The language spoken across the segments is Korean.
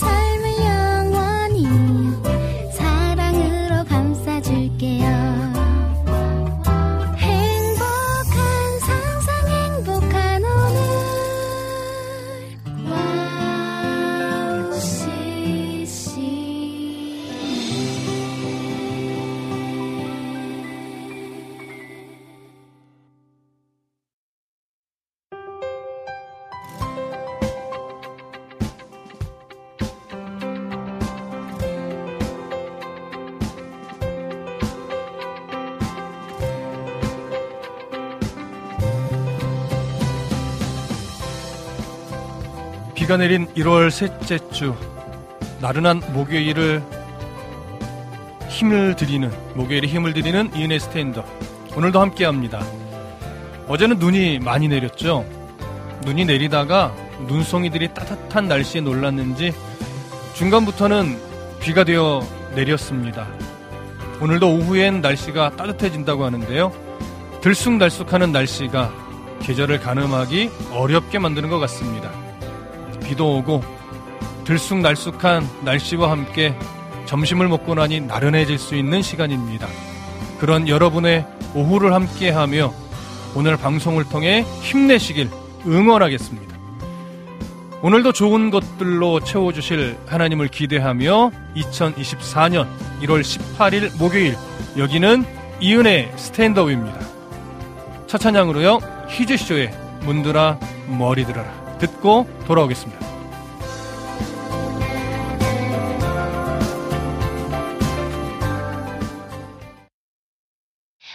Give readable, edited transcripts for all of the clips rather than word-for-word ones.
삶을 영원히 사랑으로 감싸줄게요. 비가 내린 1월 셋째 주 나른한 목요일을 힘을 드리는 목요일에 힘을 드리는 이은혜 스탠드업 오늘도 함께합니다. 어제는 눈이 많이 내렸죠. 눈이 내리다가 눈송이들이 따뜻한 날씨에 놀랐는지 중간부터는 비가 되어 내렸습니다. 오늘도 오후엔 날씨가 따뜻해진다고 하는데요. 들쑥날쑥하는 날씨가 계절을 가늠하기 어렵게 만드는 것 같습니다. 비도 오고 들쑥날쑥한 날씨와 함께 점심을 먹고 나니 나른해질 수 있는 시간입니다. 그런 여러분의 오후를 함께하며 오늘 방송을 통해 힘내시길 응원하겠습니다. 오늘도 좋은 것들로 채워주실 하나님을 기대하며 2024년 1월 18일 목요일 여기는 이은혜 스탠드업입니다. 첫 찬양으로요. 희즈쇼의 문들아 머리 들어라. 듣고 돌아오겠습니다.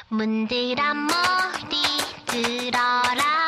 문들아 머리 들어라.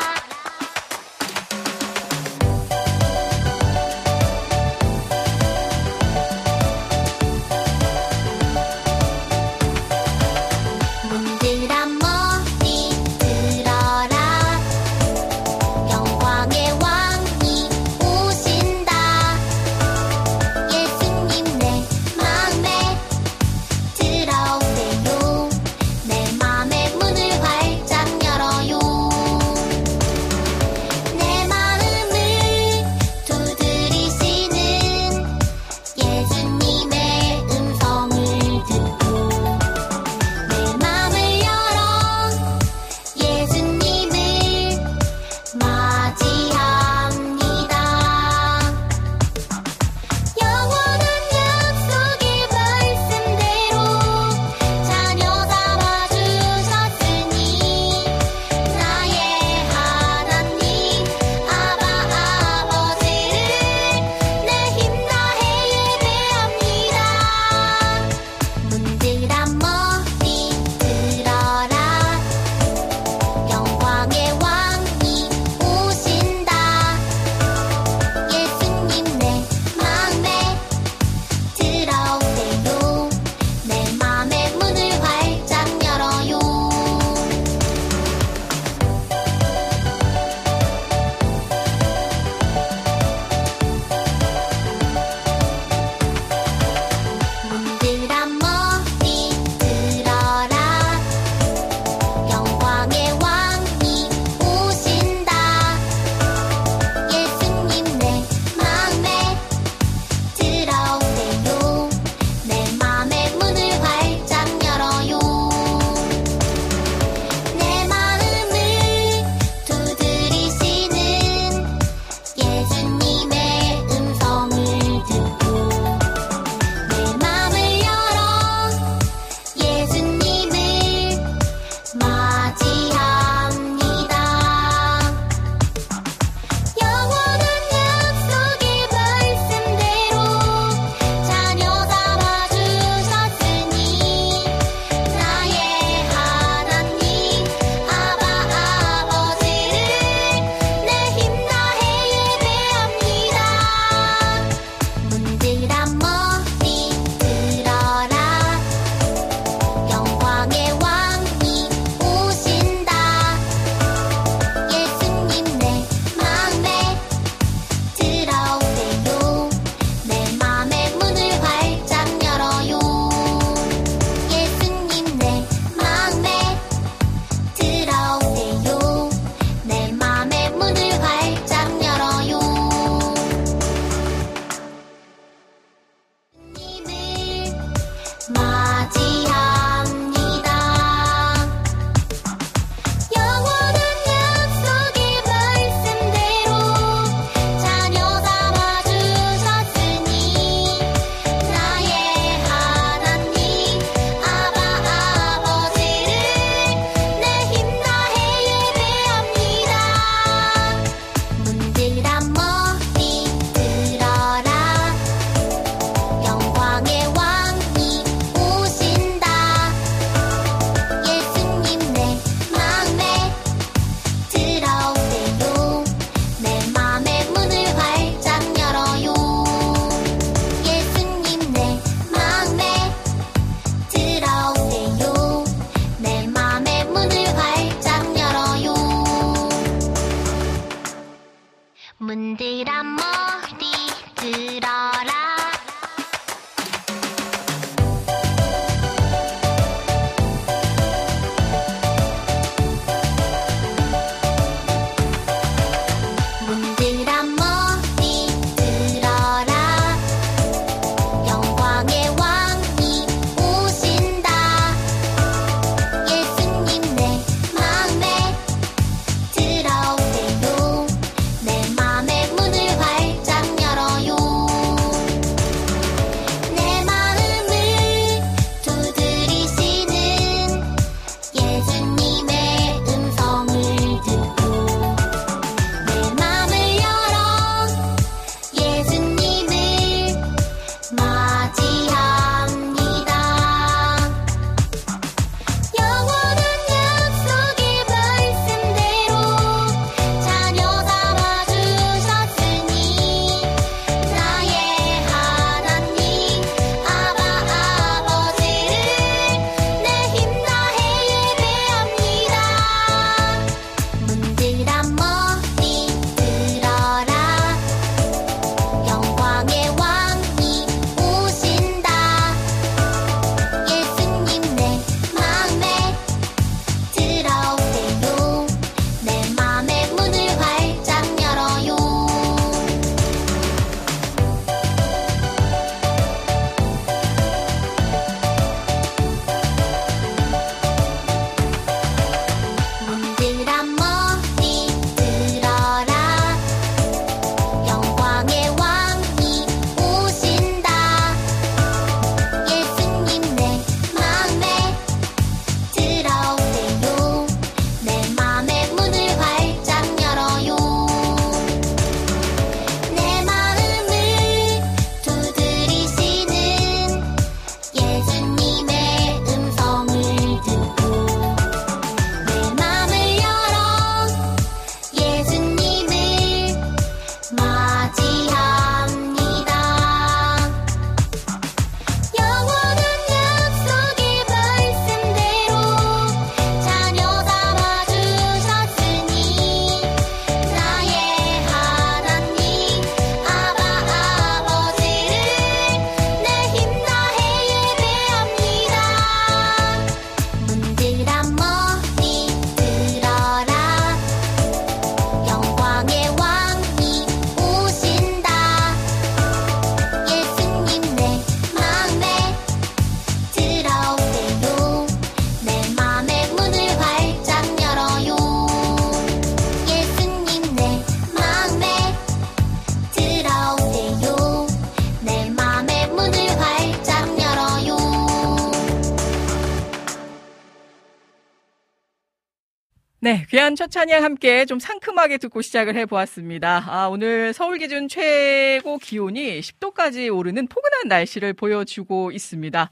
네, 귀한 첫 찬양 함께 좀 상큼하게 듣고 시작을 해보았습니다. 아, 오늘 서울 기준 최고 기온이 10도까지 오르는 포근한 날씨를 보여주고 있습니다.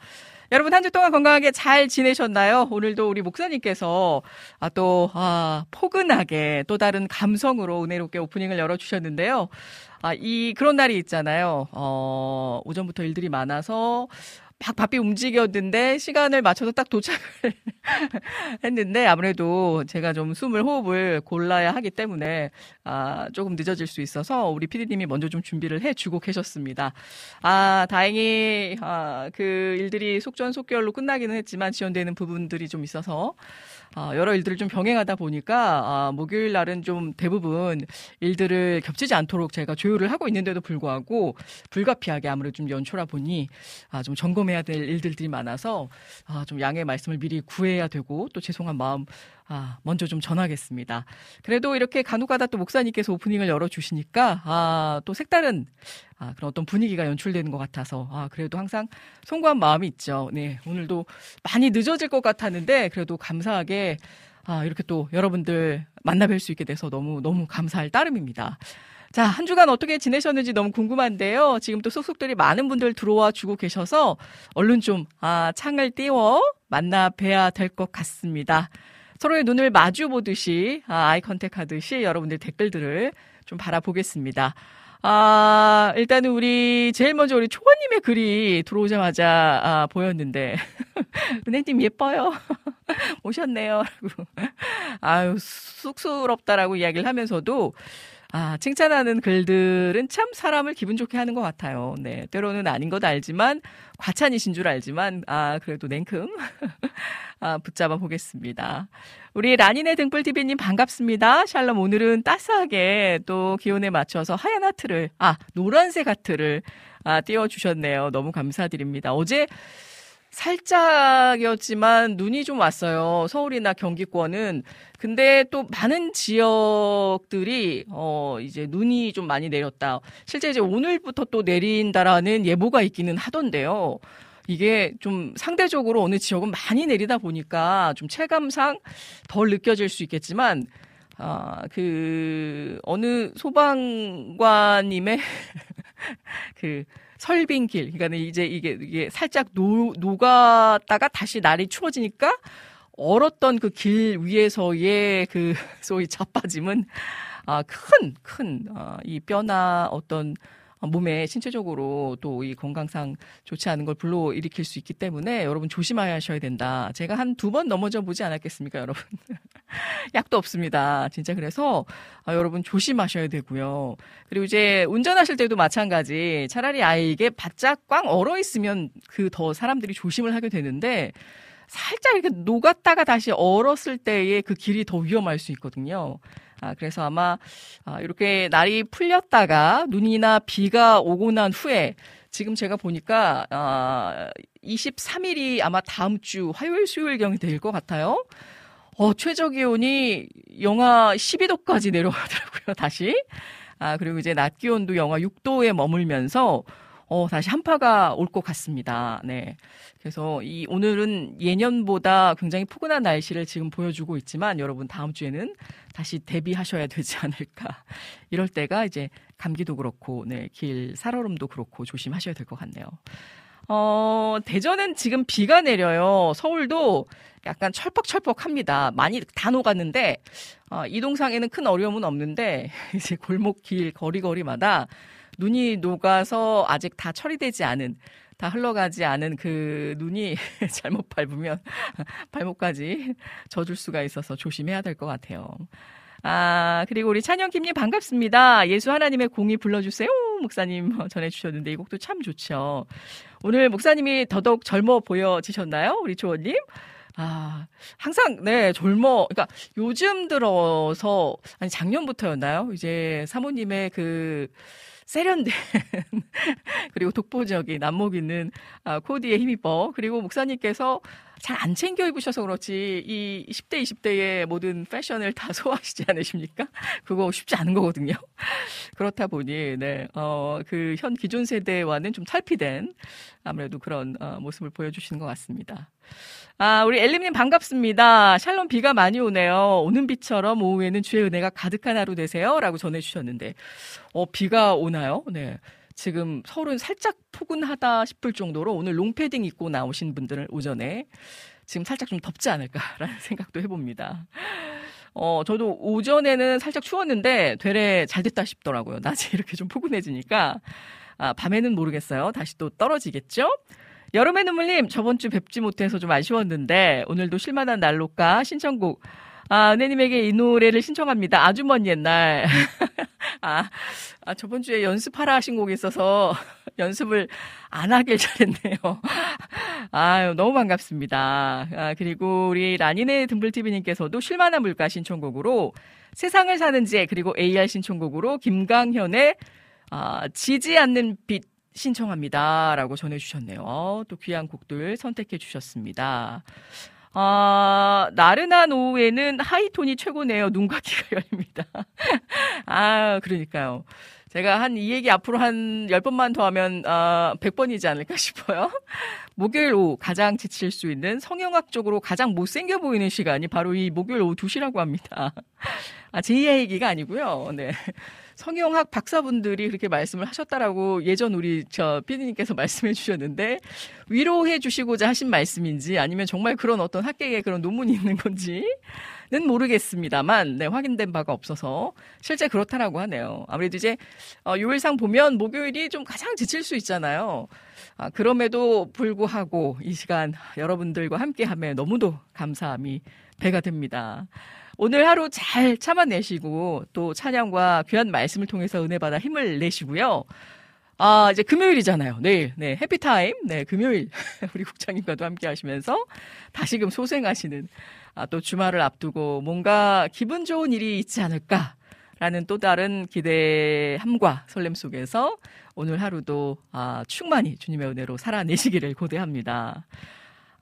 여러분 한 주 동안 건강하게 잘 지내셨나요? 오늘도 우리 목사님께서 포근하게 또 다른 감성으로 은혜롭게 오프닝을 열어주셨는데요. 그런 날이 있잖아요. 오전부터 일들이 많아서 막 바삐 움직였는데 시간을 맞춰서 딱 도착을 했는데 아무래도 제가 좀 숨을 호흡을 골라야 하기 때문에 조금 늦어질 수 있어서 우리 PD님이 먼저 좀 준비를 해주고 계셨습니다. 다행히 그 일들이 속전속결로 끝나기는 했지만 지연되는 부분들이 좀 있어서 여러 일들을 좀 병행하다 보니까 목요일 날은 좀 대부분 일들을 겹치지 않도록 제가 조율을 하고 있는데도 불구하고 불가피하게 아무래도 좀 연초라 보니 좀 점검해 해야 될 일들이 많아서 좀 양해 말씀을 미리 구해야 되고 또 죄송한 마음 먼저 좀 전하겠습니다. 그래도 이렇게 간혹가다 또 목사님께서 오프닝을 열어주시니까 또 색다른 그런 어떤 분위기가 연출되는 것 같아서 그래도 항상 송구한 마음이 있죠. 네, 오늘도 많이 늦어질 것 같았는데 그래도 감사하게 이렇게 또 여러분들 만나뵐 수 있게 돼서 너무 감사할 따름입니다. 자, 한 주간 어떻게 지내셨는지 너무 궁금한데요. 지금 또 속속들이 많은 분들 들어와 주고 계셔서 얼른 좀 창을 띄워 만나 뵈야 될 것 같습니다. 서로의 눈을 마주 보듯이 아이 컨택 하듯이 여러분들 댓글들을 좀 바라보겠습니다. 일단은 제일 먼저 우리 초원님의 글이 들어오자마자, 보였는데. 은혜님 예뻐요. 오셨네요. 라고. 아유, 쑥스럽다라고 이야기를 하면서도, 칭찬하는 글들은 참 사람을 기분 좋게 하는 것 같아요. 네. 때로는 아닌 것 알지만, 과찬이신 줄 알지만, 그래도 냉큼, 붙잡아 보겠습니다. 우리 라니네 등불TV님 반갑습니다. 샬롬, 오늘은 따스하게 또 기온에 맞춰서 하얀 하트를, 노란색 하트를, 띄워주셨네요. 너무 감사드립니다. 어제, 살짝이었지만 눈이 좀 왔어요. 서울이나 경기권은. 근데 또 많은 지역들이, 이제 눈이 좀 많이 내렸다. 실제 이제 오늘부터 또 내린다라는 예보가 있기는 하던데요. 이게 좀 상대적으로 어느 지역은 많이 내리다 보니까 좀 체감상 덜 느껴질 수 있겠지만, 어느 소방관님의 설빙길. 그러니까 이제 이게 살짝 녹았다가 다시 날이 추워지니까 얼었던 그 길 위에서의 그 소위 자빠짐은 큰 이 뼈나 어떤 몸에 신체적으로 또 이 건강상 좋지 않은 걸 불러일으킬 수 있기 때문에 여러분 조심하셔야 된다. 제가 한 두 번 넘어져 보지 않았겠습니까, 여러분? 약도 없습니다. 진짜 그래서 여러분 조심하셔야 되고요. 그리고 이제 운전하실 때도 마찬가지. 차라리 아이에게 바짝 꽝 얼어 있으면 그 더 사람들이 조심을 하게 되는데 살짝 이렇게 녹았다가 다시 얼었을 때의 그 길이 더 위험할 수 있거든요. 그래서 아마 이렇게 날이 풀렸다가 눈이나 비가 오고 난 후에 지금 제가 보니까 23일이 아마 다음 주 화요일 수요일경이 될 것 같아요. 최저기온이 영하 12도까지 내려가더라고요. 다시. 그리고 이제 낮 기온도 영하 6도에 머물면서 다시 한파가 올 것 같습니다. 네. 그래서 오늘은 예년보다 굉장히 포근한 날씨를 지금 보여주고 있지만 여러분 다음 주에는 다시 대비하셔야 되지 않을까. 이럴 때가 이제 감기도 그렇고, 네. 길 살얼음도 그렇고 조심하셔야 될 것 같네요. 대전은 지금 비가 내려요. 서울도 약간 철퍽철퍽합니다. 많이 다 녹았는데, 이동상에는 큰 어려움은 없는데, 이제 골목길 거리거리마다 눈이 녹아서 아직 다 처리되지 않은, 다 흘러가지 않은 그 눈이 잘못 밟으면 발목까지 젖을 수가 있어서 조심해야 될 것 같아요. 그리고 우리 찬영김님 반갑습니다. 예수 하나님의 공이 불러주세요. 목사님 전해주셨는데 이 곡도 참 좋죠. 오늘 목사님이 더더욱 젊어 보여지셨나요? 우리 조원님? 항상, 네, 그러니까 요즘 들어서, 작년부터였나요? 이제 사모님의 세련된 그리고 독보적인 안목 있는 코디에 힘입어 그리고 목사님께서 잘 안 챙겨 입으셔서 그렇지 이 10대 20대의 모든 패션을 다 소화하시지 않으십니까? 그거 쉽지 않은 거거든요. 그렇다 보니 네, 그 현 기존 세대와는 좀 탈피된 아무래도 그런 모습을 보여주시는 것 같습니다. 아, 우리 엘림님 반갑습니다. 샬롬 비가 많이 오네요. 오는 비처럼 오후에는 주의 은혜가 가득한 하루 되세요. 라고 전해주셨는데 비가 오나요? 네. 지금 서울은 살짝 포근하다 싶을 정도로 오늘 롱패딩 입고 나오신 분들은 오전에 지금 살짝 좀 덥지 않을까라는 생각도 해봅니다. 저도 오전에는 살짝 추웠는데 되레 잘 됐다 싶더라고요. 낮에 이렇게 좀 포근해지니까. 아, 밤에는 모르겠어요. 다시 또 떨어지겠죠? 여름의 눈물님, 저번 주 뵙지 못해서 좀 아쉬웠는데 오늘도 쉴만한 날로가 신천국. 아, 은혜님에게 이 노래를 신청합니다. 아주 먼 옛날. 아, 저번 주에 연습하라 하신 곡이 있어서 연습을 안 하길 잘했네요. 아유, 너무 반갑습니다. 아, 그리고 우리 라니네 등불TV님께서도 쉴만한 물가 신청곡으로 세상을 사는 지 그리고 AR 신청곡으로 김강현의 지지 않는 빛 신청합니다. 라고 전해주셨네요. 또 귀한 곡들 선택해 주셨습니다. 아, 나른한 오후에는 하이톤이 최고네요. 눈과 귀가 열립니다. 아, 그러니까요. 제가 한 이 얘기 앞으로 한 10번만 더 하면 100번이지 않을까 싶어요. 목요일 오후 가장 지칠 수 있는 성형학 쪽으로 가장 못생겨 보이는 시간이 바로 이 목요일 오후 2시라고 합니다. 아, 제 얘기가 아니고요. 네. 성형학 박사분들이 그렇게 말씀을 하셨다라고 예전 우리 저 PD님께서 말씀해 주셨는데 위로해 주시고자 하신 말씀인지 아니면 정말 그런 어떤 학계에 그런 논문이 있는 건지는 모르겠습니다만 네, 확인된 바가 없어서 실제 그렇다라고 하네요. 아무래도 이제 요일상 보면 목요일이 좀 가장 지칠 수 있잖아요. 아, 그럼에도 불구하고 이 시간 여러분들과 함께하며 너무도 감사함이 배가 됩니다. 오늘 하루 잘 참아내시고 또 찬양과 귀한 말씀을 통해서 은혜 받아 힘을 내시고요. 아, 이제 금요일이잖아요. 내일. 네, 해피타임. 네, 금요일. 우리 국장님과도 함께 하시면서 다시금 소생하시는 또 주말을 앞두고 뭔가 기분 좋은 일이 있지 않을까라는 또 다른 기대함과 설렘 속에서 오늘 하루도 충만히 주님의 은혜로 살아내시기를 고대합니다.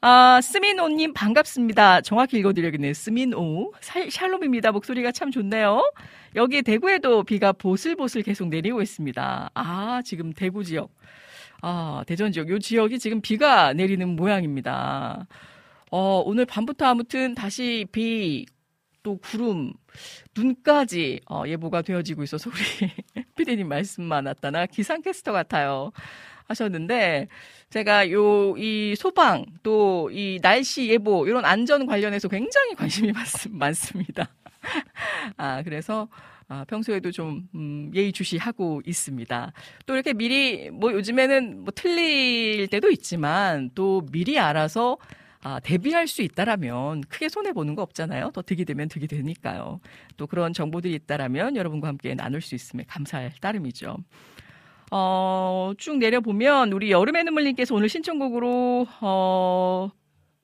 아, 스민오님 반갑습니다. 정확히 읽어드려야겠네요. 스민오. 샬롬입니다. 목소리가 참 좋네요. 여기 대구에도 비가 보슬보슬 계속 내리고 있습니다. 아, 지금 대구 지역, 대전 지역, 요 지역이 지금 비가 내리는 모양입니다. 오늘 밤부터 아무튼 다시 비, 또 구름, 눈까지 예보가 되어지고 있어서 우리 피디님 말씀 많았다나 기상캐스터 같아요. 하셨는데 제가 이 소방 또 이 날씨 예보 이런 안전 관련해서 굉장히 관심이 많습니다. 아, 그래서 평소에도 좀 예의주시하고 있습니다. 또 이렇게 미리 뭐 요즘에는 뭐 틀릴 때도 있지만 또 미리 알아서 대비할 수 있다라면 크게 손해보는 거 없잖아요. 더 득이 되면 득이 되니까요. 또 그런 정보들이 있다라면 여러분과 함께 나눌 수 있음에 감사할 따름이죠. 쭉 내려보면 우리 여름의 눈물님께서 오늘 신청곡으로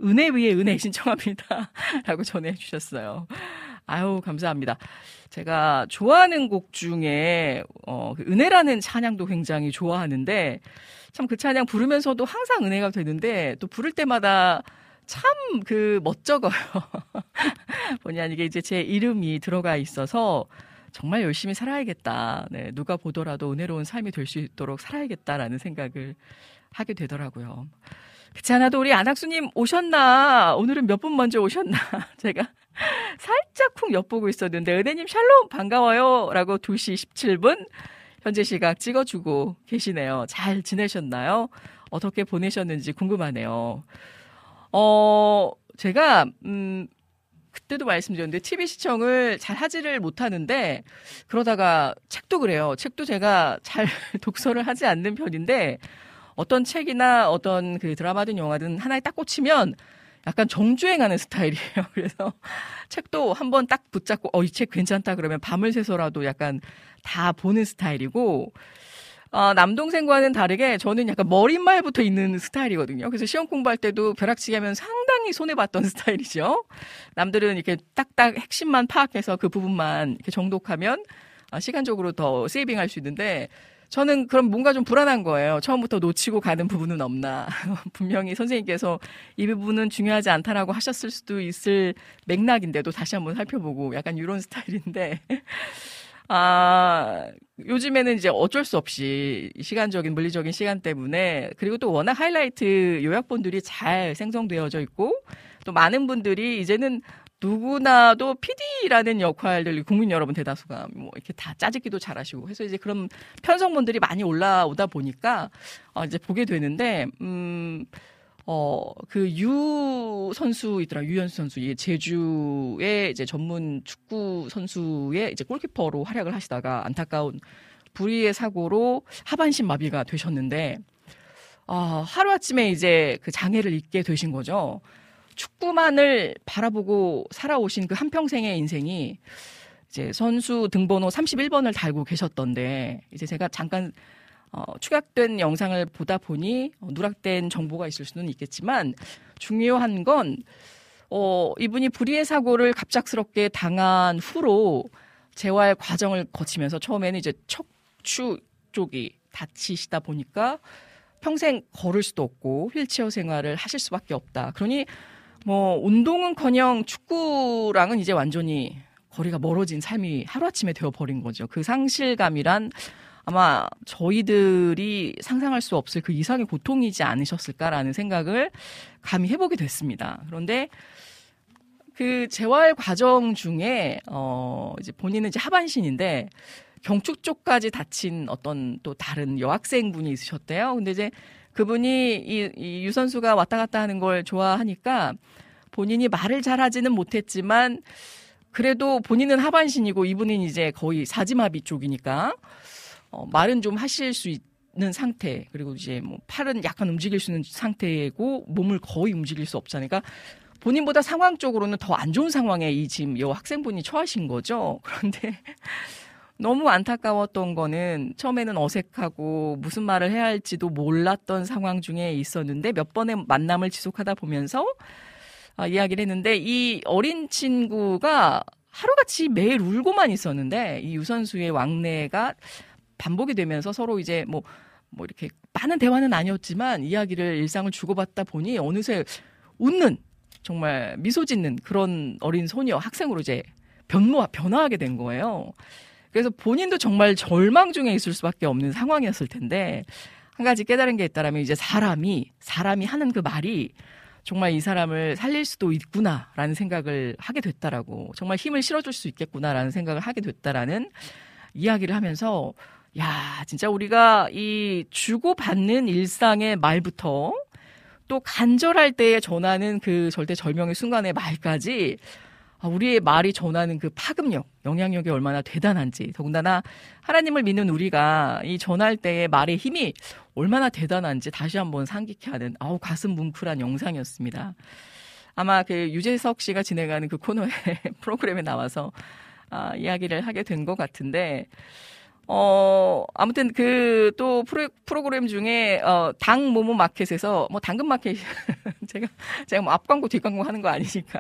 은혜 위에 은혜 신청합니다. 라고 전해주셨어요. 아유, 감사합니다. 제가 좋아하는 곡 중에 은혜라는 찬양도 굉장히 좋아하는데 참 그 찬양 부르면서도 항상 은혜가 되는데 또 부를 때마다 참 그 멋쩍어요. 본의 아니게 이제 제 이름이 들어가 있어서 정말 열심히 살아야겠다. 네, 누가 보더라도 은혜로운 삶이 될 수 있도록 살아야겠다라는 생각을 하게 되더라고요. 그렇지 않아도 우리 안학수님 오셨나? 오늘은 몇 분 먼저 오셨나? 제가 살짝 쿵 엿보고 있었는데 은혜님 샬롬 반가워요 라고 2시 17분 현재 시각 찍어주고 계시네요. 잘 지내셨나요? 어떻게 보내셨는지 궁금하네요. 제가 그때도 말씀드렸는데 TV 시청을 잘 하지를 못하는데 그러다가 책도 그래요. 책도 제가 잘 독서를 하지 않는 편인데 어떤 책이나 어떤 그 드라마든 영화든 하나에 딱 꽂히면 약간 정주행하는 스타일이에요. 그래서 책도 한번 딱 붙잡고 이 책 괜찮다 그러면 밤을 새서라도 약간 다 보는 스타일이고 남동생과는 다르게 저는 약간 머릿말부터 있는 스타일이거든요. 그래서 시험 공부할 때도 벼락치기 하면 상당히 손해봤던 스타일이죠. 남들은 이렇게 딱딱 핵심만 파악해서 그 부분만 이렇게 정독하면 시간적으로 더 세이빙할 수 있는데 저는 그럼 뭔가 좀 불안한 거예요. 처음부터 놓치고 가는 부분은 없나. 분명히 선생님께서 이 부분은 중요하지 않다라고 하셨을 수도 있을 맥락인데도 다시 한번 살펴보고 약간 이런 스타일인데 아 요즘에는 이제 어쩔 수 없이 시간적인 물리적인 시간 때문에 그리고 또 워낙 하이라이트 요약본들이 잘 생성되어져 있고 또 많은 분들이 이제는 누구나도 PD라는 역할을 국민 여러분 대다수가 뭐 이렇게 다 짜집기도 잘하시고 그래서 이제 그런 편성본들이 많이 올라오다 보니까 이제 보게 되는데 그 유 선수 있더라 유현수 선수 예, 제주의 이제 전문 축구 선수의 이제 골키퍼로 활약을 하시다가 안타까운 불의의 사고로 하반신 마비가 되셨는데 하루아침에 이제 그 장애를 입게 되신 거죠. 축구만을 바라보고 살아오신 그 한평생의 인생이 이제 선수 등번호 31번을 달고 계셨던데 이제 제가 잠깐 축약된 영상을 보다 보니 누락된 정보가 있을 수는 있겠지만 중요한 건 이분이 불의의 사고를 갑작스럽게 당한 후로 재활 과정을 거치면서 처음에는 이제 척추 쪽이 다치시다 보니까 평생 걸을 수도 없고 휠체어 생활을 하실 수밖에 없다. 그러니 뭐 운동은커녕 축구랑은 이제 완전히 거리가 멀어진 삶이 하루아침에 되어버린 거죠. 그 상실감이란 아마 저희들이 상상할 수 없을 그 이상의 고통이지 않으셨을까라는 생각을 감히 해보게 됐습니다. 그런데 그 재활 과정 중에 이제 본인은 이제 하반신인데 경추 쪽까지 다친 어떤 또 다른 여학생분이 있으셨대요. 근데 이제 그분이 이 유선수가 왔다 갔다 하는 걸 좋아하니까 본인이 말을 잘하지는 못했지만 그래도 본인은 하반신이고 이분은 이제 거의 사지마비 쪽이니까 말은 좀 하실 수 있는 상태 그리고 이제 뭐 팔은 약간 움직일 수 있는 상태고 몸을 거의 움직일 수 없잖아요. 그러니까 본인보다 상황적으로는 더 안 좋은 상황에 이 지금 여 학생분이 처하신 거죠. 그런데 너무 안타까웠던 거는 처음에는 어색하고 무슨 말을 해야 할지도 몰랐던 상황 중에 있었는데 몇 번의 만남을 지속하다 보면서 이야기를 했는데 이 어린 친구가 하루같이 매일 울고만 있었는데 이 유선수의 왕래가 반복이 되면서 서로 이제 뭐 이렇게 많은 대화는 아니었지만 이야기를 일상을 주고받다 보니 어느새 웃는 정말 미소 짓는 그런 어린 소녀 학생으로 이제 변화하게 된 거예요. 그래서 본인도 정말 절망 중에 있을 수밖에 없는 상황이었을 텐데 한 가지 깨달은 게 있다라면 이제 사람이 하는 그 말이 정말 이 사람을 살릴 수도 있구나라는 생각을 하게 됐다라고 정말 힘을 실어줄 수 있겠구나라는 생각을 하게 됐다라는 이야기를 하면서 야 진짜 우리가 이 주고받는 일상의 말부터 또 간절할 때에 전하는 그 절대절명의 순간의 말까지 우리의 말이 전하는 그 파급력, 영향력이 얼마나 대단한지 더군다나 하나님을 믿는 우리가 이 전할 때의 말의 힘이 얼마나 대단한지 다시 한번 상기케 하는 가슴 뭉클한 영상이었습니다. 아마 그 유재석 씨가 진행하는 그 코너에 프로그램에 나와서 이야기를 하게 된 것 같은데 아무튼 그 또 프로그램 중에 당모모마켓에서 뭐 당근마켓 제가 뭐 앞광고 뒷광고 하는 거 아니니까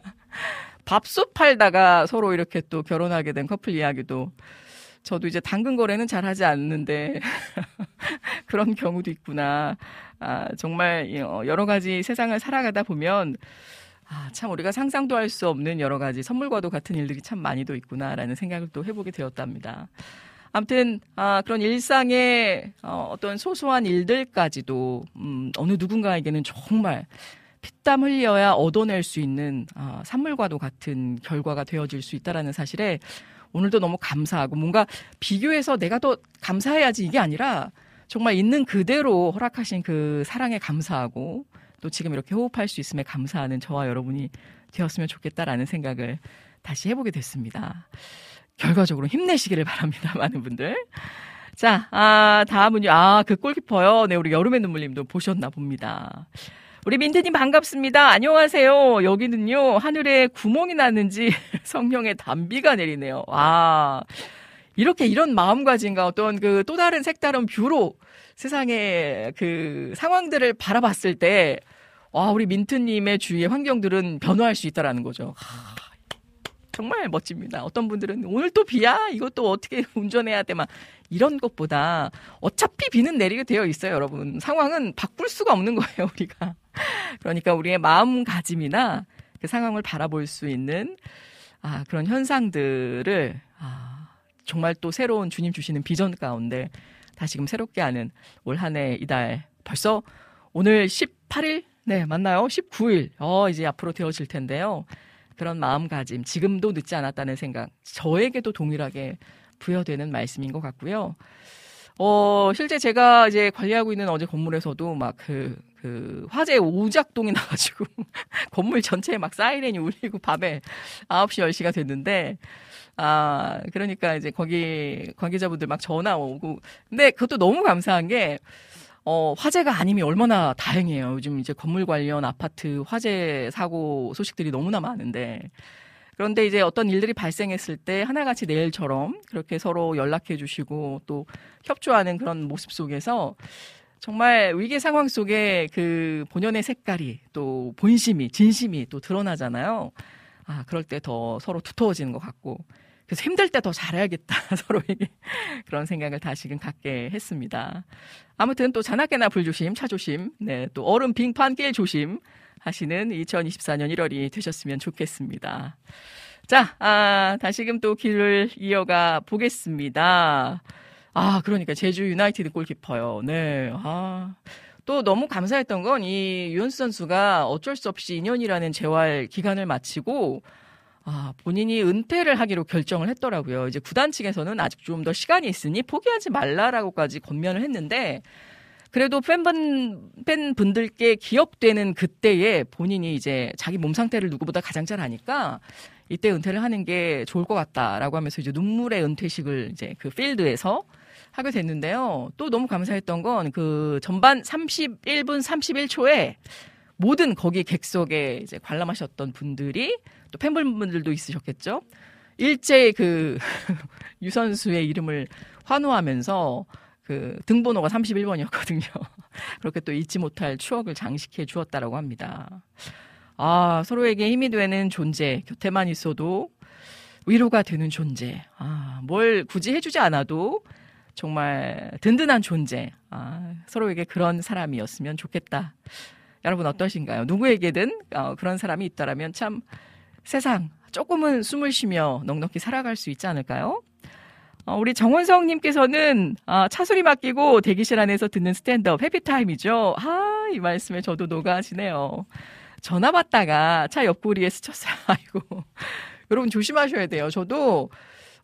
밥솥 팔다가 서로 이렇게 또 결혼하게 된 커플 이야기도 저도 이제 당근 거래는 잘하지 않는데 그런 경우도 있구나. 정말 여러 가지 세상을 살아가다 보면 참 우리가 상상도 할 수 없는 여러 가지 선물과도 같은 일들이 참 많이도 있구나라는 생각을 또 해보게 되었답니다. 아무튼 그런 일상의 어떤 소소한 일들까지도 어느 누군가에게는 정말 피땀 흘려야 얻어낼 수 있는 산물과도 같은 결과가 되어질 수 있다라는 사실에 오늘도 너무 감사하고 뭔가 비교해서 내가 더 감사해야지 이게 아니라 정말 있는 그대로 허락하신 그 사랑에 감사하고 또 지금 이렇게 호흡할 수 있음에 감사하는 저와 여러분이 되었으면 좋겠다라는 생각을 다시 해보게 됐습니다. 결과적으로 힘내시기를 바랍니다. 많은 분들. 자, 다음은요. 그 골키퍼요. 네, 우리 여름의 눈물님도 보셨나 봅니다. 우리 민트님 반갑습니다. 안녕하세요. 여기는요. 하늘에 구멍이 났는지 성령의 단비가 내리네요. 와, 이렇게 이런 마음가짐과 어떤 그 또 다른 색다른 뷰로 세상의 그 상황들을 바라봤을 때 우리 민트님의 주위의 환경들은 변화할 수 있다라는 거죠. 정말 멋집니다. 어떤 분들은 오늘 또 비야? 이것도 어떻게 운전해야 돼? 막 이런 것보다 어차피 비는 내리게 되어 있어요, 여러분. 상황은 바꿀 수가 없는 거예요, 우리가. 그러니까 우리의 마음가짐이나 그 상황을 바라볼 수 있는 그런 현상들을 정말 또 새로운 주님 주시는 비전 가운데 다시금 새롭게 하는 올 한 해 이달 벌써 오늘 18일? 네, 맞나요? 19일. 이제 앞으로 되어질 텐데요. 그런 마음가짐, 지금도 늦지 않았다는 생각, 저에게도 동일하게 부여되는 말씀인 것 같고요. 실제 제가 이제 관리하고 있는 어제 건물에서도 막 화재 오작동이 나가지고 건물 전체에 막 사이렌이 울리고 밤에 9시, 10시가 됐는데, 그러니까 이제 거기 관계자분들 막 전화 오고, 근데 그것도 너무 감사한 게, 화재가 아님이 얼마나 다행이에요. 요즘 이제 건물 관련 아파트 화재 사고 소식들이 너무나 많은데. 그런데 이제 어떤 일들이 발생했을 때 하나같이 내일처럼 그렇게 서로 연락해 주시고 또 협조하는 그런 모습 속에서 정말 위기 상황 속에 그 본연의 색깔이 또 본심이, 진심이 또 드러나잖아요. 그럴 때 더 서로 두터워지는 것 같고. 그래서 힘들 때 더 잘해야겠다. 서로에게 그런 생각을 다시금 갖게 했습니다. 아무튼 또 자나깨나 불조심, 차조심, 네, 또 얼음 빙판 길 조심 하시는 2024년 1월이 되셨으면 좋겠습니다. 자, 다시금 또 길을 이어가 보겠습니다. 그러니까 제주 유나이티드 골키퍼요. 네, 또 너무 감사했던 건 이 유현수 선수가 어쩔 수 없이 2년이라는 재활 기간을 마치고 본인이 은퇴를 하기로 결정을 했더라고요. 이제 구단 측에서는 아직 좀 더 시간이 있으니 포기하지 말라라고까지 권면을 했는데 그래도 팬분들께 기억되는 그때에 본인이 이제 자기 몸 상태를 누구보다 가장 잘 아니까 이때 은퇴를 하는 게 좋을 것 같다라고 하면서 이제 눈물의 은퇴식을 이제 그 필드에서 하게 됐는데요. 또 너무 감사했던 건 그 전반 31분 31초에 모든 거기 객석에 이제 관람하셨던 분들이 또 팬분들도 있으셨겠죠. 일제히 그 유선수의 이름을 환호하면서 그 등번호가 31번이었거든요. 그렇게 또 잊지 못할 추억을 장식해 주었다라고 합니다. 서로에게 힘이 되는 존재, 곁에만 있어도 위로가 되는 존재. 뭘 굳이 해주지 않아도 정말 든든한 존재. 서로에게 그런 사람이었으면 좋겠다. 여러분 어떠신가요? 누구에게든 그런 사람이 있다라면 참 세상 조금은 숨을 쉬며 넉넉히 살아갈 수 있지 않을까요? 우리 정원성님께서는 차수리 맡기고 대기실 안에서 듣는 스탠드업 해피타임이죠. 이 말씀에 저도 녹아지네요. 전화 받다가 차 옆구리에 스쳤어요. 아이고 여러분 조심하셔야 돼요. 저도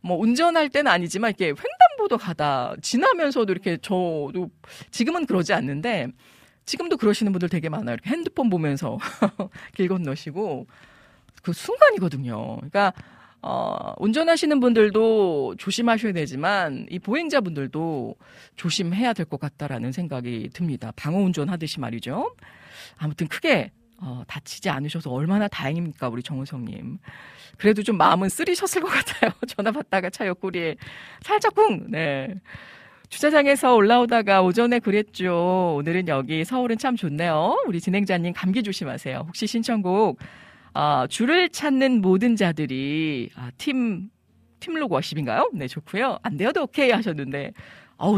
뭐 운전할 때는 아니지만 이렇게 횡단보도 가다 지나면서도 이렇게 저도 지금은 그러지 않는데 지금도 그러시는 분들 되게 많아요. 이렇게 핸드폰 보면서 길 건너시고 그 순간이거든요. 그러니까 운전하시는 분들도 조심하셔야 되지만 이 보행자분들도 조심해야 될 것 같다라는 생각이 듭니다. 방어운전 하듯이 말이죠. 아무튼 크게 다치지 않으셔서 얼마나 다행입니까, 우리 정은성님. 그래도 좀 마음은 쓰리셨을 것 같아요. 전화 받다가 차 옆구리에 살짝 쿵! 네. 주차장에서 올라오다가 오전에 그랬죠. 오늘은 여기 서울은 참 좋네요. 우리 진행자님 감기 조심하세요. 혹시 신청곡 줄을 찾는 모든 자들이 팀 로고 워십인가요? 네, 좋고요. 안 되어도 오케이 하셨는데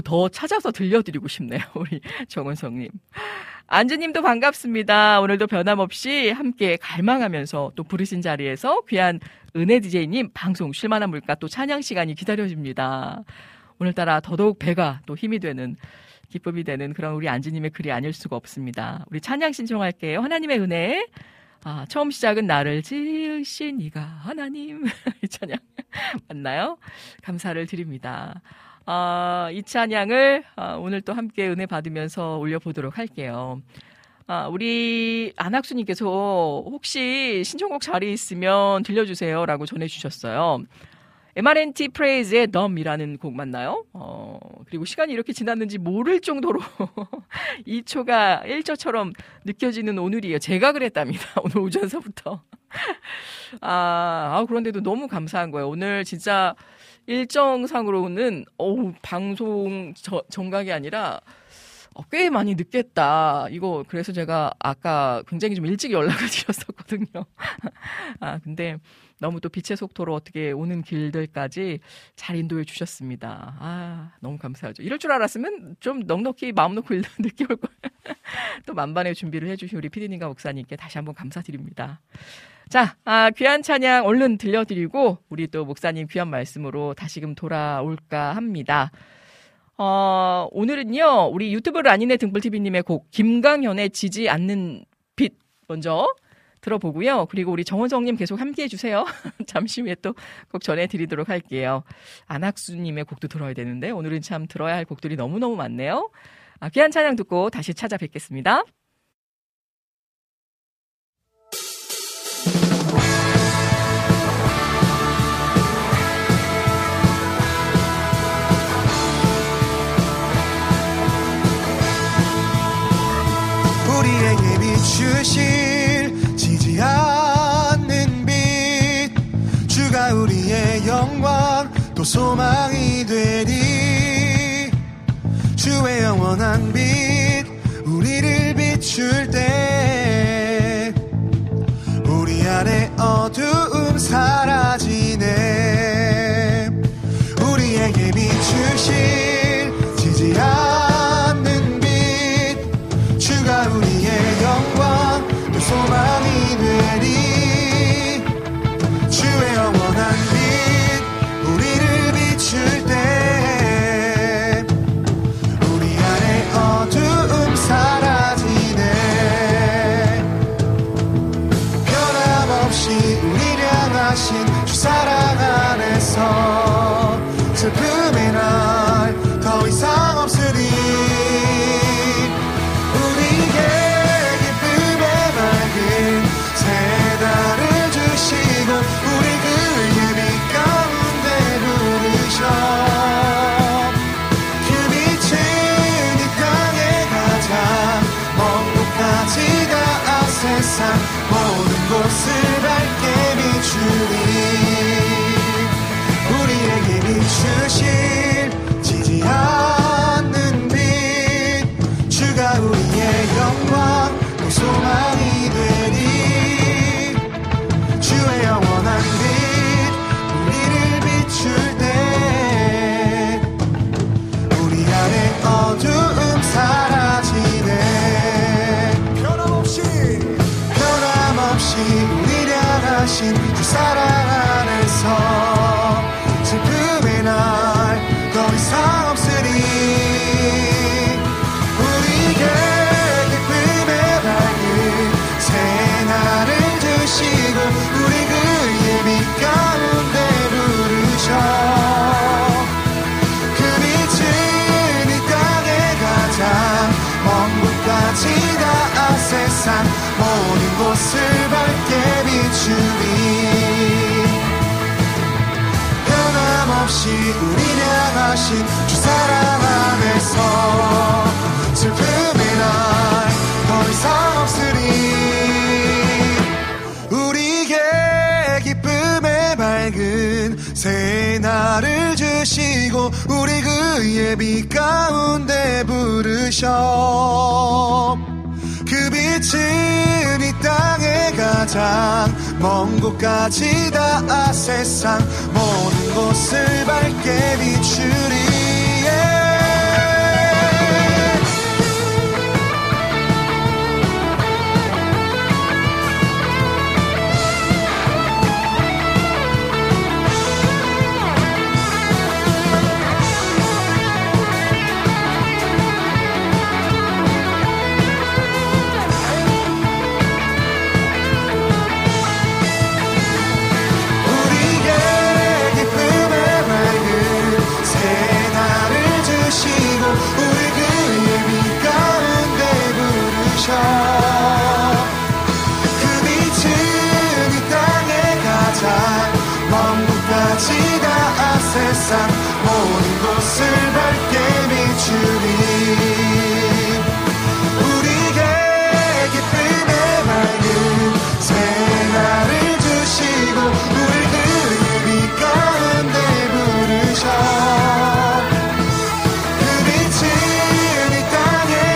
더 찾아서 들려드리고 싶네요. 우리 정은성님. 안주님도 반갑습니다. 오늘도 변함없이 함께 갈망하면서 또 부르신 자리에서 귀한 은혜 DJ님 방송 쉴만한 물가 또 찬양 시간이 기다려집니다. 오늘따라 더더욱 배가 또 힘이 되는 기쁨이 되는 그런 우리 안지님의 글이 아닐 수가 없습니다. 우리 찬양 신청할게요. 하나님의 은혜. 처음 시작은 나를 지으신 이가 하나님. 이 찬양 맞나요? 감사를 드립니다. 이 찬양을 오늘 또 함께 은혜 받으면서 올려보도록 할게요. 우리 안학수님께서 혹시 신청곡 자리 있으면 들려주세요 라고 전해주셨어요. MR&T 프레이즈의 덤이라는 곡 맞나요? 그리고 시간이 이렇게 지났는지 모를 정도로 2초가 1초처럼 느껴지는 오늘이에요. 제가 그랬답니다. 오늘 오전서부터. 그런데도 너무 감사한 거예요. 오늘 진짜 일정상으로는, 방송 정각이 아니라, 꽤 많이 늦겠다. 이거 그래서 제가 아까 굉장히 좀 일찍 연락을 드렸었거든요. 아, 근데 너무 또 빛의 속도로 어떻게 오는 길들까지 잘 인도해 주셨습니다. 아, 너무 감사하죠. 이럴 줄 알았으면 좀 넉넉히 마음 놓고 늦게 올 거예요. 또 만반의 준비를 해주신 우리 피디님과 목사님께 다시 한번 감사드립니다. 자, 귀한 찬양 얼른 들려드리고 우리 또 목사님 귀한 말씀으로 다시금 돌아올까 합니다. 오늘은요, 우리 유튜브 라니네 등불TV님의 곡, 김강현의 지지 않는 빛, 먼저 들어보고요. 그리고 우리 정원성님 계속 함께 해주세요. 잠시 후에 또 곡 전해드리도록 할게요. 안학수님의 곡도 들어야 되는데, 오늘은 참 들어야 할 곡들이 너무너무 많네요. 귀한 찬양 듣고 다시 찾아뵙겠습니다. 우리에게 비추신 지지 않는 빛, 주가 우리의 영광 또 소망이 되리. 주의 영원한 빛 우리를 비출 때 우리 안에 어두움 사라지네. 우리에게 비추신 지지 않는 빛, 주가 우리 소망이 되리. 주의 영원한 빛 우리를 비출 때 우리 안에 어두움 사라지네. 변함없이 우리를 향하신 주 사랑 안에서 슬픔의 날 더 이상 없으리. 모든 곳을 밝게 비추리. 우리에게 비추실 지지 않는 빛, 주가 우리의 영광 또 소망이 되리. 주의 영원한 빛 우리를 비출 때 우리 안에 어두움 사라지네. 우리를 향하신 그 사랑 안에서 슬픔의 날 더 이상 없으리. 우리에게 기쁨의 밝은 새날을 주시고 우리 그의 빛 가운데 부르셔. 그 빛은 이 땅에 가장 먼 곳까지 다 세상 모든 곳을 밝게 비추리. 변함없이 우리를 향하신 주 사랑 안에서 슬픔의 날 더 이상 없으리. 우리에게 기쁨의 밝은 새날을 주시고 우리 그의 빛 가운데 부르셔. 그 빛은 이 땅에 가장 먼 곳까지 다 세상 모든 곳을 밝게 비추리. 그 빛은 이 땅에 가장 먼 곳까지 다 세상 모든 곳을 밝게 비추리. 우리에게 기쁨의 밝은 새날을 주시고 우리 그 빛 가운데 부르셔. 그 빛은 이 땅에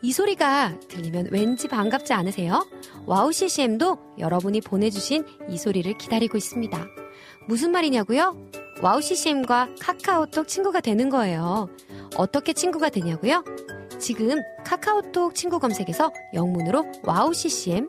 이 소리가 들리면 왠지 반갑지 않으세요? 와우 CCM도 여러분이 보내주신 이 소리를 기다리고 있습니다. 무슨 말이냐고요? 와우 CCM과 카카오톡 친구가 되는 거예요. 어떻게 친구가 되냐고요? 지금 카카오톡 친구 검색에서 영문으로 와우 CCM,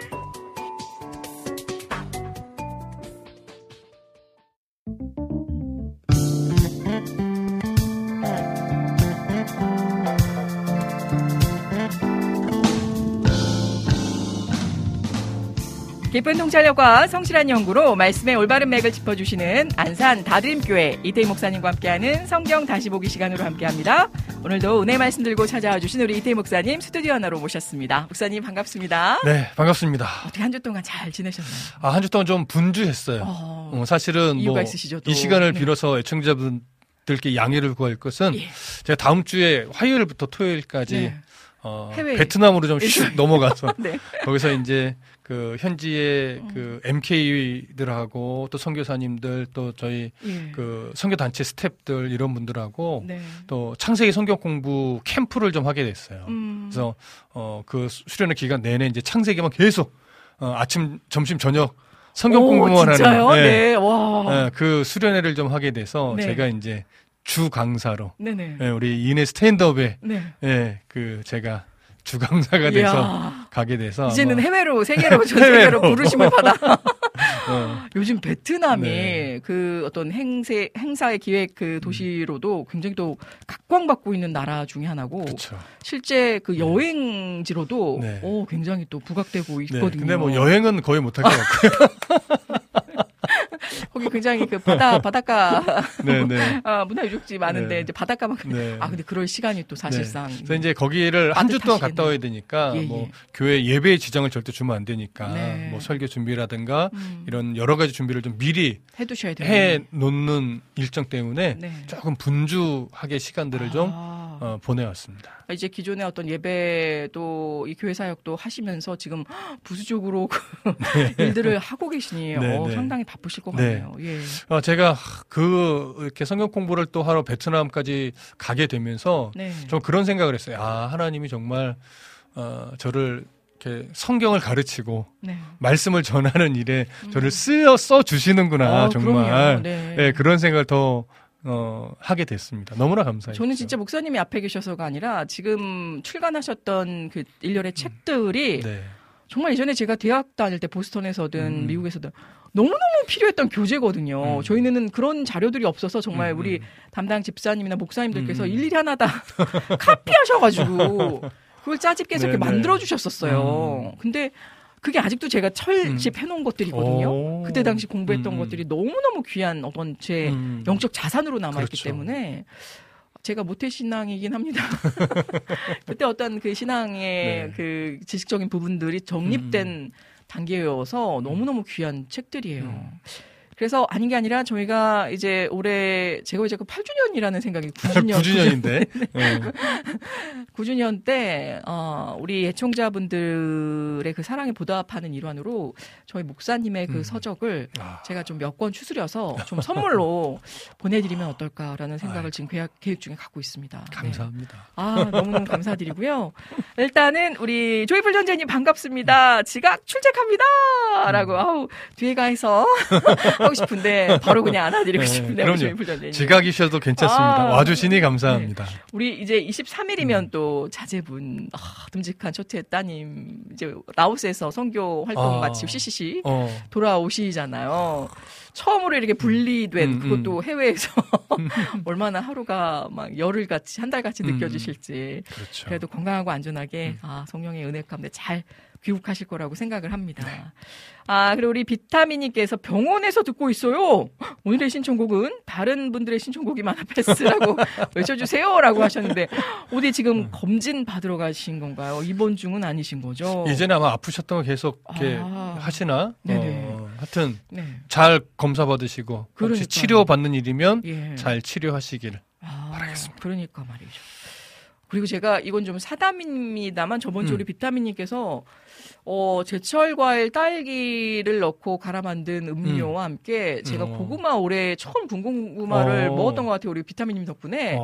깊은 통찰력과 성실한 연구로 말씀의 올바른 맥을 짚어주시는 안산 다드림교회 이태희 목사님과 함께하는 성경 다시 보기 시간으로 함께합니다. 오늘도 은혜 말씀 들고 찾아와 주신 우리 이태희 목사님 스튜디오 하나로 모셨습니다. 목사님 반갑습니다. 네, 반갑습니다. 어떻게 한 주 동안 잘 지내셨나요? 아, 한 주 동안 좀 분주했어요. 사실은 이유가 뭐 있으시죠, 이 시간을 빌어서 애청자분들께 양해를 구할 것은 예. 제가 다음 주에 화요일부터 토요일까지 네. 베트남으로 좀 슉 넘어가서 네. 거기서 이제 그 현지의 그 MK들하고 또 선교사님들 또 저희 예. 그 선교단체 스태프들 이런 분들하고 네. 또 창세기 성경 공부 캠프를 좀 하게 됐어요. 그래서 그 수련의 기간 내내 이제 창세기만 계속 아침, 점심, 저녁 성경 공부만 하는 네. 네. 와. 네. 그 수련회를 좀 하게 돼서 네. 제가 이제 주 강사로 네, 우리 이은혜 스탠드업에 네. 네, 그 제가 주 강사가 돼서 이야. 가게 돼서 이제는 해외로 세계로 전 세계로 부르심을 받아. 요즘 베트남이 네. 그 어떤 행사의 기획 그 도시로도 굉장히 또 각광받고 있는 나라 중에 하나고 그쵸. 실제 그 여행지로도 네. 오, 굉장히 또 부각되고 있거든요. 네. 근데 뭐 여행은 거의 못할 것 같고요. 거기 굉장히 그 바닷가 문화유적지 많은데 네. 이제 바닷가만큼 네. 아 근데 그럴 시간이 또 사실상 네. 그래서 이제 거기를 한 주 동안 갔다 와야 되니까 예, 뭐 예. 교회 예배의 지장을 절대 주면 안 되니까 네. 뭐 설교 준비라든가 이런 여러 가지 준비를 좀 미리 해두셔야 돼요. 해 놓는 일정 때문에 네. 조금 분주하게 시간들을 좀 보내왔습니다. 이제 기존의 어떤 예배도 이 교회 사역도 하시면서 지금 부수적으로 네. 일들을 하고 계시니 네, 네. 상당히 바쁘실 것 같네요. 네. 예. 제가 그 이렇게 성경 공부를 또 하러 베트남까지 가게 되면서 네. 좀 그런 생각을 했어요. 아 하나님이 정말 저를 이렇게 성경을 가르치고 네. 말씀을 전하는 일에 저를 써 주시는구나 정말 네. 네, 그런 생각을 더 하게 됐습니다. 너무나 감사해요. 저는 진짜 목사님이 앞에 계셔서가 아니라 지금 출간하셨던 그 일련의 책들이 네. 정말 예전에 제가 대학 다닐 때 보스턴에서든 미국에서든 너무너무 필요했던 교재거든요. 저희는 그런 자료들이 없어서 정말 우리 담당 집사님이나 목사님들께서 일일이 하나 다 카피하셔가지고 그걸 짜집게해서 이렇게 만들어주셨었어요. 근데 그게 아직도 제가 철집해놓은 것들이거든요. 오. 그때 당시 공부했던 것들이 너무너무 귀한 어떤 제 영적 자산으로 남아있기 그렇죠. 때문에 제가 모태신앙이긴 합니다. 그때 어떤 그 신앙의 네. 그 지식적인 부분들이 정립된 단계여서 너무너무 귀한 책들이에요. 그래서 아닌 게 아니라 저희가 이제 올해 제가 이제 8주년이라는 생각이 9주년인데 9주년 때 우리 애청자분들의 그 사랑에 보답하는 일환으로 저희 목사님의 그 서적을 제가 좀 몇 권 추스려서 좀 선물로 보내드리면 어떨까라는 생각을 지금 계획 중에 갖고 있습니다. 감사합니다. 네. 아 너무너무 감사드리고요. 일단은 우리 조이풀 전재님 반갑습니다. 지각 출첵합니다라고 아우 뒤에 가서 싶은데 바로 그냥 안아드리고 싶은데 그럼요. 지각이셔도 괜찮습니다. 와주시니 감사합니다. 네. 우리 이제 23일이면 또 자제분 듬직한 초태 따님 이제 라오스에서 선교 활동 마치고 CCC 돌아오시잖아요. 처음으로 이렇게 분리된 그것도 해외에서 얼마나 하루가 막 열흘같이 한 달같이 느껴지실지 그렇죠. 그래도 건강하고 안전하게 성령의 은혜 가운데 잘 귀국하실 거라고 생각을 합니다. 네. 아, 그리고 우리 비타민님께서 병원에서 듣고 있어요. 오늘의 신청곡은 다른 분들의 신청곡이 많아 패스라고 외쳐주세요라고 하셨는데 어디 지금 검진 받으러 가신 건가요? 입원 중은 아니신 거죠? 예전에 아마 아프셨다고 계속 이렇게 하시나? 네네. 하여튼 네. 잘 검사 받으시고 혹시 치료 받는 일이면 예. 잘 치료하시길 바라겠습니다. 그러니까 말이죠. 그리고 제가 이건 좀 사담입니다만 저번 주 우리 비타민님께서 제철 과일 딸기를 넣고 갈아 만든 음료와 함께 제가 고구마 올해 처음 군고구마를 먹었던 것 같아요. 우리 비타민님 덕분에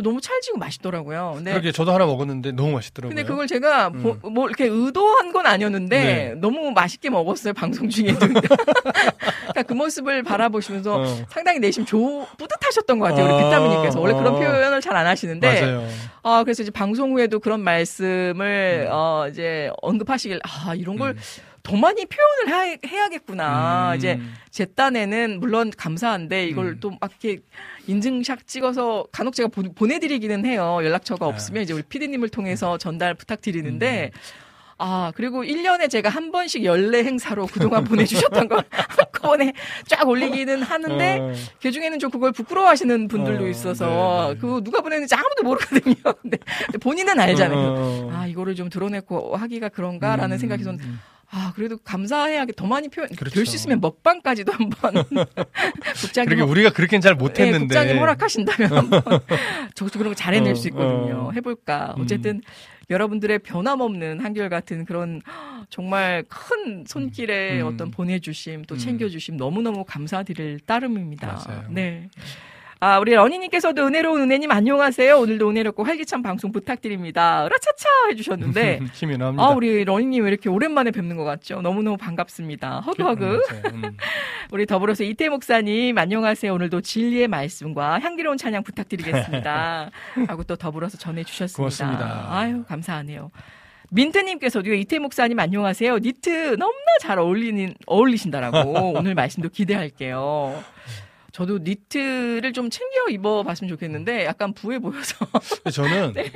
너무 찰지고 맛있더라고요. 근데 그러게 저도 하나 먹었는데 너무 맛있더라고요. 근데 그걸 제가 뭐 이렇게 의도한 건 아니었는데 네. 너무 맛있게 먹었어요. 방송 중에도. 그러니까 그 모습을 바라보시면서 상당히 내심 뿌듯하셨던 것 같아요. 우리 비타민님께서 원래 그런 표현을 잘 안 하시는데. 맞아요. 그래서 이제 방송 후에도 그런 말씀을 이제 언급하시길 이런 걸 더 많이 표현을 해야겠구나. 이제 제 딴에는 물론 감사한데 이걸 또 막 이렇게 인증샷 찍어서 간혹 제가 보내드리기는 해요. 연락처가 없으면 이제 우리 피디님을 통해서 전달 부탁드리는데. 그리고 1년에 제가 한 번씩 연례 행사로 그동안 보내주셨던 걸 한꺼번에 쫙 올리기는 하는데, 그 중에는 좀 그걸 부끄러워하시는 분들도 있어서, 네. 그거 누가 보냈는지 아무도 모르거든요. 근데 본인은 알잖아요. 이거를 좀 드러내고 하기가 그런가라는 생각이 좀, 그래도 감사해야 더 많이 그렇죠. 될 수 있으면 먹방까지도 한번 국장님. 그러게 우리가 그렇게는 잘 못했는데. 네, 국장님 허락하신다면 한번. 저도 그런 거 잘해낼 수 있거든요. 해볼까. 어쨌든. 여러분들의 변함없는 한결같은 그런 정말 큰 손길의 어떤 보내주심 또 챙겨주심 너무너무 감사드릴 따름입니다. 맞아요. 네. 우리 러니님께서도 은혜로운 은혜님 안녕하세요. 오늘도 은혜롭고 활기찬 방송 부탁드립니다. 으라차차 해주셨는데. 힘이 납니다. 우리 러니님 왜 이렇게 오랜만에 뵙는 것 같죠? 너무너무 반갑습니다. 허그허그. 우리 더불어서 이태희 목사님 안녕하세요. 오늘도 진리의 말씀과 향기로운 찬양 부탁드리겠습니다. 하고 또 더불어서 전해주셨습니다. 고맙습니다. 감사하네요. 민트님께서도 이태희 목사님 안녕하세요. 니트 너무나 잘 어울리신다라고 오늘 말씀도 기대할게요. 저도 니트를 좀 챙겨 입어봤으면 좋겠는데 약간 부해 보여서. 저는 네.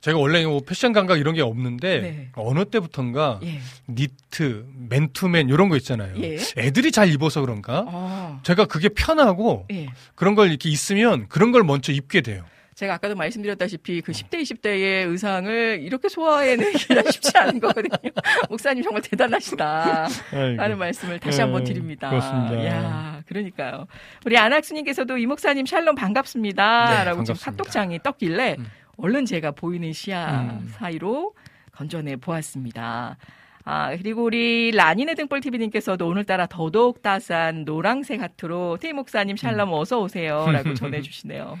제가 원래 뭐 패션 감각 이런 게 없는데 네. 어느 때부턴가 예. 니트, 맨투맨 이런 거 있잖아요. 예. 애들이 잘 입어서 그런가? 제가 그게 편하고 예. 그런 걸 이렇게 있으면 그런 걸 먼저 입게 돼요. 제가 아까도 말씀드렸다시피 그 10대, 20대의 의상을 이렇게 소화해내기가 쉽지 않은 거거든요. 목사님 정말 대단하시다. 라는 말씀을 다시 한번 드립니다. 그렇습니다. 이야, 그러니까요. 우리 안학수님께서도 이 목사님 샬롬 반갑습니다. 네, 라고 지금 카톡창이 떴길래 얼른 제가 보이는 시야 사이로 건져내 보았습니다. 그리고 우리 라니네 등불TV님께서도 오늘따라 더더욱 따스한 노랑색 하트로 테이 목사님 샬롬 어서오세요. 라고 전해주시네요.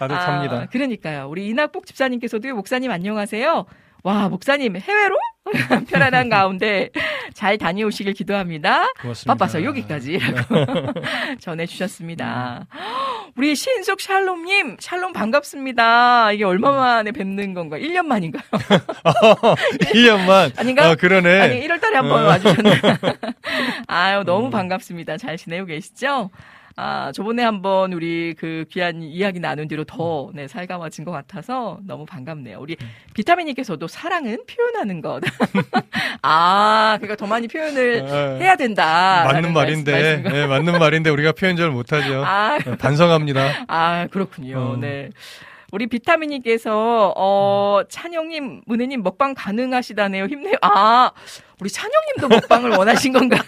따뜻합니다. 그러니까요. 우리 이낙복 집사님께서도 목사님 안녕하세요. 와, 목사님 해외로? 편안한 가운데 잘 다녀오시길 기도합니다. 고맙습니다. 바빠서 여기까지라고 전해주셨습니다. 우리 신숙 샬롬님, 샬롬 반갑습니다. 이게 얼마 만에 뵙는 건가요? 1년 만인가요? 1년만? 아닌가? 그러네. 아니, 1월달에 한번 와주셨나요? 아유, 너무 반갑습니다. 잘 지내고 계시죠? 저번에 한번 우리 그 귀한 이야기 나눈 뒤로 더 네, 살가워진 것 같아서 너무 반갑네요. 우리 비타민님께서도 사랑은 표현하는 것. 그러니까 더 많이 표현을 해야 된다. 맞는 말인데, 네, 맞는 말인데 우리가 표현 잘 못하죠. 반성합니다. 그렇군요. 네. 우리 비타민님께서, 찬영님, 은혜님 먹방 가능하시다네요. 힘내요. 우리 찬영님도 먹방을 원하신 건가요?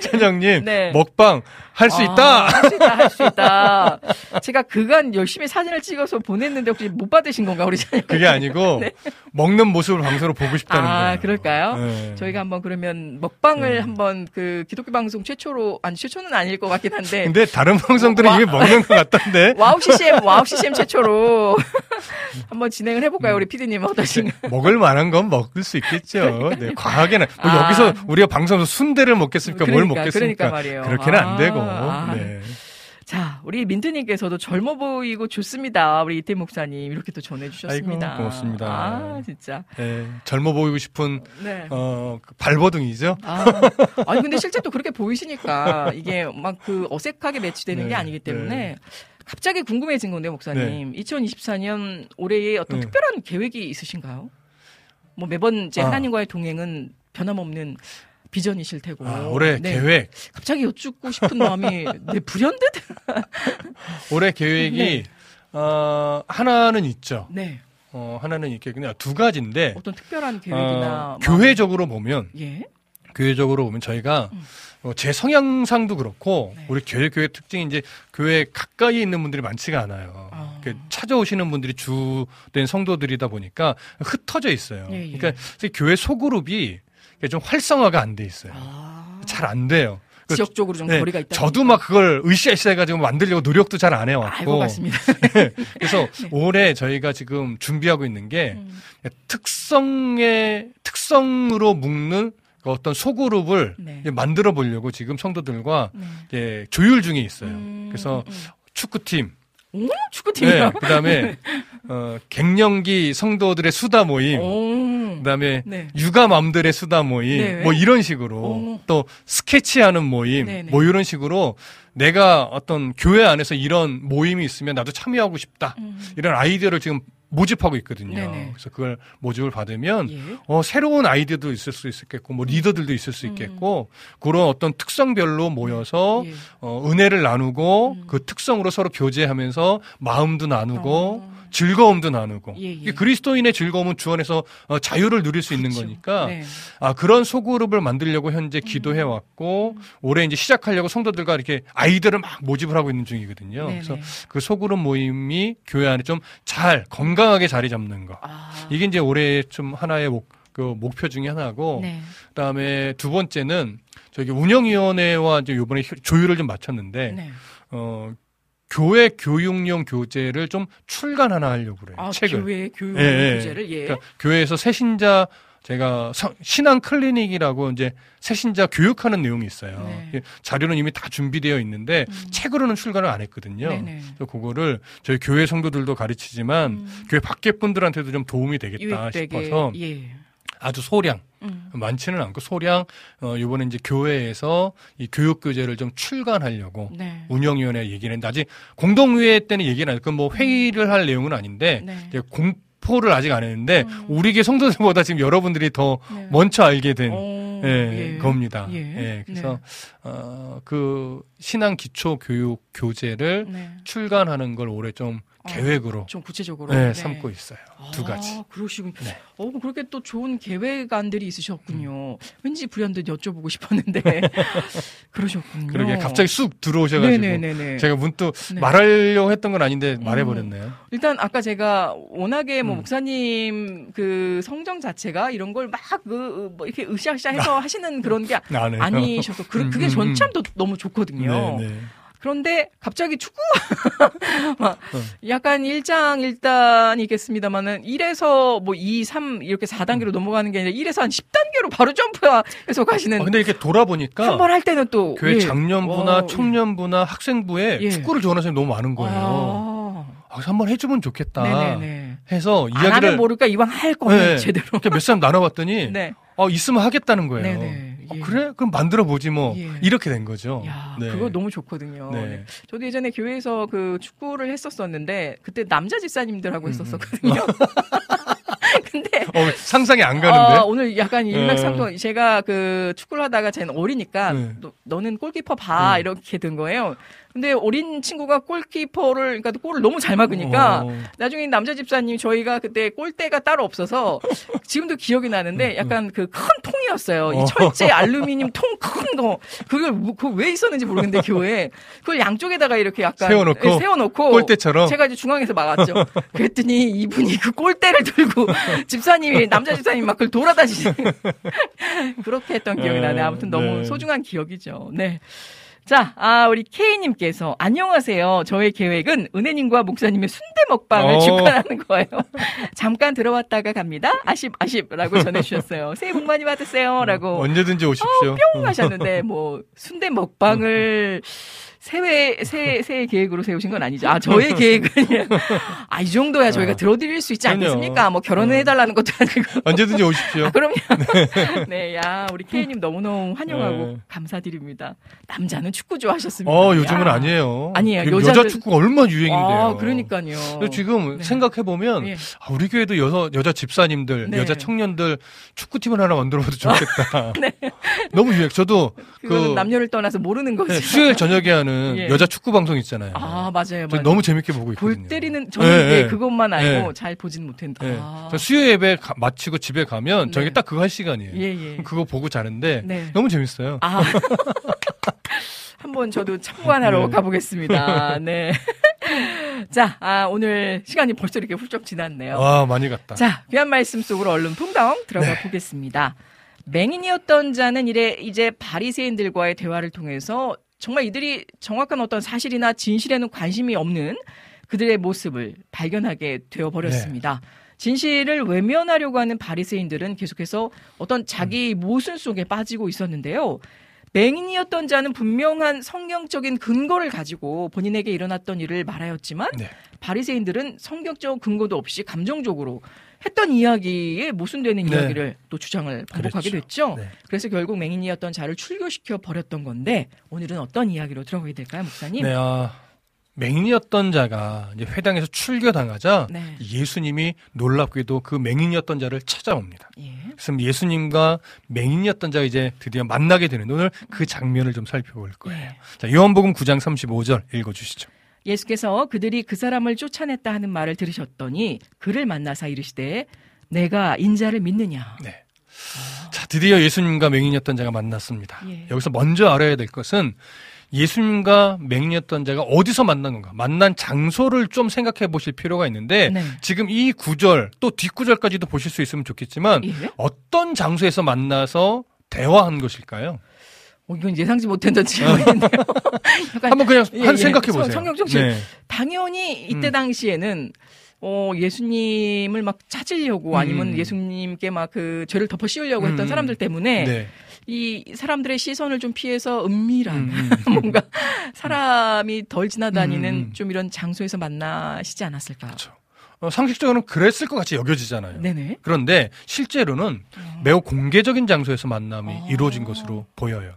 찬영님, 네. 먹방 할 수 있다! 할 수 있다. 제가 그간 열심히 사진을 찍어서 보냈는데 혹시 못 받으신 건가요, 우리 찬영님? 그게 아니고, 네. 먹는 모습을 방송으로 보고 싶다는 거예요. 그럴까요? 네. 저희가 한번 그러면 먹방을 한번 그 기독교 방송 최초는 아닐 것 같긴 한데. 근데 다른 방송들은 이미 먹는 것 같던데. 와우 CCM 최초로 한번 진행을 해볼까요? 우리 피디님은 어떠신가요? 먹을 만한 건 먹을 수 있겠죠. 네. 과하게는 뭐 여기서 우리가 방송에서 순대를 먹겠습니까? 그러니까, 뭘 먹겠습니까? 그러니까 말이에요. 그렇게는 안 되고. 네. 자, 우리 민트님께서도 젊어 보이고 좋습니다. 우리 이태 목사님 이렇게 또 전해주셨습니다. 아이고, 고맙습니다. 진짜. 네, 젊어 보이고 싶은 네. 발버둥이죠. 아니 근데 실제 또 그렇게 보이시니까 이게 막 그 어색하게 매치되는 네, 게 아니기 때문에. 네. 갑자기 궁금해진 건데요, 목사님. 네. 2024년 올해에 어떤 특별한 계획이 있으신가요? 뭐 매번 이제 하나님과의 동행은 변함없는 비전이실 테고. 아, 올해 네. 계획. 갑자기 여쭙고 싶은 마음이 네, 불현듯. 올해 계획이 네. 하나는 있죠. 네. 하나는 있겠군요. 두 가지인데. 어떤 특별한 계획이나. 교회적으로 보면. 예. 교회적으로 보면 저희가 제 성향상도 그렇고 네. 우리 교회 특징이 이제 교회 가까이 있는 분들이 많지가 않아요. 찾아오시는 분들이 주된 성도들이다 보니까 흩어져 있어요. 예, 예. 그러니까 교회 소그룹이 좀 활성화가 안 돼 있어요. 잘 안 돼요. 지역적으로 좀 네, 거리가 있다. 저도 막 그걸 으쌰으쌰 해가지고 만들려고 노력도 잘 안 해왔고. 알고 맞습니다. 네, 그래서 네. 올해 저희가 지금 준비하고 있는 게 특성으로 묶는 어떤 소그룹을 네. 만들어 보려고 지금 성도들과 네. 조율 중에 있어요. 그래서 축구팀. 오, 축구팀이요? 네, 그 다음에 갱년기 성도들의 수다 모임. 그 다음에 네. 육아맘들의 수다 모임. 네. 뭐 이런 식으로. 또 스케치하는 모임. 네네. 뭐 이런 식으로 내가 어떤 교회 안에서 이런 모임이 있으면 나도 참여하고 싶다. 이런 아이디어를 지금 모집하고 있거든요. 네네. 그래서 그걸 모집을 받으면 예. 새로운 아이디어도 있을 수 있겠고 뭐 리더들도 있을 수 있겠고 그런 어떤 특성별로 모여서 예. 은혜를 나누고 그 특성으로 서로 교제하면서 마음도 나누고 즐거움도 나누고 예. 그리스도인의 즐거움은 주 안에서 자유를 누릴 수 그렇죠. 있는 거니까 네. 아, 그런 소그룹을 만들려고 현재 기도해왔고 올해 이제 시작하려고 성도들과 이렇게 아이들을 막 모집을 하고 있는 중이거든요. 네네. 그래서 그 소그룹 모임이 교회 안에 좀 잘 건강하게 자리 잡는 거 이게 이제 올해 좀 하나의 목표 중에 하나고 네. 그다음에 두 번째는 저기 운영위원회와 이제 이번에 조율을 좀 마쳤는데 네. 교회 교육용 교재를 좀 출간 하나 하려고 그래요. 책을. 교회 교육용 교재를 예. 그러니까 교회에서 새신자 제가 신앙 클리닉이라고 이제 새신자 교육하는 내용이 있어요. 네. 자료는 이미 다 준비되어 있는데 책으로는 출간을 안 했거든요. 네네. 그래서 그거를 저희 교회 성도들도 가르치지만 교회 밖에 분들한테도 좀 도움이 되겠다 싶어서 예. 아주 소량 많지는 않고 소량 이번에 이제 교회에서 이 교육 교재를 좀 출간하려고 네. 운영위원회 얘기를 했는데 아직 공동회의 때는 얘기는 안 했고 뭐 회의를 할 내용은 아닌데 네. 이제 공포를 아직 안 했는데 우리 계 성도들보다 지금 여러분들이 더 네. 먼저 알게 된 예, 예. 겁니다. 예. 예. 그래서 네. 그 신앙 기초 교육 교재를 네. 출간하는 걸 올해 좀 계획으로 좀 구체적으로 네, 삼고 있어요. 두 가지. 그러시군요. 네. 그렇게 또 좋은 계획안들이 있으셨군요. 왠지 불현듯 여쭤보고 싶었는데 그러셨군요. 그러게 갑자기 쑥 들어오셔가지고 네네네네. 제가 문득 네. 말하려고 했던 건 아닌데 말해버렸네요. 일단 아까 제가 워낙에 뭐 목사님 그 성정 자체가 이런 걸 막 뭐 이렇게 으쌰으쌰해서 하시는 그런 게 아니셔서 그게 전 참 너무 좋거든요. 네네. 그런데 갑자기 축구 약간 일장일단이겠습니다만은 1에서 뭐 2, 3 이렇게 4단계로 넘어가는 게 아니라 1에서 한 10단계로 바로 점프해서 가시는. 근데 이렇게 돌아보니까 한 번 할 때는 또 교회 예. 장년부나 청년부나 학생부에 예. 축구를 좋아하는 사람이 너무 많은 거예요. 한번 해주면 좋겠다. 네네네. 해서 이야기를 안 하면 모를까 이왕 할 거면 네. 제대로. 몇 사람 나눠봤더니 네. 있으면 하겠다는 거예요. 네네. 예. 그래? 그럼 만들어보지 뭐. 예. 이렇게 된 거죠. 야, 네. 그거 너무 좋거든요. 네. 네. 저도 예전에 교회에서 그 축구를 했었었는데 그때 남자 집사님들하고 했었었거든요. 근데 상상이 안 가는데 오늘 약간 일맥상통 제가 그 축구를 하다가 쟤는 어리니까 너는 골키퍼 봐 이렇게 된 거예요. 근데 어린 친구가 골키퍼를 그러니까 골을 너무 잘 막으니까 나중에 남자 집사님 저희가 그때 골대가 따로 없어서 지금도 기억이 나는데 약간 그 큰 통이었어요. 이 철제 알루미늄 통 큰 거 그걸 왜 있었는지 모르겠는데 교회에 그걸 양쪽에다가 이렇게 약간 세워놓고 골대처럼 제가 이제 중앙에서 막았죠. 그랬더니 이분이 그 골대를 들고 집사님이 남자 집사님이 막 그걸 돌아다니시는 그렇게 했던 기억이 나네. 아무튼 너무 네. 소중한 기억이죠. 네. 자, 우리 K님께서 안녕하세요. 저의 계획은 은혜님과 목사님의 순대 먹방을 주관하는 거예요. 잠깐 들어왔다가 갑니다. 아쉽라고 전해주셨어요. 새해 복 많이 받으세요라고. 언제든지 오십시오. 뿅 하셨는데 뭐 순대 먹방을 새해 계획으로 세우신 건 아니죠? 아, 저의 계획은 아, 이 정도야 저희가 들어드릴 수 있지 않겠습니까? 뭐 결혼을 해달라는 것도 아니고 언제든지 오십시오. 아, 그럼요. 네, 야 우리 K님 너무너무 환영하고 감사드립니다. 남자는 축구 좋아하셨습니다. 요즘은 아니에요. 아니에요. 여자 축구가 얼마나 유행인데요. 아, 그러니까요. 지금 생각해 보면 우리 교회도 여자 집사님들, 여자 청년들 축구팀을 하나 만들어봐도 좋겠다. 네. 너무 유행. 저도 그 남녀를 떠나서 모르는 거죠. 네, 수요일 저녁에 하는 여자 축구 방송 있잖아요. 아, 맞아요. 너무 재밌게 보고 있거든요. 골 때리는, 저는 그것만 알고 잘 보진 못했는데. 네. 아. 수요 예배 마치고 집에 가면 저희가 딱 그거 할 시간이에요. 그거 보고 자는데 너무 재밌어요. 아. 한번 저도 참관하러 가보겠습니다. 네. 자, 오늘 시간이 벌써 이렇게 훌쩍 지났네요. 아, 많이 갔다. 자, 귀한 말씀 속으로 얼른 풍덩 들어가 보겠습니다. 맹인이었던 자는 이제 바리새인들과의 대화를 통해서 정말 이들이 정확한 어떤 사실이나 진실에는 관심이 없는 그들의 모습을 발견하게 되어버렸습니다. 네. 진실을 외면하려고 하는 바리새인들은 계속해서 어떤 자기 모순 속에 빠지고 있었는데요. 맹인이었던 자는 분명한 성경적인 근거를 가지고 본인에게 일어났던 일을 말하였지만 바리새인들은 성경적 근거도 없이 감정적으로 했던 이야기에 모순되는 이야기를 또 주장을 반복하게 됐죠. 네. 그래서 결국 맹인이었던 자를 출교시켜 버렸던 건데 오늘은 어떤 이야기로 들어가게 될까요, 목사님? 네, 맹인이었던 자가 이제 회당에서 출교당하자 예수님이 놀랍게도 그 맹인이었던 자를 찾아옵니다. 그래서 예수님과 맹인이었던 자가 이제 드디어 만나게 되는데 오늘 그 장면을 좀 살펴볼 거예요. 자, 요한복음 9장 35절 읽어주시죠. 예수께서 그들이 그 사람을 쫓아냈다 하는 말을 들으셨더니 그를 만나사 이르시되 내가 인자를 믿느냐. 네. 자, 드디어 예수님과 맹인이었던 자가 만났습니다. 여기서 먼저 알아야 될 것은 예수님과 맹인이었던 자가 어디서 만난 건가? 만난 장소를 좀 생각해 보실 필요가 있는데 지금 이 구절 또 뒷구절까지도 보실 수 있으면 좋겠지만 어떤 장소에서 만나서 대화한 것일까요? 이건 예상치 못했던 질문인데요. 한번 그냥 생각해 보세요. 성경정신. 당연히 이때 당시에는 예수님을 막 찾으려고 아니면 예수님께 막 그 죄를 덮어 씌우려고 했던 사람들 때문에 이 사람들의 시선을 좀 피해서 은밀한 뭔가 사람이 덜 지나다니는 좀 이런 장소에서 만나시지 않았을까요? 그렇죠. 상식적으로는 그랬을 것 같이 여겨지잖아요. 네네. 그런데 실제로는 매우 공개적인 장소에서 만남이 이루어진 것으로 보여요.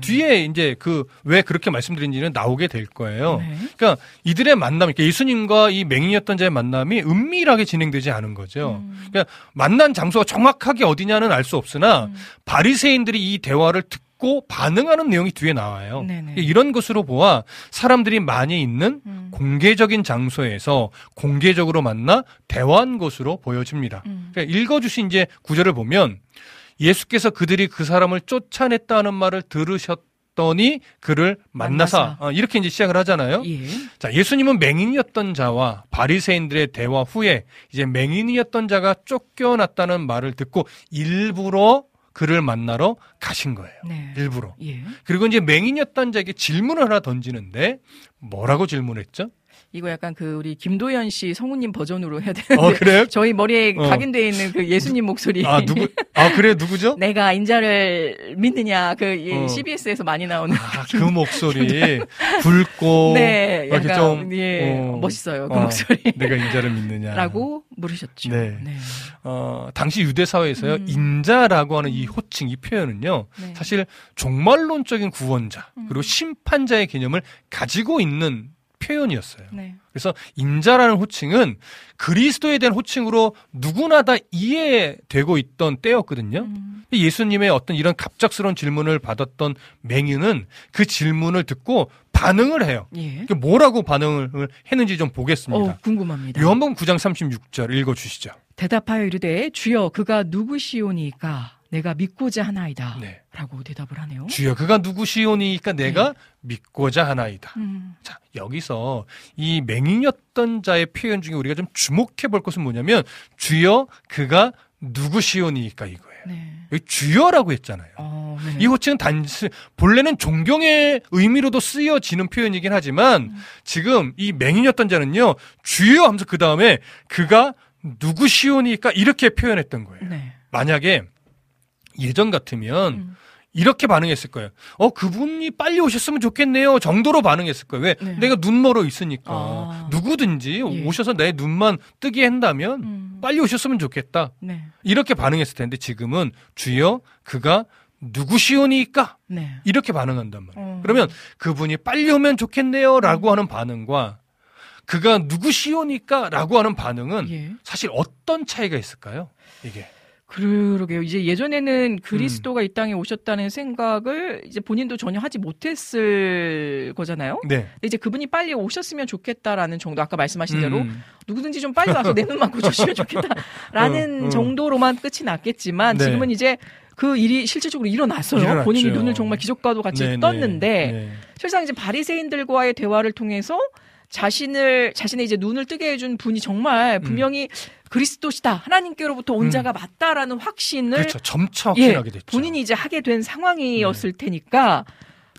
뒤에 이제 왜 그렇게 말씀드린지는 나오게 될 거예요. 그러니까 이들의 만남, 예수님과 이 맹인이었던 자의 만남이 은밀하게 진행되지 않은 거죠. 그러니까 만난 장소가 정확하게 어디냐는 알 수 없으나 바리새인들이 이 대화를 듣고 반응하는 내용이 뒤에 나와요. 이런 것으로 보아 사람들이 많이 있는 공개적인 장소에서 공개적으로 만나 대화한 것으로 보여집니다. 그러니까 읽어주신 이제 구절을 보면 예수께서 그들이 그 사람을 쫓아냈다는 말을 들으셨더니 그를 만나사. 이렇게 이제 시작을 하잖아요. 자, 예수님은 맹인이었던 자와 바리새인들의 대화 후에 이제 맹인이었던 자가 쫓겨났다는 말을 듣고 일부러 그를 만나러 가신 거예요. 일부러. 그리고 이제 맹인이었던 자에게 질문을 하나 던지는데 뭐라고 질문했죠? 이거 약간 우리 김도연 씨 성우님 버전으로 해야 되는데. 그래요? 저희 머리에 각인되어 있는 그 예수님 목소리. 그래요? 누구죠? 내가 인자를 믿느냐. CBS에서 많이 나오는. 그 목소리. 굵고. 약간 좀. 멋있어요. 그 목소리. 내가 인자를 믿느냐. 라고 물으셨죠. 당시 유대사회에서요. 인자라고 하는 이 호칭, 이 표현은요. 사실 종말론적인 구원자, 그리고 심판자의 개념을 가지고 있는 표현이었어요. 그래서 인자라는 호칭은 그리스도에 대한 호칭으로 누구나 다 이해되고 있던 때였거든요. 예수님의 어떤 이런 갑작스러운 질문을 받았던 맹인은 그 질문을 듣고 반응을 해요. 뭐라고 반응을 했는지 좀 보겠습니다. 궁금합니다. 요한복음 9장 36절 읽어주시죠. 대답하여 이르되 주여 그가 누구시오니까 내가 믿고자 하나이다. 라고 대답을 하네요. 주여 그가 누구시오니까 내가 믿고자 하나이다. 자, 여기서 이 맹인이었던 자의 표현 중에 우리가 좀 주목해 볼 것은 뭐냐면 주여 그가 누구시오니까 이거예요. 여기 주여라고 했잖아요. 이 호칭은 본래는 존경의 의미로도 쓰여지는 표현이긴 하지만 지금 이 맹인이었던 자는요. 주여 하면서 그 다음에 그가 누구시오니까 이렇게 표현했던 거예요. 만약에 예전 같으면 이렇게 반응했을 거예요. 그분이 빨리 오셨으면 좋겠네요 정도로 반응했을 거예요. 왜? 네. 내가 눈 멀어 있으니까. 누구든지 예. 오셔서 내 눈만 뜨게 한다면 빨리 오셨으면 좋겠다. 네. 이렇게 반응했을 텐데 지금은 주여 그가 누구시오니까 네. 이렇게 반응한단 말이에요. 그러면 그분이 빨리 오면 좋겠네요 라고 하는 반응과 그가 누구시오니까 라고 하는 반응은 예. 사실 어떤 차이가 있을까요? 이게. 그러게요. 이제 예전에는 그리스도가 이 땅에 오셨다는 생각을 이제 본인도 전혀 하지 못했을 거잖아요. 네. 근데 이제 그분이 빨리 오셨으면 좋겠다라는 정도, 아까 말씀하신 대로 누구든지 좀 빨리 와서 내 눈만 고쳐주시면 좋겠다라는 정도로만 끝이 났겠지만 네. 지금은 이제 그 일이 실질적으로 일어났어요. 일어났죠. 본인이 눈을 정말 기적과도 같이 네, 떴는데 네. 실상 이제 바리새인들과의 대화를 통해서 자신의 이제 눈을 뜨게 해준 분이 정말 분명히 그리스도시다. 하나님께로부터 온 자가 맞다라는 확신을. 그렇죠. 점차 확신하게 됐죠. 본인이 이제 하게 된 상황이었을 네. 테니까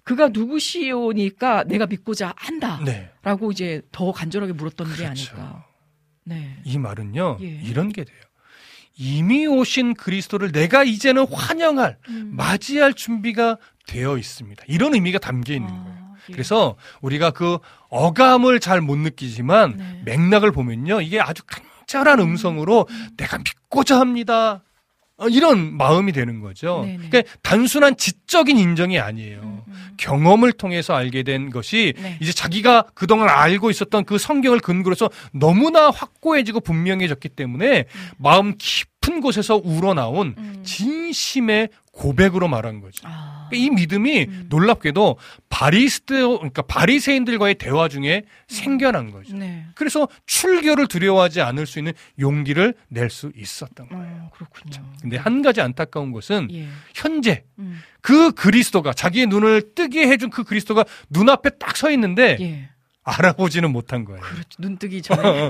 그가 누구시오니까 내가 믿고자 한다. 네. 라고 이제 더 간절하게 물었던 그렇죠. 게 아닐까. 네. 이 말은요. 예. 이런 게 돼요. 이미 오신 그리스도를 내가 이제는 환영할, 맞이할 준비가 되어 있습니다. 이런 의미가 담겨 있는 거예요. 예. 그래서 우리가 그 어감을 잘 못 느끼지만 네. 맥락을 보면요. 이게 아주 간절한 음성으로 내가 믿고자 합니다. 이런 마음이 되는 거죠. 네네. 그러니까 단순한 지적인 인정이 아니에요. 경험을 통해서 알게 된 것이 네. 이제 자기가 그동안 알고 있었던 그 성경을 근거로 해서 너무나 확고해지고 분명해졌기 때문에 마음 깊은 곳에서 우러나온 진심의 고백으로 말한 거죠. 아. 그러니까 이 믿음이 놀랍게도 그러니까 바리새인들과의 대화 중에 생겨난 거죠. 네. 그래서 출교를 두려워하지 않을 수 있는 용기를 낼 수 있었던 거예요. 그렇군요. 근데 한 가지 안타까운 것은 예. 현재 그 그리스도가 자기의 눈을 뜨게 해준 그 그리스도가 눈앞에 딱 서 있는데 예. 알아보지는 못한 거예요. 그렇죠. 눈뜨기 전에.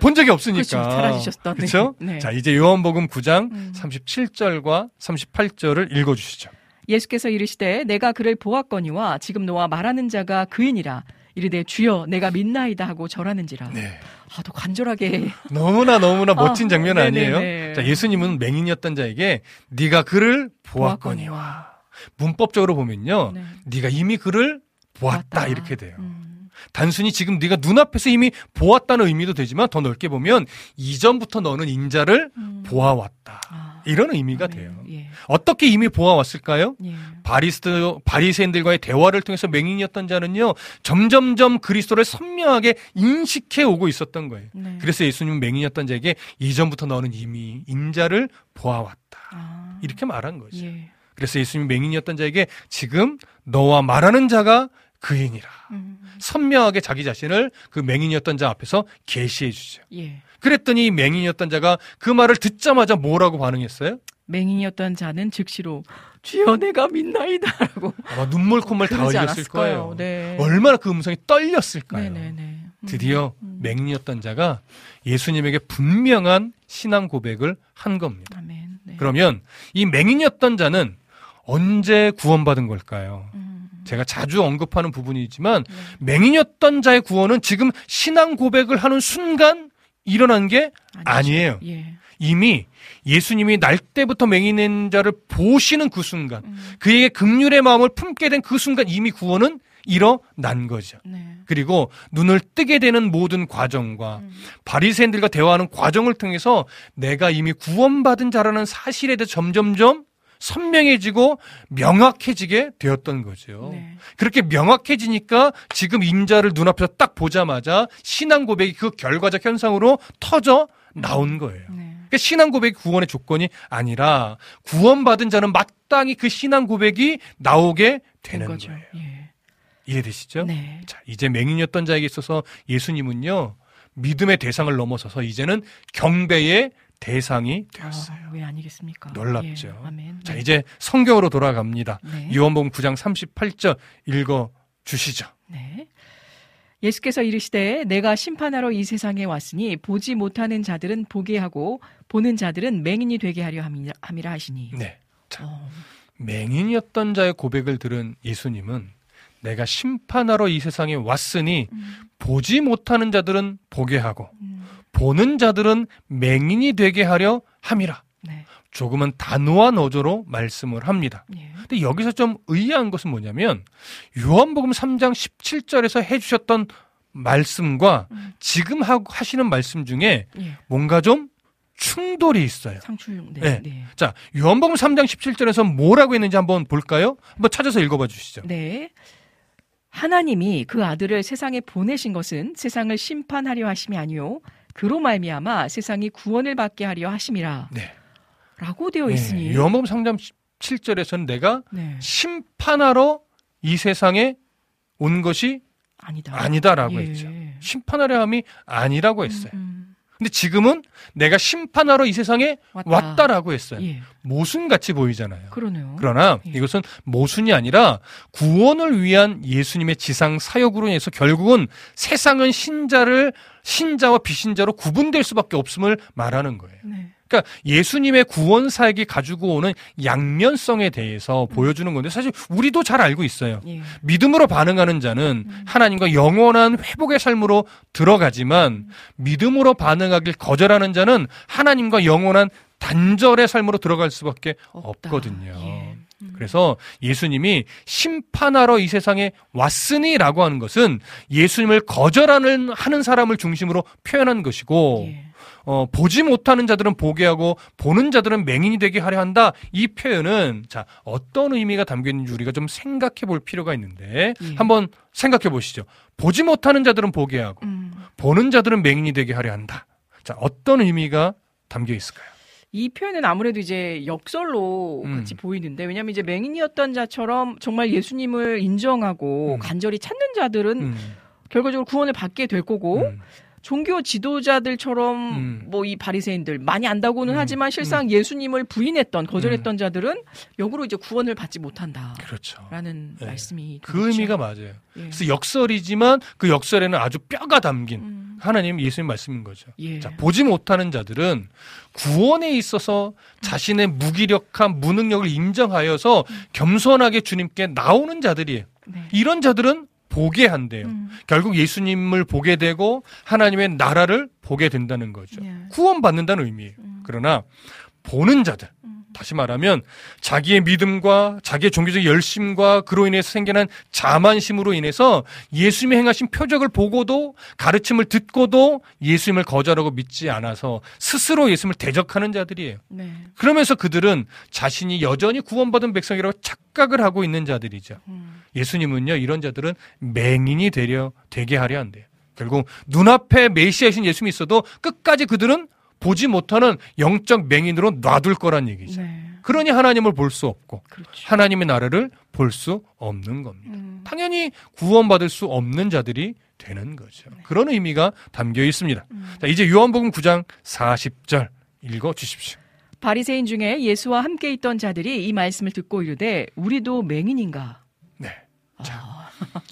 본 적이 없으니까. 그렇죠. 사라지셨다. 그렇죠? 네. 자, 이제 요한복음 9장 37절과 38절을 읽어주시죠. 예수께서 이르시되 내가 그를 보았거니와 지금 너와 말하는 자가 그이니라. 이르되 주여 내가 믿나이다 하고 절하는지라. 네. 아, 더 간절하게. 너무나 멋진 장면 아니에요? 네네네. 자, 예수님은 맹인이었던 자에게 네가 그를 보았거니와. 문법적으로 보면요. 네. 네가 이미 그를 보았다. 이렇게 돼요. 단순히 지금 네가 눈앞에서 이미 보았다는 의미도 되지만 더 넓게 보면 이전부터 너는 인자를 보아왔다. 이런 의미가 돼요. 예. 어떻게 이미 보아왔을까요? 예. 바리새인들과의 대화를 통해서 맹인이었던 자는요. 점점점 그리스도를 선명하게 인식해 오고 있었던 거예요. 네. 그래서 예수님은 맹인이었던 자에게 이전부터 너는 이미 인자를 보아왔다. 이렇게 말한 거죠. 예. 그래서 예수님은 맹인이었던 자에게 지금 너와 말하는 자가 그이니라. 선명하게 자기 자신을 그 맹인이었던 자 앞에서 계시해 주죠. 예. 그랬더니 맹인이었던 자가 그 말을 듣자마자 뭐라고 반응했어요? 맹인이었던 자는 즉시로 주여 내가 믿나이다라고 아마 눈물 콧물 다 흘렸을 거예요. 네. 얼마나 그 음성이 떨렸을까요? 네네네. 드디어 맹인이었던 자가 예수님에게 분명한 신앙 고백을 한 겁니다. 아멘. 네. 그러면 이 맹인이었던 자는 언제 구원받은 걸까요? 제가 자주 언급하는 부분이지만 맹인이었던 자의 구원은 지금 신앙 고백을 하는 순간 일어난 게 아니에요. 예. 이미 예수님이 날 때부터 맹인인 자를 보시는 그 순간 그에게 긍휼의 마음을 품게 된 그 순간 이미 구원은 일어난 거죠. 네. 그리고 눈을 뜨게 되는 모든 과정과 바리새인들과 대화하는 과정을 통해서 내가 이미 구원받은 자라는 사실에 대해 점점점 선명해지고 명확해지게 되었던 거죠. 네. 그렇게 명확해지니까 지금 인자를 눈앞에서 딱 보자마자 신앙 고백이 그 결과적 현상으로 터져 나온 거예요. 네. 그러니까 신앙 고백이 구원의 조건이 아니라 구원받은 자는 마땅히 그 신앙 고백이 나오게 되는 거죠. 예. 이해되시죠? 네. 자, 이제 맹인이었던 자에게 있어서 예수님은요. 믿음의 대상을 넘어서서 이제는 경배의 대상이 되었어요. 왜 아니겠습니까? 놀랍죠. 예, 아멘. 자, 이제 성경으로 돌아갑니다. 네. 요한복음 9장 38절 읽어 주시죠. 네. 예수께서 이르시되 내가 심판하러 이 세상에 왔으니 보지 못하는 자들은 보게 하고 보는 자들은 맹인이 되게 하려 함이라 하시니. 네. 자, 맹인이었던 자의 고백을 들은 예수님은 내가 심판하러 이 세상에 왔으니 보지 못하는 자들은 보게 하고 보는 자들은 맹인이 되게 하려 함이라. 네. 조금은 단호한 어조로 말씀을 합니다. 예. 근데 여기서 좀 의아한 것은 뭐냐면 요한복음 3장 17절에서 해주셨던 말씀과 지금 하시는 말씀 중에 예. 뭔가 좀 충돌이 있어요. 상충. 네. 네. 네. 자, 요한복음 3장 17절에서 뭐라고 했는지 한번 볼까요? 한번 찾아서 읽어봐 주시죠. 네. 하나님이 그 아들을 세상에 보내신 것은 세상을 심판하려 하심이 아니요 그로 말미암아 세상이 구원을 받게 하려 하심이라. 네. 라고 되어 있으니 네. 요한복음 3장 17절에서는 내가 네. 심판하러 이 세상에 온 것이 아니다라고 예. 했죠. 심판하려 함이 아니라고 했어요. 근데 지금은 내가 심판하러 이 세상에 왔다라고 했어요. 예. 모순같이 보이잖아요. 그러네요. 그러나 예. 이것은 모순이 아니라 구원을 위한 예수님의 지상 사역으로 인해서 결국은 세상은 신자와 비신자로 구분될 수밖에 없음을 말하는 거예요. 네. 그러니까 예수님의 구원 사역이 가지고 오는 양면성에 대해서 보여주는 건데 사실 우리도 잘 알고 있어요. 예. 믿음으로 반응하는 자는 하나님과 영원한 회복의 삶으로 들어가지만 믿음으로 반응하길 거절하는 자는 하나님과 영원한 단절의 삶으로 들어갈 수밖에 없거든요. 예. 그래서 예수님이 심판하러 이 세상에 왔으니 라고 하는 것은 예수님을 거절하는 사람을 중심으로 표현한 것이고 예. 보지 못하는 자들은 보게 하고 보는 자들은 맹인이 되게 하려 한다. 이 표현은 자 어떤 의미가 담겨있는지 우리가 좀 생각해 볼 필요가 있는데 예. 한번 생각해 보시죠. 보지 못하는 자들은 보게 하고 보는 자들은 맹인이 되게 하려 한다. 자 어떤 의미가 담겨 있을까요? 이 표현은 아무래도 이제 역설로 같이 보이는데 왜냐하면 이제 맹인이었던 자처럼 정말 예수님을 인정하고 간절히 찾는 자들은 결과적으로 구원을 받게 될 거고 종교 지도자들처럼 뭐 이 바리새인들 많이 안다고는 하지만 실상 예수님을 부인했던 거절했던 자들은 역으로 이제 구원을 받지 못한다. 그렇죠. 라는 네. 말씀이 그 의미가 맞아요. 예. 그래서 역설이지만 그 역설에는 아주 뼈가 담긴 하나님 예수님 말씀인 거죠. 예. 자, 보지 못하는 자들은 구원에 있어서 자신의 무기력한 무능력을 인정하여서 겸손하게 주님께 나오는 자들이에요. 네. 이런 자들은 보게 한대요. 결국 예수님을 보게 되고 하나님의 나라를 보게 된다는 거죠. 예. 구원받는다는 의미예요. 그러나 보는 자들, 다시 말하면 자기의 믿음과 자기의 종교적 열심과 그로 인해서 생기는 자만심으로 인해서 예수님이 행하신 표적을 보고도 가르침을 듣고도 예수님을 거절하고 믿지 않아서 스스로 예수님을 대적하는 자들이에요. 네. 그러면서 그들은 자신이 여전히 구원받은 백성이라고 착각을 하고 있는 자들이죠. 예수님은요 이런 자들은 맹인이 되게 하려 한대요. 결국 눈앞에 메시아이신 예수님이 있어도 끝까지 그들은 보지 못하는 영적 맹인으로 놔둘 거란 얘기죠. 네. 그러니 하나님을 볼 수 없고 그렇죠. 하나님의 나라를 볼 수 없는 겁니다. 당연히 구원받을 수 없는 자들이 되는 거죠. 네. 그런 의미가 담겨 있습니다. 자, 이제 요한복음 9장 40절 읽어주십시오. 바리새인 중에 예수와 함께 있던 자들이 이 말씀을 듣고 이르되 우리도 맹인인가? 네. 자,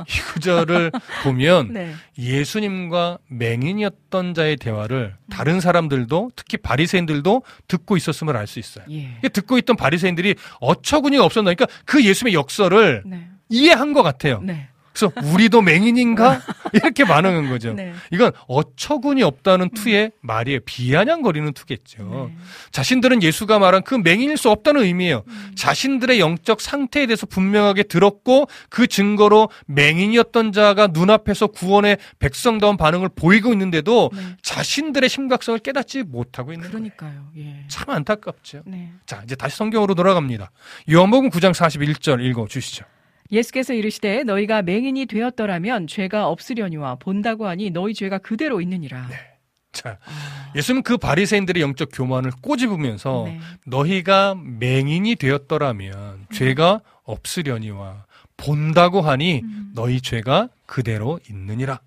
이 구절을 보면 네. 예수님과 맹인이었던 자의 대화를 다른 사람들도 특히 바리새인들도 듣고 있었음을 알 수 있어요. 예. 듣고 있던 바리새인들이 어처구니가 없었나니까 그 예수님의 역설을 네. 이해한 것 같아요. 네. 그래서 우리도 맹인인가? 이렇게 반응한 거죠. 네. 이건 어처구니 없다는 투의 말이에요. 비아냥거리는 투겠죠. 네. 자신들은 예수가 말한 그 맹인일 수 없다는 의미예요. 자신들의 영적 상태에 대해서 분명하게 들었고 그 증거로 맹인이었던 자가 눈앞에서 구원의 백성다운 반응을 보이고 있는데도 네. 자신들의 심각성을 깨닫지 못하고 있는 그러니까요. 거예요. 예. 참 안타깝죠. 네. 자, 이제 다시 성경으로 돌아갑니다. 요한복음 9장 41절 읽어주시죠. 예수께서 이르시되 너희가 맹인이 되었더라면 죄가 없으려니와 본다고 하니 너희 죄가 그대로 있느니라. 네. 자, 예수님은 그 바리새인들의 영적 교만을 꼬집으면서 네. 너희가 맹인이 되었더라면 죄가 없으려니와 본다고 하니 너희 죄가 그대로 있느니라.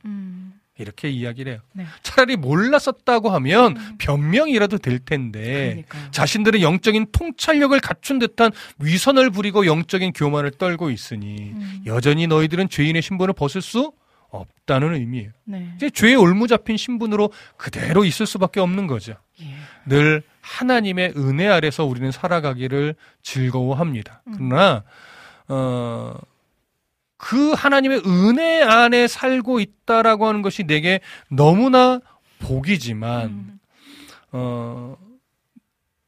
이렇게 이야기를 해요. 네. 차라리 몰랐었다고 하면 변명이라도 될 텐데 그러니까요. 자신들의 영적인 통찰력을 갖춘 듯한 위선을 부리고 영적인 교만을 떨고 있으니 여전히 너희들은 죄인의 신분을 벗을 수 없다는 의미예요. 네. 이제 죄에 올무잡힌 신분으로 그대로 있을 수밖에 없는 거죠. 예. 늘 하나님의 은혜 아래서 우리는 살아가기를 즐거워합니다. 그러나 그 하나님의 은혜 안에 살고 있다라고 하는 것이 내게 너무나 복이지만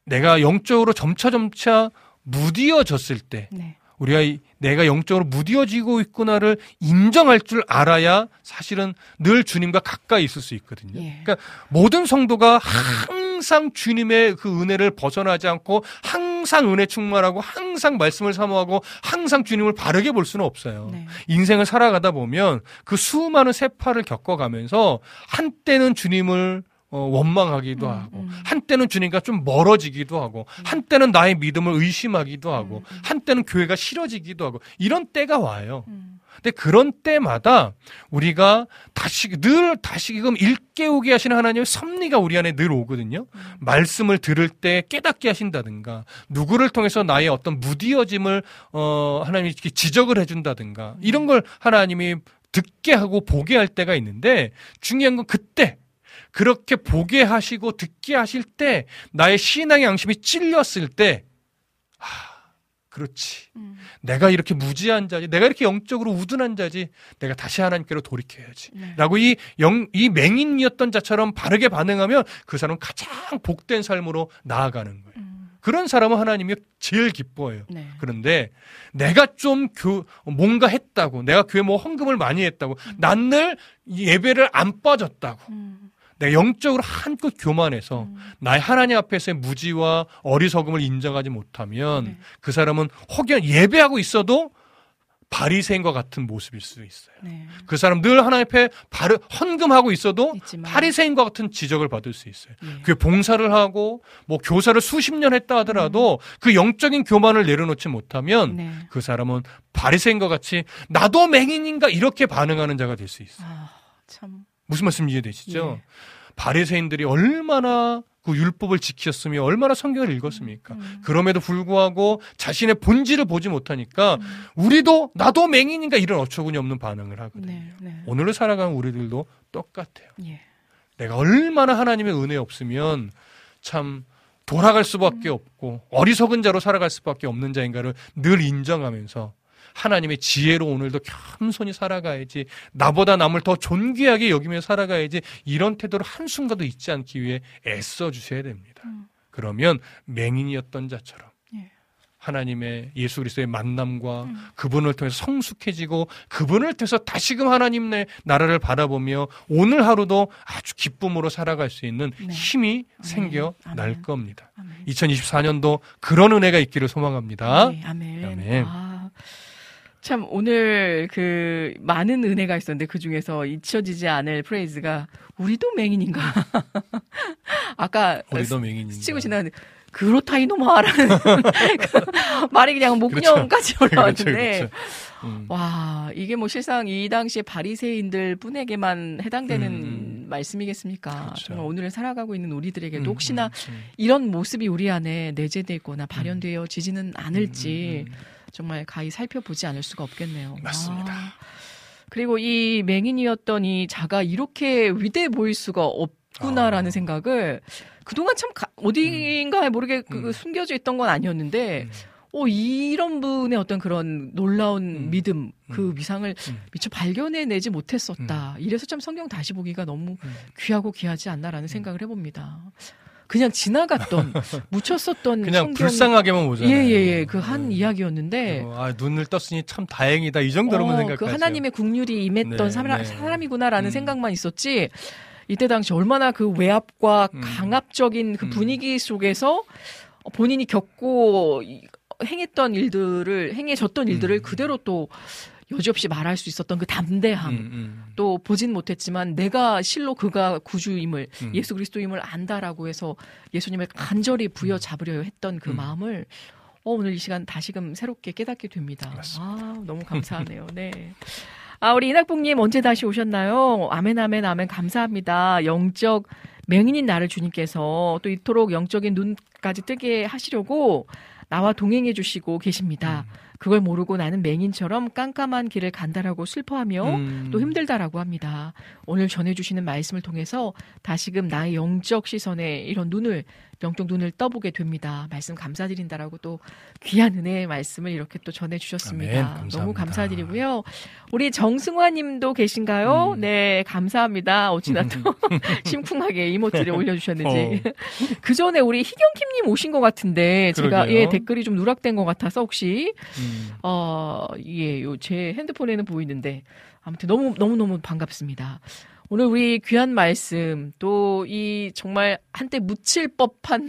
내가 영적으로 점차점차 무뎌졌을 때 네. 우리가 내가 영적으로 무뎌지고 있구나를 인정할 줄 알아야 사실은 늘 주님과 가까이 있을 수 있거든요. 예. 그러니까 모든 성도가 항상 주님의 그 은혜를 벗어나지 않고 항상 은혜 충만하고 항상 말씀을 사모하고 항상 주님을 바르게 볼 수는 없어요. 네. 인생을 살아가다 보면 그 수많은 세파를 겪어가면서 한때는 주님을 원망하기도 하고 한때는 주님과 좀 멀어지기도 하고 한때는 나의 믿음을 의심하기도 하고 한때는 교회가 싫어지기도 하고 이런 때가 와요. 근데 그런 때마다 우리가 다시금 일깨우게 하시는 하나님의 섭리가 우리 안에 늘 오거든요. 말씀을 들을 때 깨닫게 하신다든가 누구를 통해서 나의 어떤 무디어짐을 하나님이 지적을 해준다든가 이런 걸 하나님이 듣게 하고 보게 할 때가 있는데 중요한 건 그때 그렇게 보게 하시고 듣게 하실 때 나의 신앙의 양심이 찔렸을 때 그렇지. 내가 이렇게 무지한 자지. 내가 이렇게 영적으로 우둔한 자지. 내가 다시 하나님께로 돌이켜야지. 네. 라고 이 맹인이었던 자처럼 바르게 반응하면 그 사람은 가장 복된 삶으로 나아가는 거예요. 그런 사람은 하나님이 제일 기뻐해요. 네. 그런데 내가 좀 뭔가 했다고 내가 교회 뭐 헌금을 많이 했다고 난 늘 예배를 안 빠졌다고 내가 영적으로 한껏 교만해서 나의 하나님 앞에서의 무지와 어리석음을 인정하지 못하면 네. 그 사람은 혹여 예배하고 있어도 바리새인과 같은 모습일 수도 있어요. 네. 그 사람 늘 하나님 앞에 헌금하고 있어도 있지만. 바리새인과 같은 지적을 받을 수 있어요. 네. 그 봉사를 하고 뭐 교사를 수십 년 했다 하더라도 그 영적인 교만을 내려놓지 못하면 네. 그 사람은 바리새인과 같이 나도 맹인인가 이렇게 반응하는 자가 될 수 있어요. 아, 참. 무슨 말씀 이해되시죠? 예. 바리새인들이 얼마나 그 율법을 지켰으며 얼마나 성경을 읽었습니까? 그럼에도 불구하고 자신의 본질을 보지 못하니까 나도 맹인인가 이런 어처구니 없는 반응을 하거든요. 네, 네. 오늘을 살아가는 우리들도 똑같아요. 예. 내가 얼마나 하나님의 은혜 없으면 참 돌아갈 수밖에 없고 어리석은 자로 살아갈 수밖에 없는 자인가를 늘 인정하면서 하나님의 지혜로 오늘도 겸손히 살아가야지 나보다 남을 더 존귀하게 여기며 살아가야지 이런 태도를 한순간도 잊지 않기 위해 애써 주셔야 됩니다. 그러면 맹인이었던 자처럼 예. 하나님의 예수 그리스도의 만남과 그분을 통해서 성숙해지고 그분을 통해서 다시금 하나님의 나라를 바라보며 오늘 하루도 아주 기쁨으로 살아갈 수 있는 네. 힘이 생겨날 겁니다. 아멘. 2024년도 그런 은혜가 있기를 소망합니다. 네. 아멘. 아멘. 아. 참 오늘 그 많은 은혜가 있었는데 그중에서 잊혀지지 않을 프레이즈가 우리도 맹인인가 아까 우리도 맹인인가 치고 지나갔는데 그렇다 이놈아라는 말이 그냥 목념까지 그렇죠. 올라왔는데 그렇죠. 와 이게 뭐 실상 이 당시에 바리새인들 뿐에게만 해당되는 말씀이겠습니까? 그렇죠. 정말 오늘을 살아가고 있는 우리들에게도 혹시나 이런 모습이 우리 안에 내재되거나 발현되어지지는 않을지 정말 가히 살펴보지 않을 수가 없겠네요. 맞습니다. 아, 그리고 이 맹인이었던 이 자가 이렇게 위대해 보일 수가 없구나라는 생각을 그동안 참 어딘가에 모르게 숨겨져 있던 건 아니었는데 이런 분의 어떤 그런 놀라운 믿음 그 위상을 미처 발견해내지 못했었다. 이래서 참 성경 다시 보기가 너무 귀하고 귀하지 않나라는 생각을 해봅니다. 그냥 지나갔던 묻혔었던 그냥 성경... 불쌍하게만 보잖아요. 예예예 그 한 이야기였는데 아 눈을 떴으니 참 다행이다 이 정도로만 생각하죠. 그 하나님의 긍휼이 임했던 네, 사람이구나라는 생각만 있었지 이때 당시 얼마나 그 외압과 강압적인 그 분위기 속에서 본인이 겪고 행해졌던 일들을 그대로 또 여지없이 말할 수 있었던 그 담대함 또 보진 못했지만 내가 실로 그가 구주임을 예수 그리스도임을 안다라고 해서 예수님을 간절히 부여잡으려 했던 그 마음을 오늘 이 시간 다시금 새롭게 깨닫게 됩니다. 아, 너무 감사하네요. 네. 아, 우리 이낙봉님 언제 다시 오셨나요? 아멘 아멘 아멘 감사합니다. 영적 맹인인 나를 주님께서 또 이토록 영적인 눈까지 뜨게 하시려고 나와 동행해 주시고 계십니다. 그걸 모르고 나는 맹인처럼 깜깜한 길을 간다라고 슬퍼하며 또 힘들다라고 합니다. 오늘 전해주시는 말씀을 통해서 다시금 나의 영적 시선에 이런 눈을 영적 눈을 떠보게 됩니다. 말씀 감사드린다라고 또 귀한 은혜의 말씀을 이렇게 또 전해주셨습니다. 아멘, 감사합니다. 너무 감사드리고요. 우리 정승화님도 계신가요? 네, 감사합니다. 어찌나 또 심쿵하게 이모티를 올려주셨는지. 그 전에 우리 희경킴님 오신 것 같은데 제가 그러게요. 예 댓글이 좀 누락된 것 같아서 혹시 예, 요 제 핸드폰에는 보이는데 아무튼 너무 반갑습니다. 오늘 우리 귀한 말씀 또 이 정말 한때 묻힐 법한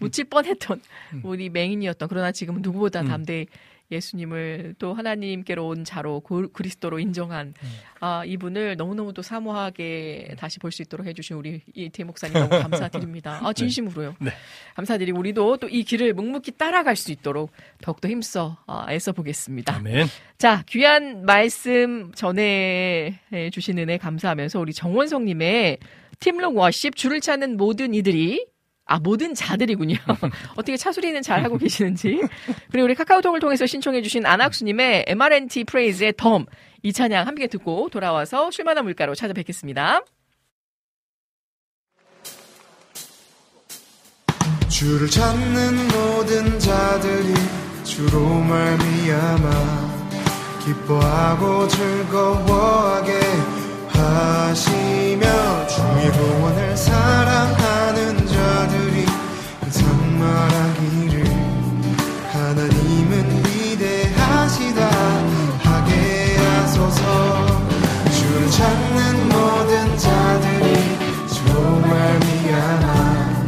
묻힐 뻔했던 우리 맹인이었던 그러나 지금은 누구보다 담대히 예수님을 또 하나님께로 온 자로 그리스도로 인정한 아, 이분을 너무너무 또 사모하게 다시 볼 수 있도록 해주신 우리 이태희 목사님 너무 감사드립니다. 아, 진심으로요. 네. 감사드리고 우리도 또 이 길을 묵묵히 따라갈 수 있도록 더욱더 힘써 애써 보겠습니다. 아멘. 자, 귀한 말씀 전해주신 은혜 감사하면서 우리 정원성님의 팀록 워십 줄을 찾는 모든 이들이 아, 모든 자들이군요. 어떻게 차수리는 잘하고 계시는지. 그리고 우리 카카오톡을 통해서 신청해주신 안학수님의 MR&T 프레이즈의 덤. 이 찬양 함께 듣고 돌아와서 쉴만한 물가로 찾아뵙겠습니다. 주를 찾는 모든 자들이 주로 말미암아 기뻐하고 즐거워하게 하시며 주의 구원을 사랑하는 자들이 항상 말하기를 하나님은 위대하시다 하게 하소서. 주를 찾는 모든 자들이 주로 말미암아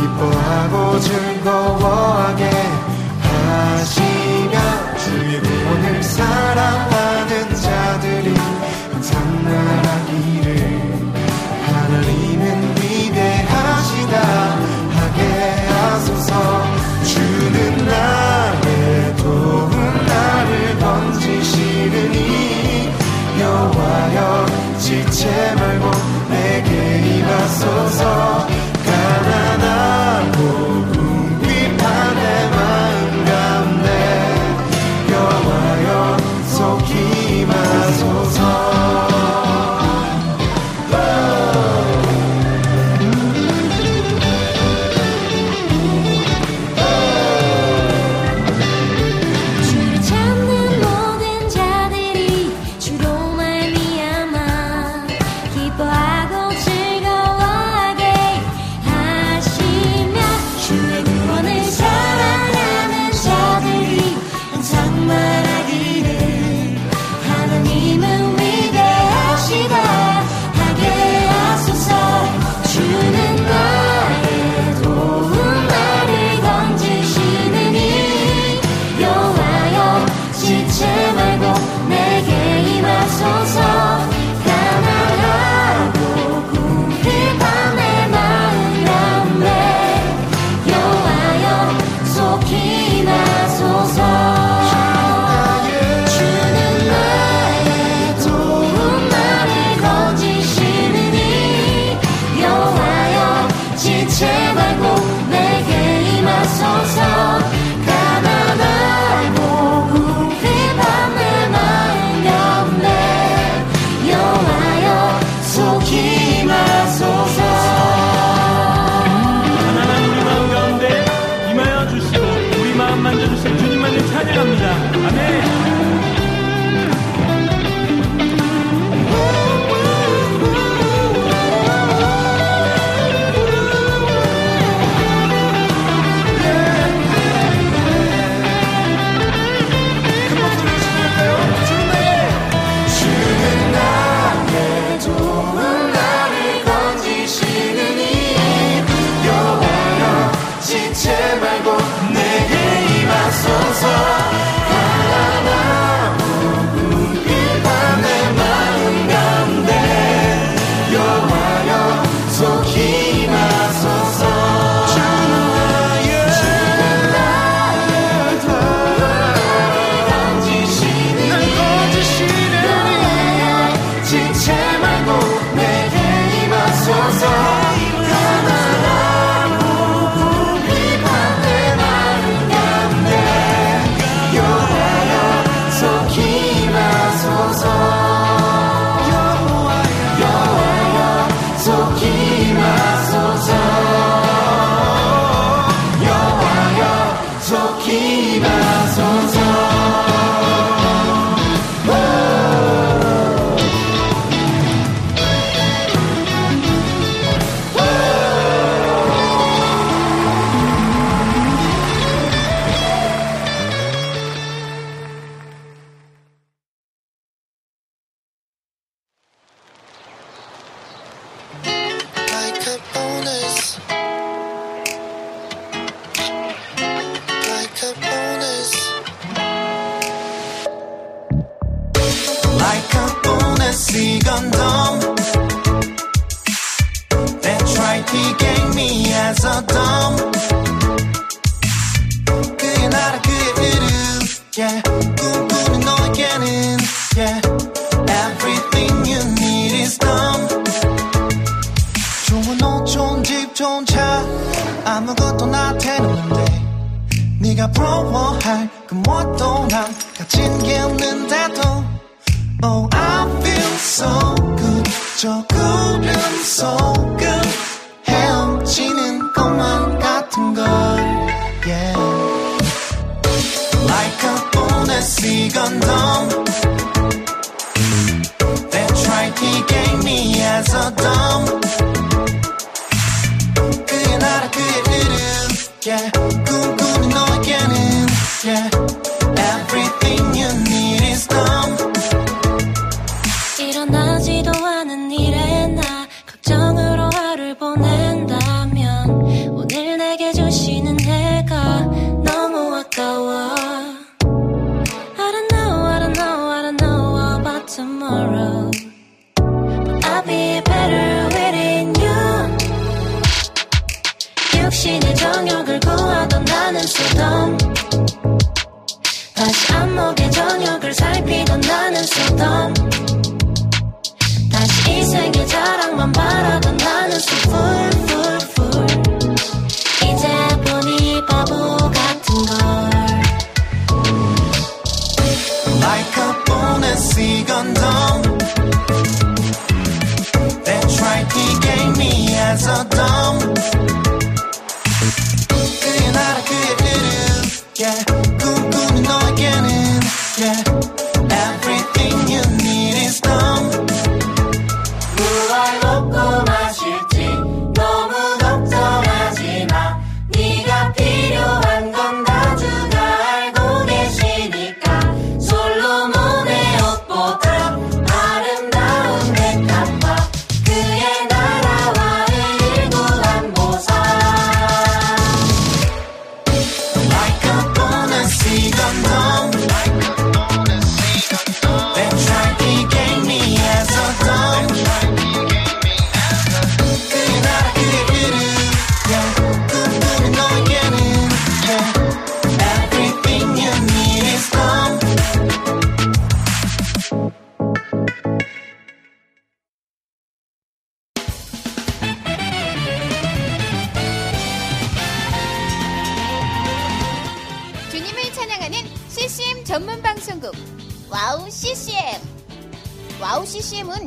기뻐하고 즐거워하게 하시며 주의 구원을 사랑하는 자들이 항상 말하기를 하나님은 위대하시다 하게 하소서. 주는 나의 도움 나를 건지시느니 여호와여 지체 말고 내게 임하소서. 가난하고 궁핍한 내 마음 가운데 여호와여 속히 임하소서. 이건 dumb. That's right, he gave me as a dumb. 그의 나라 그의 흐름, yeah. 꿈꾸는 너에게는, yeah. Everything you need is dumb. 좋은 옷, 좋은 집, 좋은 차, 아무것도 나태는데 네가 부러워할 그 무엇도 난 가진 게 없는데도 Oh, I feel so good. 저 구름 속을 헤엄치는 것만 같은 걸. Yeah. Like a bonus, 이건 dumb. That's right, he gave me as a dumb. 그의 나라 그의 흐름, yeah. 꿈꾸는 너에게는, yeah. Everything you need is dumb. 일어나지도 않은 일에 나 걱정으로 하루를 보낸다면 오늘 내게 주시는 해가 너무 아까워 I don't know, I don't know, I don't know about tomorrow But I'll be better within you 육신의 정욕을 구하던 나는 소돔 다시 안목의 정욕을 살피던 나는 소돔 이 생의 자랑만 바라던 나는 so full, full, full 이제 보니 바보 같은 걸 Like a bonus, 이건 dumb That's right, he gave me as a dumb 그의 나라 그의 흐름, yeah 꿈꾸는 너에게는, yeah Everything you need is dumb 와우 CCM 와우 CCM은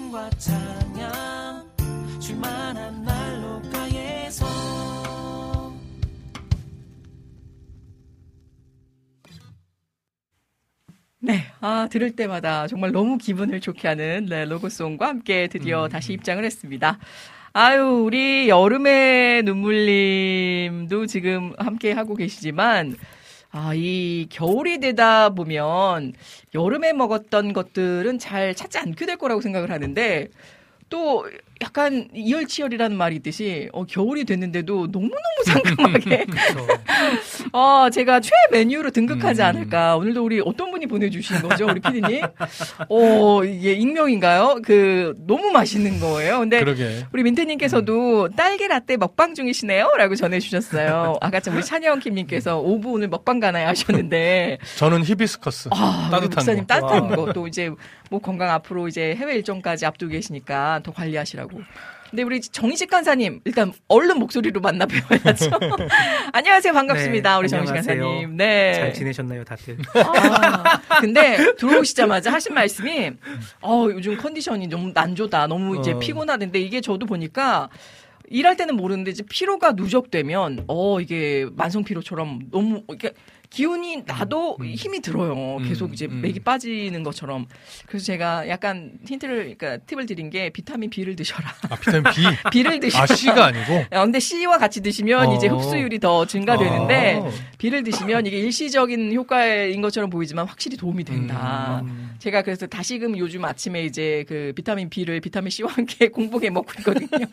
찬양 줄만한 날로가에서 네, 들을 때마다 정말 너무 기분을 좋게 하는 네, 로고송과 함께 드디어 다시 입장을 했습니다. 아유, 우리 여름의 눈물님도 지금 함께 하고 계시지만 이 겨울이 되다 보면 여름에 먹었던 것들은 잘 찾지 않게 될 거라고 생각을 하는데 또 약간 이열치열이라는 말이 있듯이 겨울이 됐는데도 너무너무 상큼하게 제가 최애 메뉴로 등극하지 않을까. 오늘도 우리 어떤 분이 보내주신 거죠? 우리 피디님? 이게 익명인가요? 너무 맛있는 거예요. 근데 그러게. 우리 민태님께서도 딸기 라떼 먹방 중이시네요? 라고 전해주셨어요. 아까 참 우리 찬영킴님께서 오브 오늘 먹방 가나요? 하셨는데 저는 히비스커스. 목사님 따뜻한 거. 또 이제 뭐 건강 앞으로 이제 해외 일정까지 앞두고 계시니까 더 관리하시라고. 근데 우리 정희식 간사님 일단 얼른 목소리로 만나 뵈어야죠. 안녕하세요, 반갑습니다. 네, 우리 정희식 간사님. 네. 잘 지내셨나요, 다들? 근데 들어오시자마자 하신 말씀이 요즘 컨디션이 너무 난조다, 너무 이제 피곤하던데 이게 저도 보니까. 일할 때는 모르는데 이제 피로가 누적되면 이게 만성 피로처럼 너무 이렇게 기운이 나도 힘이 들어요. 계속 이제 맥이 빠지는 것처럼. 그래서 제가 약간 팁을 드린 게 비타민 B를 드셔라. 비타민 B? B를 드시라. C가 아니고. 근데 C와 같이 드시면 이제 흡수율이 더 증가되는데 B를 드시면 이게 일시적인 효과인 것처럼 보이지만 확실히 도움이 된다. 제가 그래서 다시금 요즘 아침에 이제 그 비타민 B를 비타민 C와 함께 공복에 먹고 있거든요.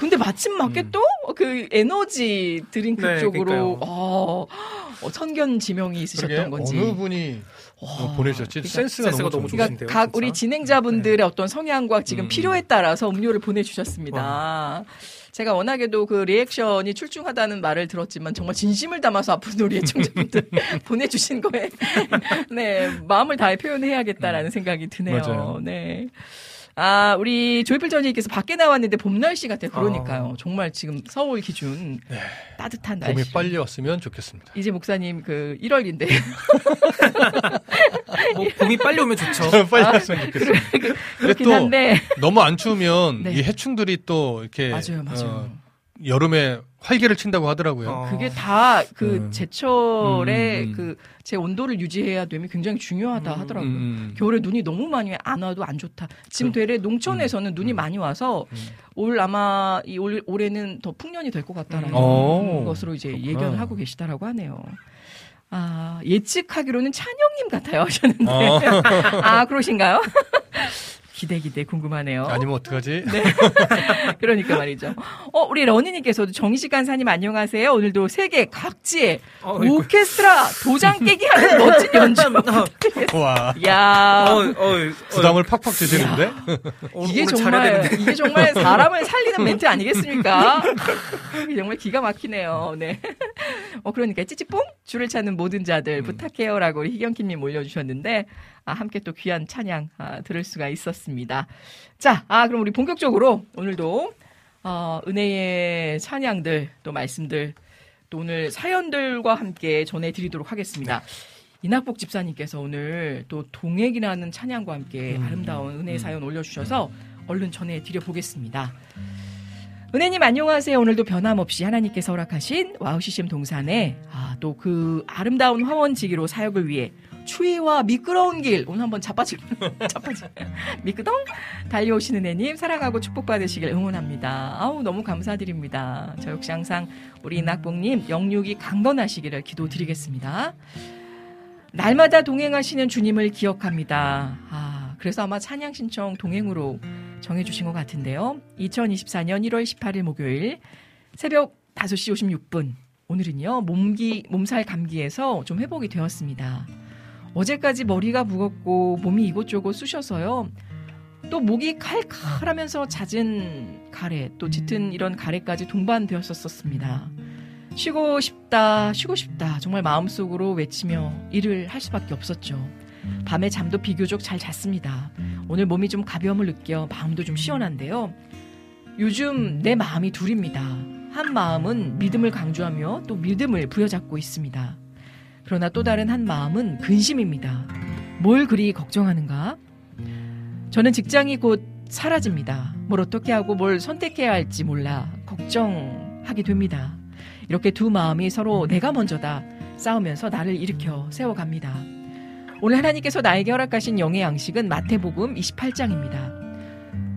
근데 마침 맞게 또 그 에너지 드링크 쪽으로 천견 지명이 있으셨던 건지 어느 분이 보내셨지? 센스가 너무 좋으신데요. 그러니까 우리 진행자분들의 어떤 성향과 지금 필요에 따라서 음료를 보내주셨습니다. 제가 워낙에도 그 리액션이 출중하다는 말을 들었지만 정말 진심을 담아서 앞으로 우리 애청자분들 보내주신 거에 네, 마음을 다해 표현해야겠다라는 생각이 드네요. 맞아요. 네. 우리 조이필 전이님께서 밖에 나왔는데 봄 날씨 같아요. 그러니까요. 정말 지금 서울 기준 네. 따뜻한 날씨. 봄이 빨리 왔으면 좋겠습니다. 이제 목사님 1월인데. 봄이 빨리 오면 좋죠. 빨리 왔으면 좋겠습니다. 그렇긴 한데. 너무 안 추우면 이 해충들이 또 이렇게. 맞아요. 여름에 활개를 친다고 하더라고요. 그게 다 제철에 제 온도를 유지해야 되면 굉장히 중요하다 하더라고요. 겨울에 눈이 너무 많이 안 와도 안 좋다. 지금 되레 농촌에서는 눈이 많이 와서 올해는 더 풍년이 될 것 같다라는 것으로 이제 예견을 하고 계시다라고 하네요. 예측하기로는 찬영님 같아요 하셨는데. 그러신가요? 기대 궁금하네요. 아니면 어떡하지? 네. 그러니까 말이죠. 우리 러니님께서도 정희식 간사님 안녕하세요. 오늘도 세계 각지에 오케스트라 도장 깨기 하는 멋진 연주. 와. 야. 부담을 팍팍 드시는데? 이게 정말 사람을 살리는 멘트 아니겠습니까? 정말 기가 막히네요. 네. 그러니까 찌찌뽕 줄을 찾는 모든 자들 부탁해요라고 우리 희경킴님 올려주셨는데. 함께 또 귀한 찬양 들을 수가 있었습니다. 자, 그럼 우리 본격적으로 오늘도 은혜의 찬양들 또 말씀들 또 오늘 사연들과 함께 전해드리도록 하겠습니다. 네. 이낙복 집사님께서 오늘 또 동행이라는 찬양과 함께 아름다운 은혜의 사연 올려주셔서 얼른 전해드려 보겠습니다. 은혜님 안녕하세요. 오늘도 변함없이 하나님께서 허락하신 와우 CCM 동산에 또 그 아름다운 화원지기로 사역을 위해 추위와 미끄러운 길 오늘 한번 자빠질 미끄덩 달려오시는 은혜님 사랑하고 축복받으시길 응원합니다. 너무 감사드립니다. 저 역시 항상 우리 이낙봉님 영육이 강건하시기를 기도드리겠습니다. 날마다 동행하시는 주님을 기억합니다. 그래서 아마 찬양 신청 동행으로 정해주신 것 같은데요. 2024년 1월 18일 목요일 새벽 5시 56분 오늘은요 몸살 감기에서 좀 회복이 되었습니다. 어제까지 머리가 무겁고 몸이 이곳저곳 쑤셔서요. 또 목이 칼칼하면서 잦은 가래, 또 짙은 이런 가래까지 동반되었었습니다. 쉬고 싶다, 쉬고 싶다 정말 마음속으로 외치며 일을 할 수밖에 없었죠. 밤에 잠도 비교적 잘 잤습니다. 오늘 몸이 좀 가벼움을 느껴 마음도 좀 시원한데요. 요즘 내 마음이 둘입니다. 한 마음은 믿음을 강조하며 또 믿음을 부여잡고 있습니다. 그러나 또 다른 한 마음은 근심입니다. 뭘 그리 걱정하는가? 저는 직장이 곧 사라집니다. 뭘 어떻게 하고 뭘 선택해야 할지 몰라 걱정하게 됩니다. 이렇게 두 마음이 서로 내가 먼저다 싸우면서 나를 일으켜 세워갑니다. 오늘 하나님께서 나에게 허락하신 영의 양식은 마태복음 28장입니다.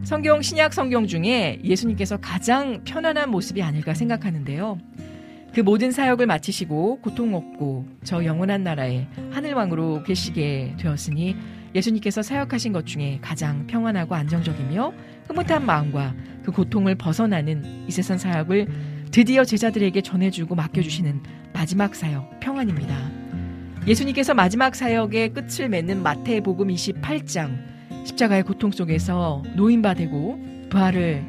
성경 신약 성경 중에 예수님께서 가장 편안한 모습이 아닐까 생각하는데요. 그 모든 사역을 마치시고 고통 없고 저 영원한 나라에 하늘왕으로 계시게 되었으니 예수님께서 사역하신 것 중에 가장 평안하고 안정적이며 흐뭇한 마음과 그 고통을 벗어나는 이 세상 사역을 드디어 제자들에게 전해주고 맡겨주시는 마지막 사역 평안입니다. 예수님께서 마지막 사역의 끝을 맺는 마태복음 28장 십자가의 고통 속에서 노인바되고 부활을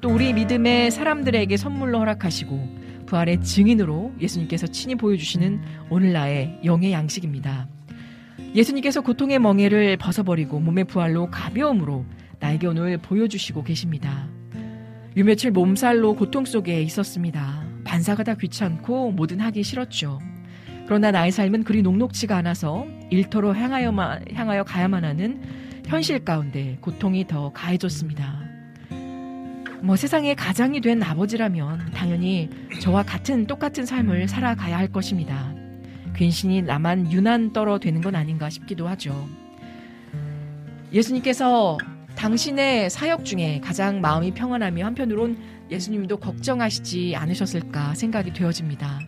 또 우리 믿음의 사람들에게 선물로 허락하시고 부활의 증인으로 예수님께서 친히 보여주시는 오늘 나의 영의 양식입니다. 예수님께서 고통의 멍에를 벗어버리고 몸의 부활로 가벼움으로 나에게 오늘 보여주시고 계십니다. 요 며칠 몸살로 고통 속에 있었습니다. 반사가 다 귀찮고 뭐든 하기 싫었죠. 그러나 나의 삶은 그리 녹록지가 않아서 일터로 향하여 가야만 하는 현실 가운데 고통이 더 가해졌습니다. 세상의 가장이 된 아버지라면 당연히 저와 똑같은 삶을 살아가야 할 것입니다. 괜시리 나만 유난 떨어 되는 건 아닌가 싶기도 하죠. 예수님께서 당신의 사역 중에 가장 마음이 평안하며 한편으론 예수님도 걱정하시지 않으셨을까 생각이 되어집니다.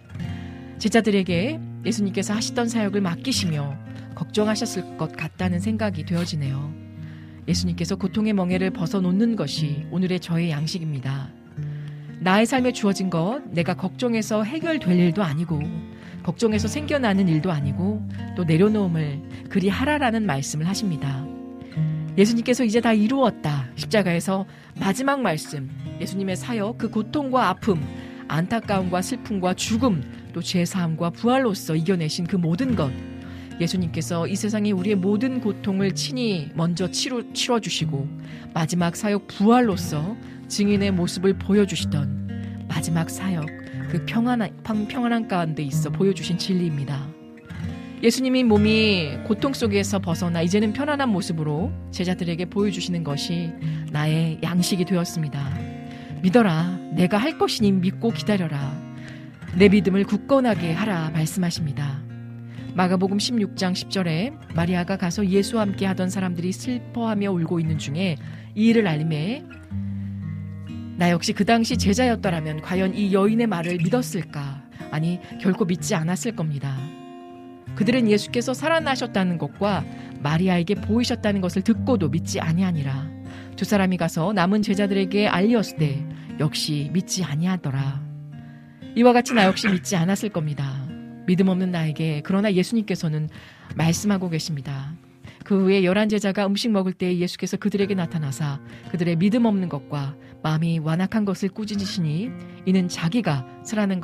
제자들에게 예수님께서 하시던 사역을 맡기시며 걱정하셨을 것 같다는 생각이 되어지네요. 예수님께서 고통의 멍에를 벗어놓는 것이 오늘의 저의 양식입니다. 나의 삶에 주어진 것, 내가 걱정해서 해결될 일도 아니고 걱정해서 생겨나는 일도 아니고 또 내려놓음을 그리 하라라는 말씀을 하십니다. 예수님께서 이제 다 이루었다. 십자가에서 마지막 말씀, 예수님의 사역, 그 고통과 아픔, 안타까움과 슬픔과 죽음, 또 죄사함과 부활로서 이겨내신 그 모든 것, 예수님께서 이 세상에 우리의 모든 고통을 친히 먼저 치러주시고 마지막 사역 부활로서 증인의 모습을 보여주시던 마지막 사역 그 평안한 가운데 있어 보여주신 진리입니다. 예수님이 몸이 고통 속에서 벗어나 이제는 편안한 모습으로 제자들에게 보여주시는 것이 나의 양식이 되었습니다. 믿어라, 내가 할 것이니 믿고 기다려라, 내 믿음을 굳건하게 하라 말씀하십니다. 마가복음 16장 10절에 마리아가 가서 예수와 함께 하던 사람들이 슬퍼하며 울고 있는 중에 이 일을 알림에 나 역시 그 당시 제자였더라면 과연 이 여인의 말을 믿었을까? 아니, 결코 믿지 않았을 겁니다. 그들은 예수께서 살아나셨다는 것과 마리아에게 보이셨다는 것을 듣고도 믿지 아니하니라. 두 사람이 가서 남은 제자들에게 알리었으되 역시 믿지 아니하더라. 이와 같이 나 역시 믿지 않았을 겁니다. 믿음 없는 나에게 그러나 예수님께서는 말씀하고 계십니다. 그 후에 11제자가 음식 먹을 때 예수께서 그들에게 나타나사 그들의 믿음 없는 것과 마음이 완악한 것을 꾸짖으시니 이는 자기가 살아난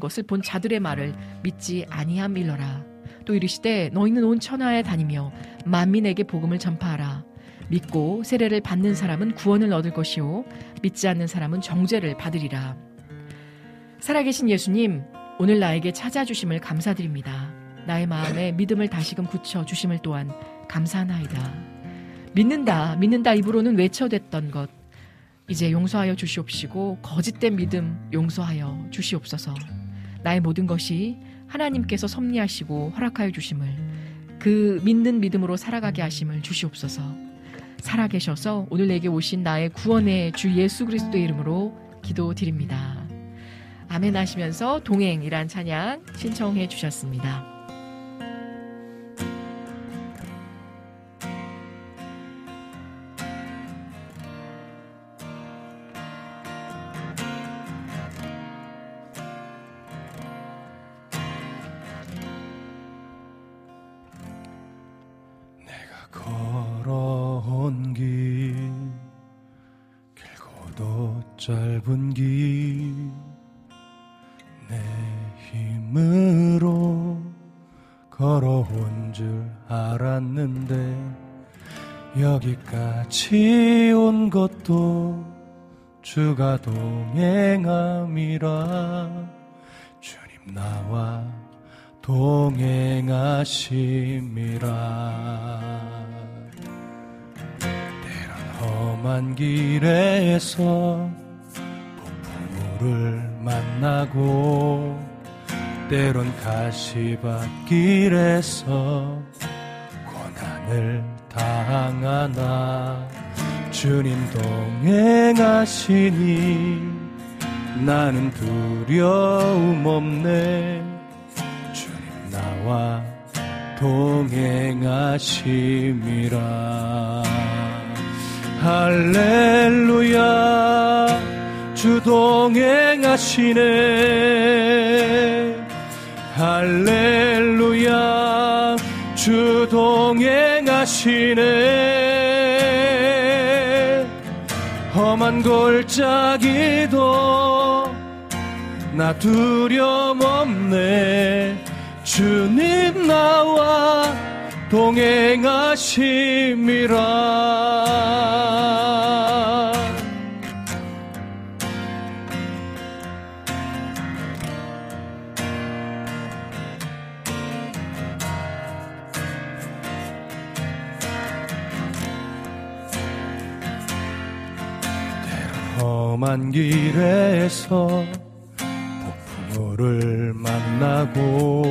것을 본 자들의 말을 믿지 아니함일러라. 또 이르시되 너희는 온 천하에 다니며 만민에게 복음을 전파하라. 믿고 세례를 받는 사람은 구원을 얻을 것이요 믿지 않는 사람은 정죄를 받으리라. 살아계신 예수님, 오늘 나에게 찾아주심을 감사드립니다. 나의 마음에 믿음을 다시금 굳혀주심을 또한 감사하나이다. 믿는다, 믿는다 입으로는 외쳐댔던 것 이제 용서하여 주시옵시고 거짓된 믿음 용서하여 주시옵소서. 나의 모든 것이 하나님께서 섭리하시고 허락하여 주심을 그 믿는 믿음으로 살아가게 하심을 주시옵소서. 살아계셔서 오늘 내게 오신 나의 구원의 주 예수 그리스도의 이름으로 기도드립니다. 아멘 하시면서 동행이란 찬양 신청해 주셨습니다. 내가 걸어온 길 짧은 길 내 힘으로 걸어온 줄 알았는데 여기까지 온 것도 주가 동행함이라. 주님 나와 동행하심이라. 때론 험한 길에서 폭풍우를 만나고 때론 가시밭길에서 고난을 당하나 주님 동행하시니 나는 두려움 없네. 주님 나와 동행하심이라. 할렐루야 주 동행하시네. 할렐루야 주 동행하시네. 험한 골짜기도 나 두려움 없네. 주님 나와 동행하심이라. 험한 길에서 폭풍우를 만나고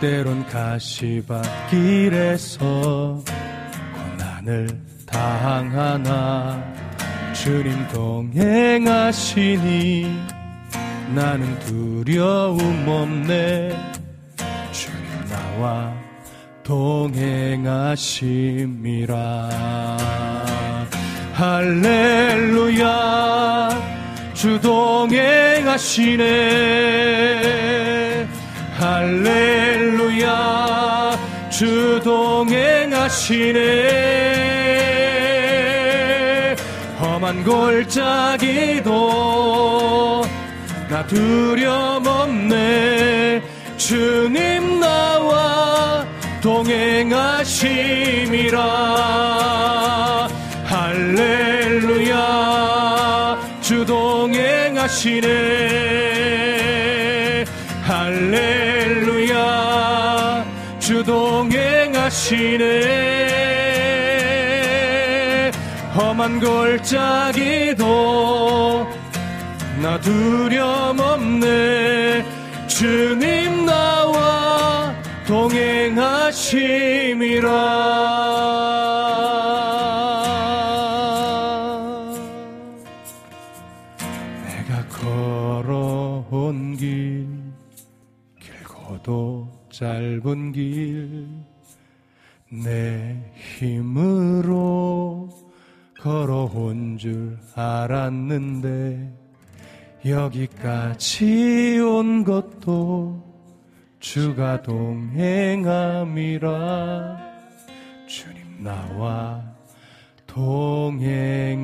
때론 가시밭길에서 고난을 당하나 주님 동행하시니 나는 두려움 없네. 주님 나와 동행하심이라. 할렐루야 주 동행하시네. 할렐루야 주 동행하시네. 험한 골짜기도 나 두려움 없네. 주님 나와 동행하심이라. 할렐루야 주 동행하시네. 할렐루야 주 동행하시네. 험한 골짜기도 나 두려움 없네. 주님 나와 동행하심이라. 길고도 짧은 길 내 힘으로 걸어온 줄 알았는데 여기까지 온 것도 주가 동행함이라. 주님 나와 동행하심이라.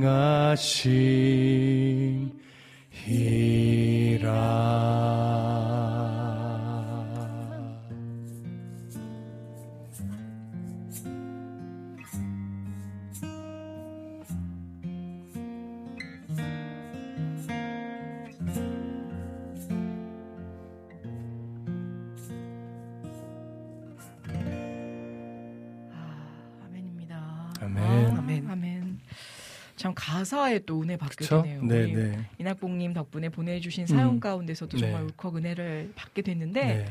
참 가사에 또 은혜 받게 되네요. 네. 이낙봉님 덕분에 보내주신 사연 가운데서도 정말 울컥 은혜를 받게 됐는데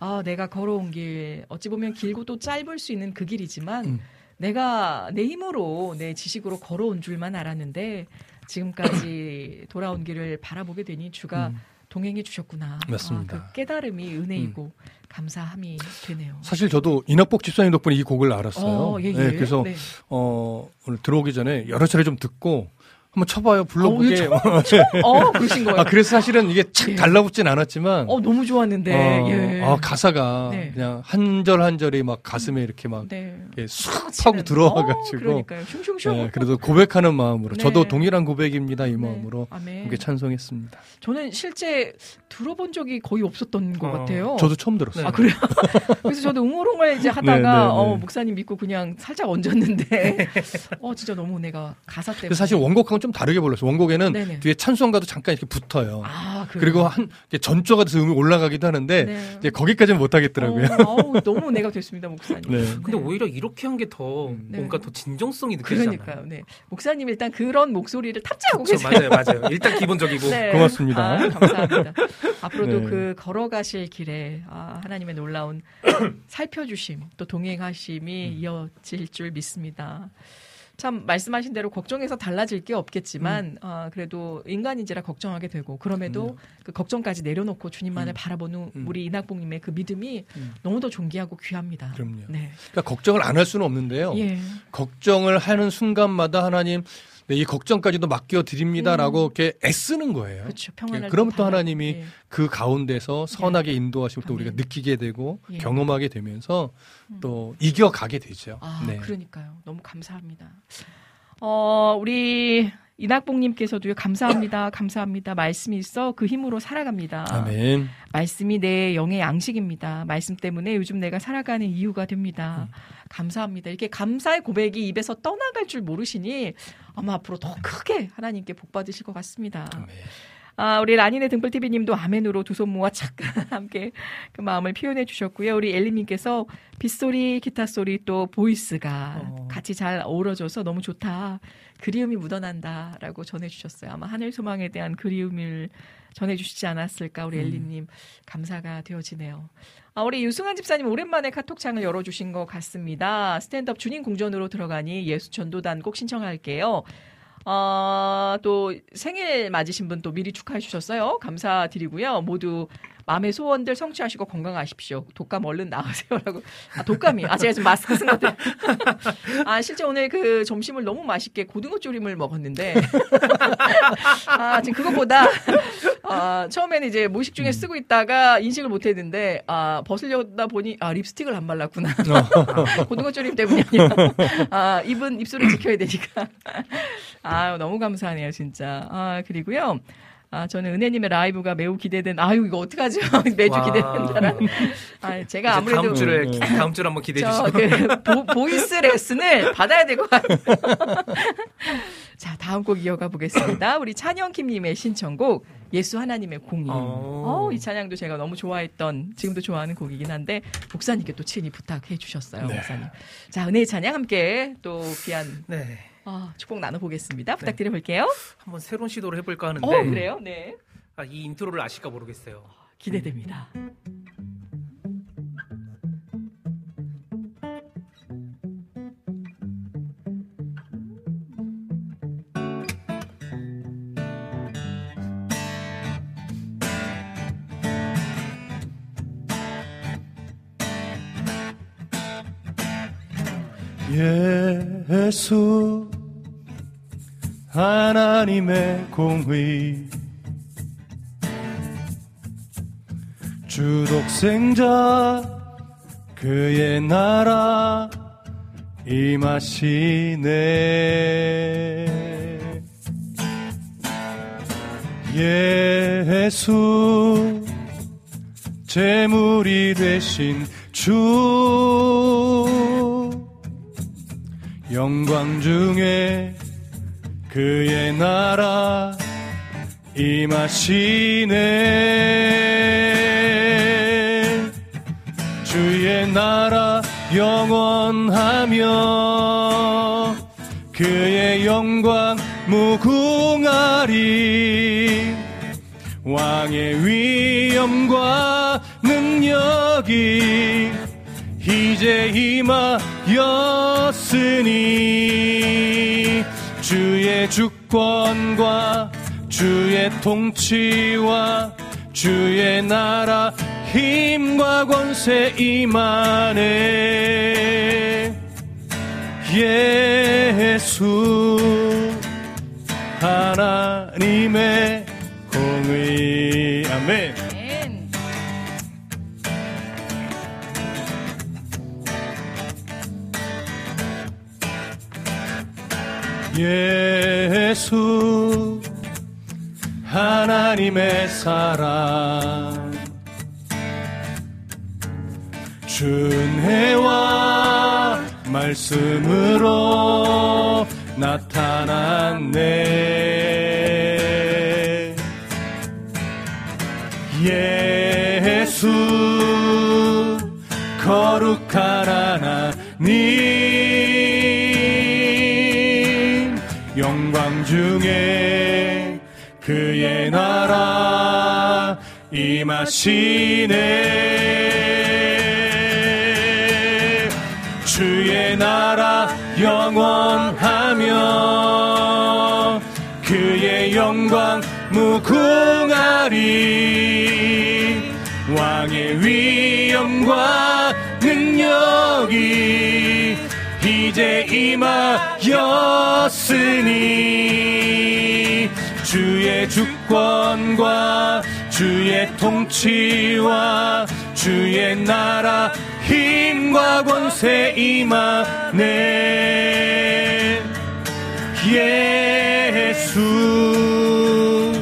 아, 내가 걸어온 길 어찌 보면 길고 또 짧을 수 있는 그 길이지만 내가 내 힘으로 내 지식으로 걸어온 줄만 알았는데 지금까지 돌아온 길을 바라보게 되니 주가 동행해 주셨구나. 맞습니다. 아, 그 깨달음이 은혜이고 감사함이 되네요. 사실 저도 이낙복 집사님 덕분에 이 곡을 알았어요. 그래서 오늘 들어오기 전에 여러 차례 좀 듣고 한번 쳐봐요, 불러보게. 그러신 거예요. 아, 그래서 사실은 이게 착 달라붙진 않았지만. 너무 좋았는데. 예. 가사가 그냥 한절 한절이 막 가슴에 이렇게 막 쑥 하고 들어와가지고. 그러니까요. 슝슝슝. 그래도 고백하는 마음으로. 저도 동일한 고백입니다. 이 마음으로. 이렇게 찬송했습니다. 저는 실제 들어본 적이 거의 없었던 것 같아요. 저도 처음 들었어요. 아, 그래요? 그래서 저도 웅얼웅얼 이제 하다가, 목사님 믿고 그냥 살짝 얹었는데. 진짜 너무 내가 가사 때문에. 사실 원곡하고 좀 다르게 불렀어요. 원곡에는 뒤에 찬송가도 잠깐 이렇게 붙어요. 아, 그리고 한 전조가 돼서 음이 올라가기도 하는데 이제 거기까지는 못 하겠더라고요. 너무 내가 됐습니다, 목사님. 근데 오히려 이렇게 한 게 더 뭔가 더 진정성이 느껴지잖아요. 그러니까요. 목사님 일단 그런 목소리를 탑재하고 계세요. 맞아요. 일단 기본적이고. 고맙습니다. 감사합니다. 앞으로도 그 걸어가실 길에 하나님의 놀라운 살펴주심 또 동행하심이 이어질 줄 믿습니다. 참 말씀하신 대로 걱정해서 달라질 게 없겠지만 그래도 인간인지라 걱정하게 되고 그럼에도 그 걱정까지 내려놓고 주님만을 바라보는 우리 이낙봉님의 그 믿음이 너무도 존귀하고 귀합니다. 그럼요. 그러니까 걱정을 안 할 수는 없는데요. 걱정을 하는 순간마다 하나님 이 걱정까지도 맡겨드립니다라고 이렇게 애쓰는 거예요. 그렇죠. 그럼 또 하나님이 그 가운데서 선하게 인도하시고 또 우리가 느끼게 되고 경험하게 되면서 또 이겨가게 되죠. 그러니까요. 너무 감사합니다. 우리 이낙봉님께서도 감사합니다. 감사합니다. 말씀이 있어 그 힘으로 살아갑니다. 아멘. 말씀이 내 영의 양식입니다. 말씀 때문에 요즘 내가 살아가는 이유가 됩니다. 감사합니다. 이렇게 감사의 고백이 입에서 떠나갈 줄 모르시니 아마 앞으로 더 크게 하나님께 복받으실 것 같습니다. 아멘. 우리 라니네 등불TV님도 아멘으로 두 손 모아 잠깐 함께 그 마음을 표현해 주셨고요. 우리 엘리님께서 빗소리, 기타소리 또 보이스가 같이 잘 어우러져서 너무 좋다. 그리움이 묻어난다 라고 전해주셨어요. 아마 하늘 소망에 대한 그리움을 전해주시지 않았을까. 우리 엘리님 감사가 되어지네요. 우리 유승환 집사님 오랜만에 카톡창을 열어주신 것 같습니다. 스탠드업 주님 궁전으로 들어가니 예수 전도단 꼭 신청할게요. 또 생일 맞으신 분 또 미리 축하해 주셨어요. 감사드리고요. 모두 마음의 소원들 성취하시고 건강하십시오. 독감 얼른 나으세요라고. 독감이요. 제가 지금 마스크 쓴 건데. 실제 오늘 그 점심을 너무 맛있게 고등어 조림을 먹었는데. 지금 그것보다, 처음에는 이제 무의식 중에 쓰고 있다가 인식을 못 했는데, 벗으려다 보니, 립스틱을 안 발랐구나. 고등어 조림 때문이 아니라, 입은 입술을 지켜야 되니까. 너무 감사하네요, 진짜. 그리고요. 저는 은혜님의 라이브가 매우 기대된, 이거 어떡하죠? 매주 기대된다라는. 제가 아무래도. 다음 주를 한번 기대해 주시고. 보이스 레슨을 받아야 될 것 같아요. 자, 다음 곡 이어가 보겠습니다. 우리 찬영킴님의 신청곡, 예수 하나님의 공인. 이 찬양도 제가 너무 좋아했던, 지금도 좋아하는 곡이긴 한데, 목사님께 또 친히 부탁해 주셨어요. 목사님. 자, 은혜의 찬양 함께 또 귀한. 축복 나눠보겠습니다. 부탁드려볼게요. 한번 새로운 시도를 해볼까 하는데. 그래요? 네. 이 인트로를 아실까 모르겠어요. 기대됩니다. 예수 하나님의 공의 주 독생자 그의 나라 임하시네. 예수 제물이 되신 주 영광 중에 그의 나라 임하시네. 주의 나라 영원하며 그의 영광 무궁하리. 왕의 위엄과 능력이 이제 임하였으니 주의 주권과 주의 통치와 주의 나라 힘과 권세 임하네. 예수 하나님의 공의. 아멘. 아멘. 예수 하나님의 사랑 준혜와 말씀으로 나타났네. 예수 거룩한 하나님 영광 중에 그의 나라 임하시네. 주의 나라 영원하며 그의 영광 무궁하리. 왕의 위엄과 능력이 이제 임하였으니 주의 주권과 주의 통치와 주의 나라 힘과 권세 임하네. 예수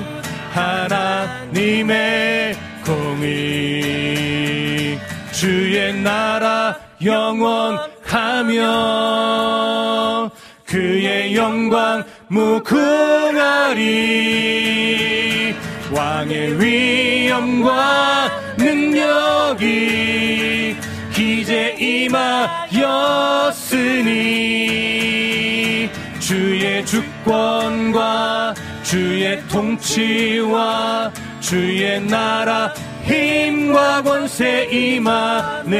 하나님의 공의 주의 나라 영원하며 그의 영광 무궁하리. 왕의 위엄과 능력이 이제 임하였으니 주의 주권과 주의 통치와 주의 나라 힘과 권세 임하네.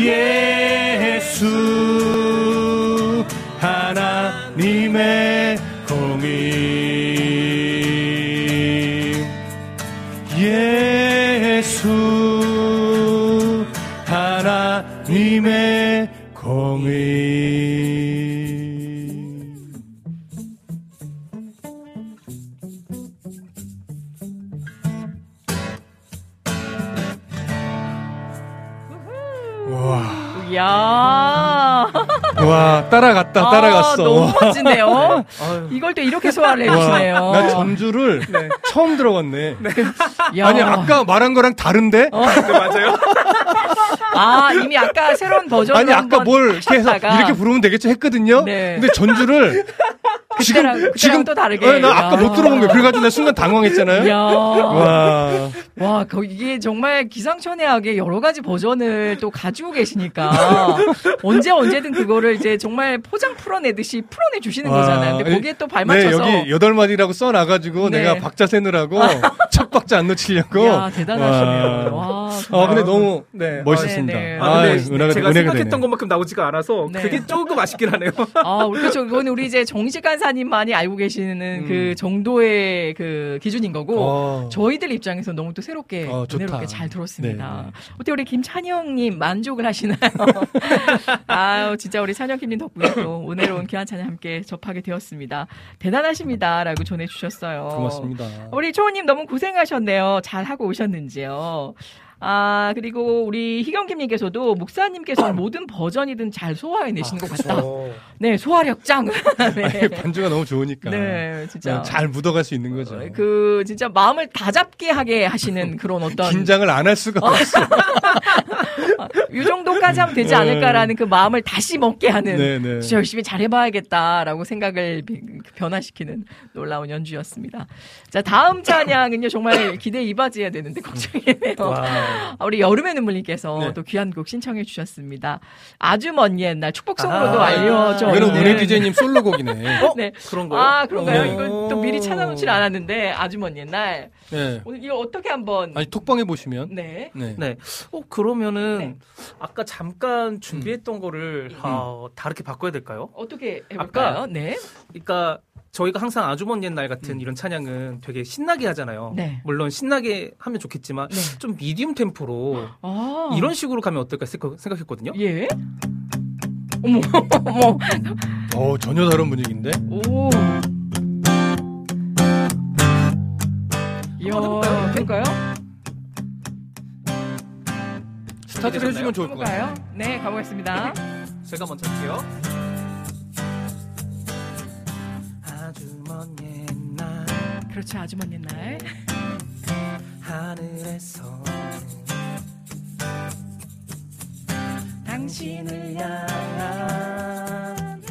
예수 하나님의 공의. 예수 하나님의 공의. 와. 와, 따라갔다, 따라갔어. 아, 너무 멋지네요. 이걸 또 이렇게 소화를 해주시네요. 나 전주를 네. 처음 들어갔네. 네. 아니, 아까 말한 거랑 다른데? 네, 맞아요. 아, 이미 아까 새로운 버전으로. 아니, 아까 뭘 이렇게 해서 이렇게 부르면 되겠지 했거든요? 네. 근데 전주를. 지금 또 다르게. 네, 나 아까 못 들어본 거예요. 그래가지고 나 순간 당황했잖아요. 와. 와, 이게 정말 기상천외하게 여러 가지 버전을 또 가지고 계시니까 언제든 그거를 이제 정말 포장 풀어내듯이 풀어내 주시는 거잖아요. 근데 거기에 또 발맞춰서. 네, 여기 8마디라고 써놔가지고 네. 내가 박자 세느라고 첫 박자 안 놓치려고. 이야, 대단하시네요. 와. 근데 너무 네. 멋있습니다. 네, 네. 근데 제가 생각했던 되네요. 것만큼 나오지가 않아서 네. 그게 조금 아쉽긴 하네요. 아, 그렇죠. 이건 우리 이제 정식 간사님만이 알고 계시는 그 정도의 그 기준인 거고 저희들 입장에서 너무 또 새롭게 은혜롭게 잘 들었습니다. 네. 어떻게 우리 김찬영님 만족을 하시나요? 아유, 진짜 우리 찬영킴님 덕분에 또 은혜로운 귀한 찬양 함께 접하게 되었습니다. 대단하십니다라고 전해주셨어요. 고맙습니다. 우리 초호님 너무 고생하셨네요. 잘 하고 오셨는지요. 아, 그리고 우리 희경김님께서도 목사님께서는 모든 버전이든 잘 소화해내시는 것 같다. 네, 소화력장. 네. 아니, 반주가 너무 좋으니까. 네, 진짜. 잘 묻어갈 수 있는 거죠. 그, 진짜 마음을 다잡게 하게 하시는 그런 어떤. 긴장을 안 할 수가 없어. 이 정도까지 하면 되지 않을까라는 그 마음을 다시 먹게 하는. 네네. 진짜 열심히 잘해봐야겠다라고 생각을 변화시키는 놀라운 연주였습니다. 자, 다음 찬양은요, 정말 기대 이바지해야 되는데, 걱정이네요. 우리 여름의 눈물님께서 네. 또 귀한 곡 신청해 주셨습니다. 아주 먼 옛날 축복송으로도 알려져 있는. 이건 우리 DJ님 솔로곡이네. 네. 그런 거요? 아, 그런가요? 네. 이걸 또 미리 찾아놓질 않았는데 아주 먼 옛날. 네. 오늘 이거 어떻게 한번 톡방에 보시면 네. 네. 네. 그러면은 네. 아까 잠깐 준비했던 거를 다르게 바꿔야 될까요? 어떻게 해 볼까요? 아까, 네. 그러니까 저희가 항상 아주 먼 옛날 같은 이런 찬양은 되게 신나게 하잖아요. 네. 물론 신나게 하면 좋겠지만 네. 좀 미디움 템포로 이런 식으로 가면 어떨까 생각했거든요. 예. 어머, 어머. 전혀 다른 분위기인데? 오. 이야, 될까요? 스타트를 해주면 좋을 것 같아요. 네, 가보겠습니다. 제가 먼저 할게요. 아주 먼 옛날. 그렇죠, 아주 먼 옛날. 하늘에서 당신을 향한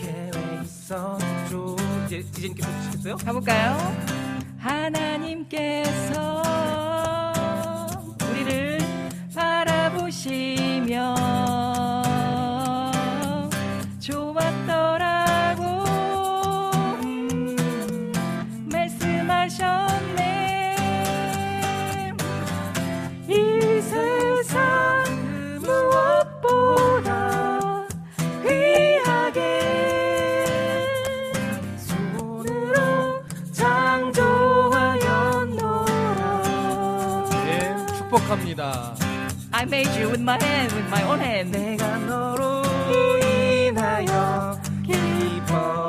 계획 있었죠. 이제 디제이님께서 주시겠어요? 가볼까요? 하나님께서 우리를 바라보시며 좋았더라고 말씀하셨네. 이 세상 무엇보다 귀하게 손으로 창조하였노라. 네, 축복합니다. I made you with my hand, with my own hand. 내가 너로 인하여 기뻐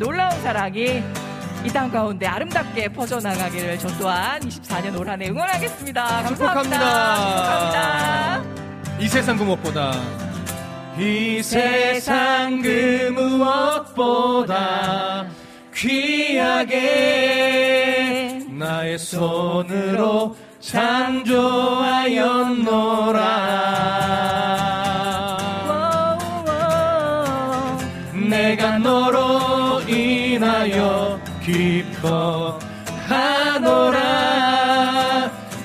놀라운 사랑이 이 땅 가운데 아름답게 퍼져나가기를 저 또한 24년 올 한해 응원하겠습니다. 감사합니다. 축복합니다. 이 세상 그 무엇보다 이 세상 그 무엇보다 귀하게 나의 손으로 창조하였노라. 내가 너로 나여 기뻐하노라.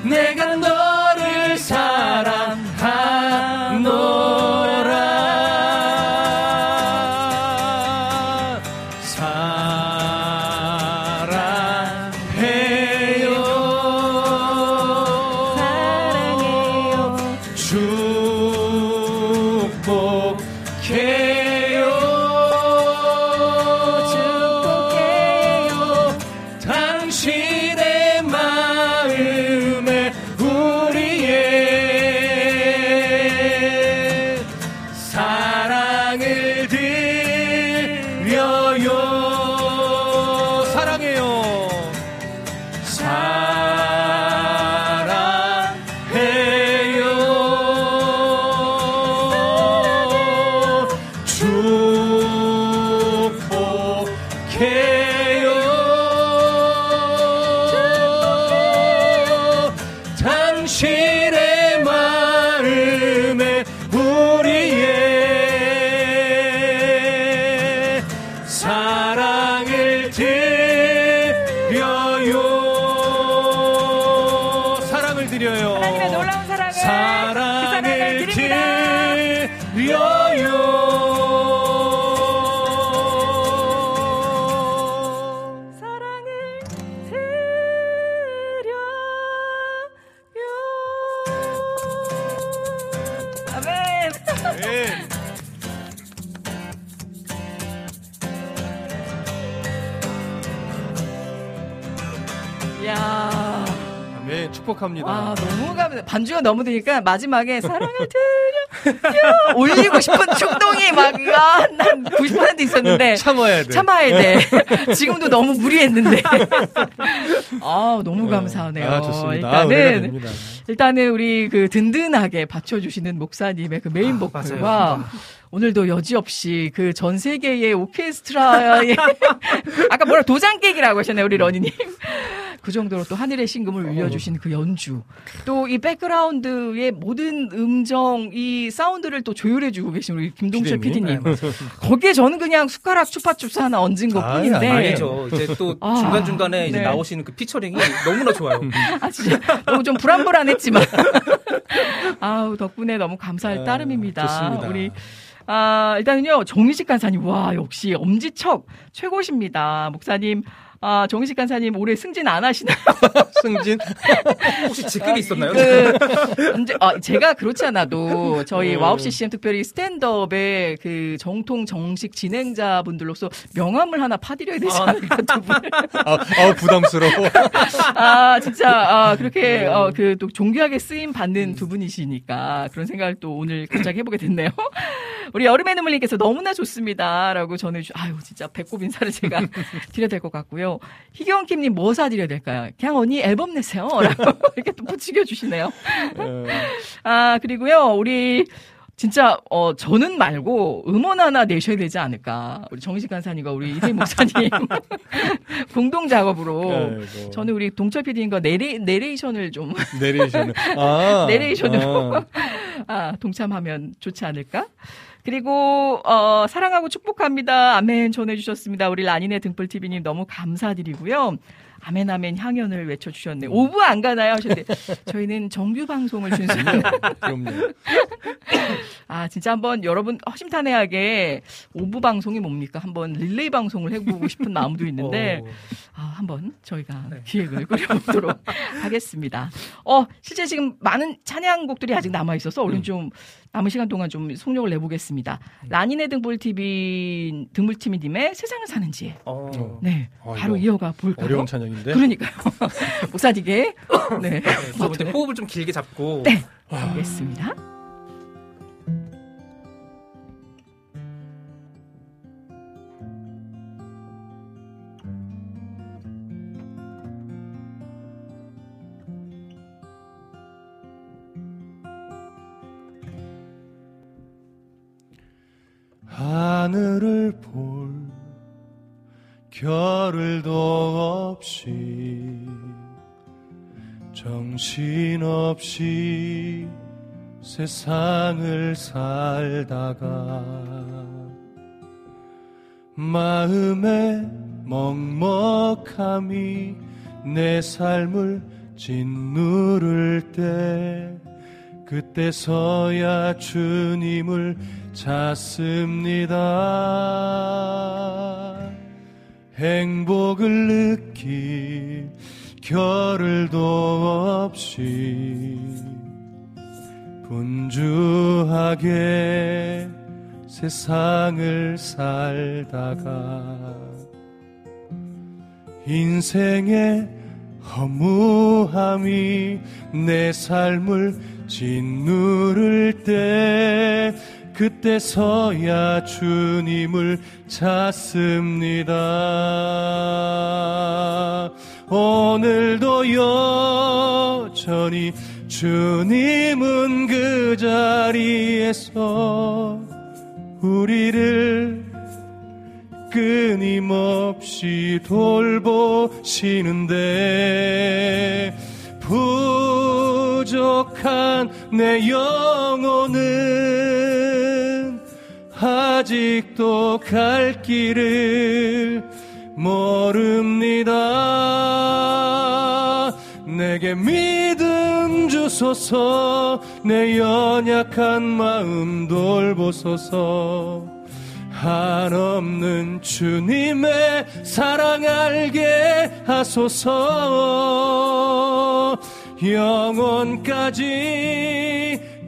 내가 너를 사랑하노라. 사랑해요, 사랑해요. 축복해. 합니다. 와, 너무 감사합니다. 반주가 너무 드니까 마지막에 사랑을 드려 올리고 싶은 충동이 막 한 90% 있었는데 참아야 돼. 지금도 너무 무리했는데. 아, 너무 감사하네요. 아, 좋습니다. 일단은 우리 그 든든하게 받쳐주시는 목사님의 그 메인 보컬과 오늘도 여지없이 그 전 세계의 오케스트라의 아까 뭐라 도장 깨기라고 하셨나요, 우리 러니님? 그 정도로 또 하늘의 신금을 울려주신 그 연주, 또 이 백그라운드의 모든 음정, 이 사운드를 또 조율해주고 계신 우리 김동철 PD님, 거기에 저는 그냥 숟가락 추파춥스 하나 얹은 것뿐인데. 아니죠. 이제 또 중간중간에 이제 나오시는 그 피처링이 너무나 좋아요. 아 진짜 너무 좀 불안불안했지만 아우 덕분에 너무 감사할 따름입니다. 좋습니다. 우리. 아, 일단은요, 정의식 간사님, 와, 역시 엄지척 최고십니다. 목사님, 아, 정의식 간사님, 올해 승진 안 하시나요? 승진? 혹시 직급이 있었나요? 제가 그렇지 않아도 저희 와우 CCM 특별히 스탠드업의 그 정통 정식 진행자분들로서 명함을 하나 파드려야 되지 않을까, 두 분. 부담스러워. 그렇게, 또 존귀하게 쓰임 받는 두 분이시니까 그런 생각을 또 오늘 갑자기 해보게 됐네요. 우리 여름의 눈물님께서 너무나 좋습니다라고 전해주시고, 아유, 진짜 배꼽 인사를 제가 드려야 될 것 같고요. 희경킴님 뭐 사드려야 될까요? 그냥 언니 앨범 내세요. 라고 이렇게 또 부추겨 주시네요. 아, 그리고요, 우리, 진짜, 저는 말고 음원 하나 내셔야 되지 않을까. 우리 정식 간사님과 우리 이태희 목사님 공동 작업으로. 아이고. 저는 우리 동철 PD님과 내레이션을 좀. 내레이션으로. 동참하면 좋지 않을까? 그리고 사랑하고 축복합니다. 아멘 전해주셨습니다. 우리 라니네 등불TV님 너무 감사드리고요. 아멘 아멘 향연을 외쳐주셨네요. 5부 안 가나요? 하셨는데 저희는 정규 방송을 준수하는. 그럼요. 아 진짜 한번 여러분 허심탄회하게 5부 방송이 뭡니까? 한번 릴레이 방송을 해보고 싶은 마음도 있는데 한번 저희가 기획을 꾸려보도록 하겠습니다. 실제 지금 많은 찬양곡들이 아직 남아있어서 얼른 좀 남은 시간 동안 좀 속력을 내보겠습니다. 라니네 등불TV님의 세상을 사는지. 네, 바로 이어가 볼까요? 어려운 찬양인데. 그러니까요. 목사님께 네. 호흡을 좀 길게 잡고. 네. 알겠습니다. 하늘을 볼 겨를도 없이 정신없이 세상을 살다가 마음의 먹먹함이 내 삶을 짓누를 때 그때서야 주님을 찾습니다. 행복을 느낄 겨를도 없이 분주하게 세상을 살다가 인생의 허무함이 내 삶을 짓누를 때 그때서야 주님을 찾습니다. 오늘도 여전히 주님은 그 자리에서 우리를 끊임없이 돌보시는데 부족한 내 영혼은 아직도 갈 길을 모릅니다. 내게 믿음 주소서 내 연약한 마음 돌보소서 한없는 주님의 사랑 알게 하소서 영원까지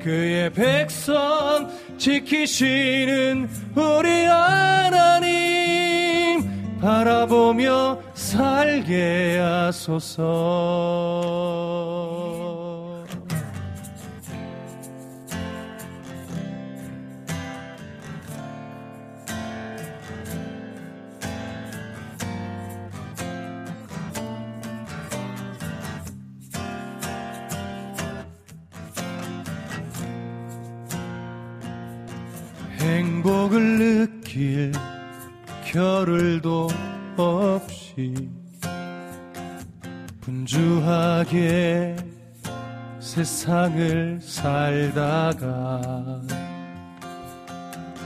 그의 백성 지키시는 우리 하나님 바라보며 살게 하소서. 행복을 느낄 겨를도 없이 분주하게 세상을 살다가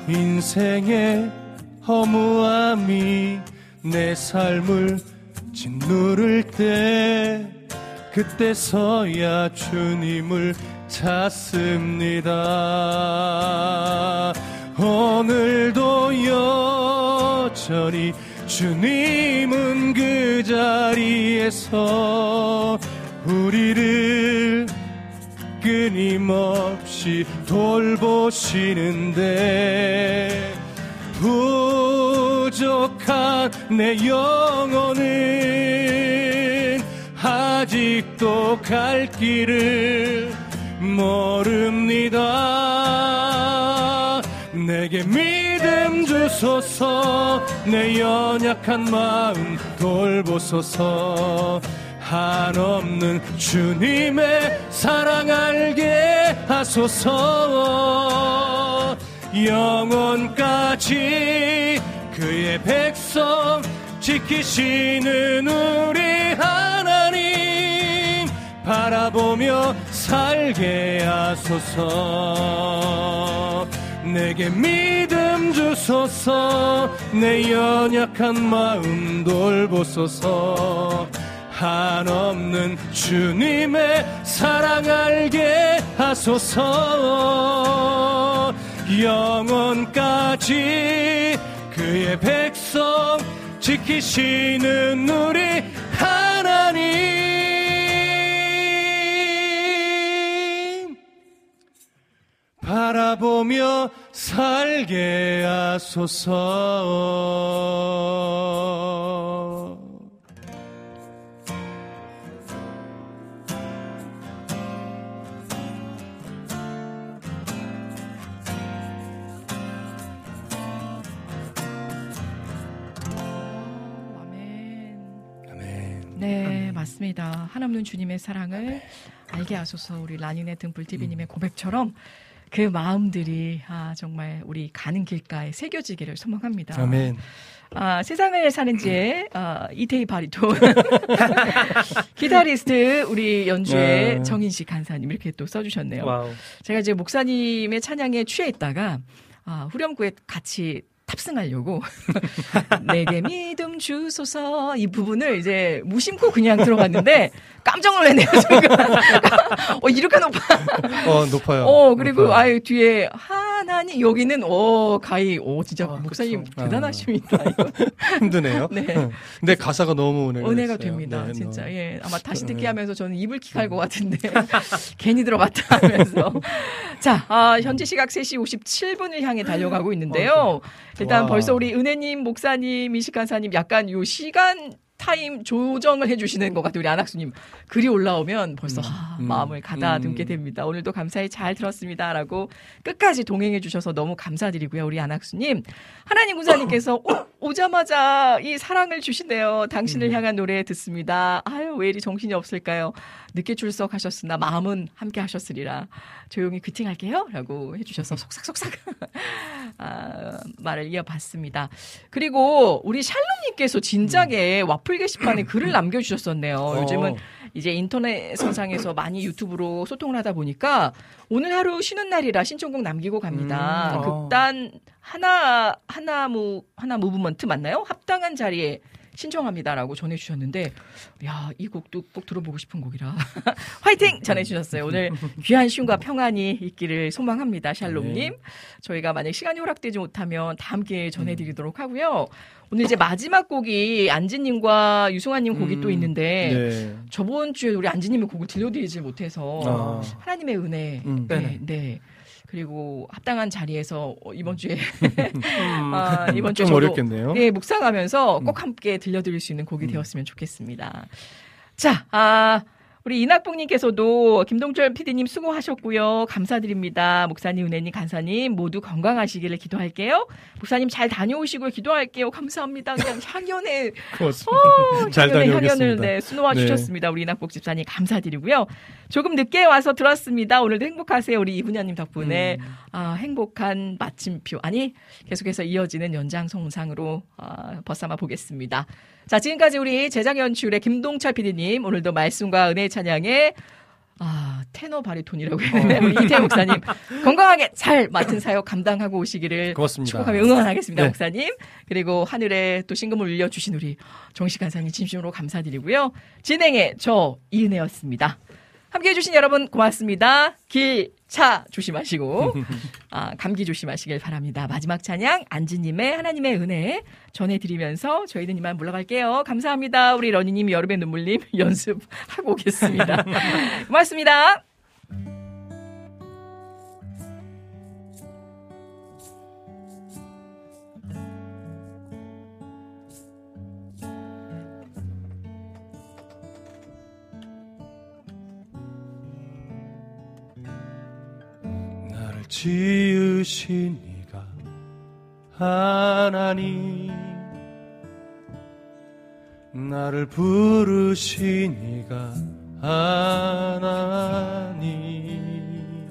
인생의 허무함이 내 삶을 짓누를 때 그때서야 주님을 찾습니다. 오늘도 여전히 주님은 그 자리에서 우리를 끊임없이 돌보시는데 부족한 내 영혼은 아직도 갈 길을 모릅니다. 내게 믿음 주소서, 내 연약한 마음 돌보소서, 한없는 주님의 사랑 알게 하소서. 영원까지 그의 백성 지키시는 우리 하나님 바라보며 살게 하소서. 내게 믿음 주소서, 내 연약한 마음 돌보소서, 한없는 주님의 사랑 알게 하소서. 영원까지 그의 백성 지키시는 우리 하나님 바라보며 살게 하소서. 네, 맞습니다. 한없는 주님의 사랑을 알게 하소서. 우리 라니네 등불TV님의 고백처럼 그 마음들이 정말 우리 가는 길가에 새겨지기를 소망합니다. 아멘. 세상을 사는 지에 이태희 바리톤 기타리스트 우리 연주의 정인식 간사님 이렇게 또 써주셨네요. 와우. 제가 이제 목사님의 찬양에 취해있다가 후렴구에 같이 탑승하려고 내게 믿음 주소서 이 부분을 이제 무심코 그냥 들어갔는데 깜짝 놀랐네요. 이렇게 높아. 높아요. 그리고 높아요. 아유 뒤에 하나님 여기는 가히 진짜 목사님 그쵸. 대단하십니다. 힘드네요. 네. 근데 가사가 너무 은혜가 됩니다. 네, 진짜 너무. 예 아마 다시 듣기 하면서 저는 입을 킥할 것 같은데 괜히 들어갔다 하면서 자 현재 시각 3시 57분을 향해 달려가고 있는데요. 일단 와. 벌써 우리 은혜님, 목사님, 이식간사님 약간 요 시간 타임 조정을 해주시는 것 같아요. 우리 안학수님 글이 올라오면 벌써 마음을 가다듬게 됩니다. 오늘도 감사히 잘 들었습니다. 라고 끝까지 동행해 주셔서 너무 감사드리고요. 우리 안학수님 하나님 군사님께서 오자마자 이 사랑을 주시네요. 당신을 향한 노래 듣습니다. 아유 왜 이리 정신이 없을까요. 늦게 출석하셨으나 마음은 함께 하셨으리라. 조용히 귀팅할게요. 라고 해주셔서 속삭속삭 말을 이어봤습니다. 그리고 우리 샬롬님께서 진작에 와플 게시판에 글을 남겨주셨었네요. 요즘은 이제 인터넷 세상에서 많이 유튜브로 소통을 하다 보니까 오늘 하루 쉬는 날이라 신청곡 남기고 갑니다. 극단 하나 무브먼트 맞나요? 합당한 자리에 신청합니다라고 전해주셨는데 야, 이 곡도 꼭 들어보고 싶은 곡이라 화이팅! 전해주셨어요. 오늘 귀한 쉼과 평안이 있기를 소망합니다. 샬롬님. 저희가 만약 시간이 허락되지 못하면 다음 기회에 전해드리도록 하고요. 오늘 이제 마지막 곡이 안지님과 유승환님 곡이 또 있는데 저번 주에 우리 안지님의 곡을 들려드리지 못해서 하나님의 은혜 네. 그리고 합당한 자리에서 이번 주에 이번 주에 좀 어렵겠네요. 네, 묵상하면서 꼭 함께 들려드릴 수 있는 곡이 되었으면 좋겠습니다. 자, 우리 이낙봉님께서도 김동철 PD님 수고하셨고요. 감사드립니다. 목사님, 은혜님, 간사님 모두 건강하시기를 기도할게요. 목사님 잘 다녀오시고 기도할게요. 감사합니다. 그냥 향연에 잘 향연을 수놓아 주셨습니다. 우리 이낙봉 집사님 감사드리고요. 조금 늦게 와서 들었습니다. 오늘도 행복하세요. 우리 이분야님 덕분에 행복한 마침표 계속해서 이어지는 연장성상으로 벗삼아 보겠습니다. 자, 지금까지 우리 제작연출의 김동철 PD님, 오늘도 말씀과 은혜의 찬양에 테너 바리톤이라고 해야 되나요? 이태희 목사님 건강하게 잘 맡은 사역 감당하고 오시기를 고맙습니다. 축복하며 응원하겠습니다. 네. 목사님, 그리고 하늘에 또 신금을 울려주신 우리 정식 간사님 진심으로 감사드리고요. 진행의 저 이은혜였습니다. 함께해 주신 여러분 고맙습니다. 길, 차 조심하시고 감기 조심하시길 바랍니다. 마지막 찬양 안지님의 하나님의 은혜 전해드리면서 저희는 이만 물러갈게요. 감사합니다. 우리 러니님, 여름의 눈물님 연습하고 오겠습니다. 고맙습니다. 지으신 이가 하나님, 나를 부르신 이가 하나님,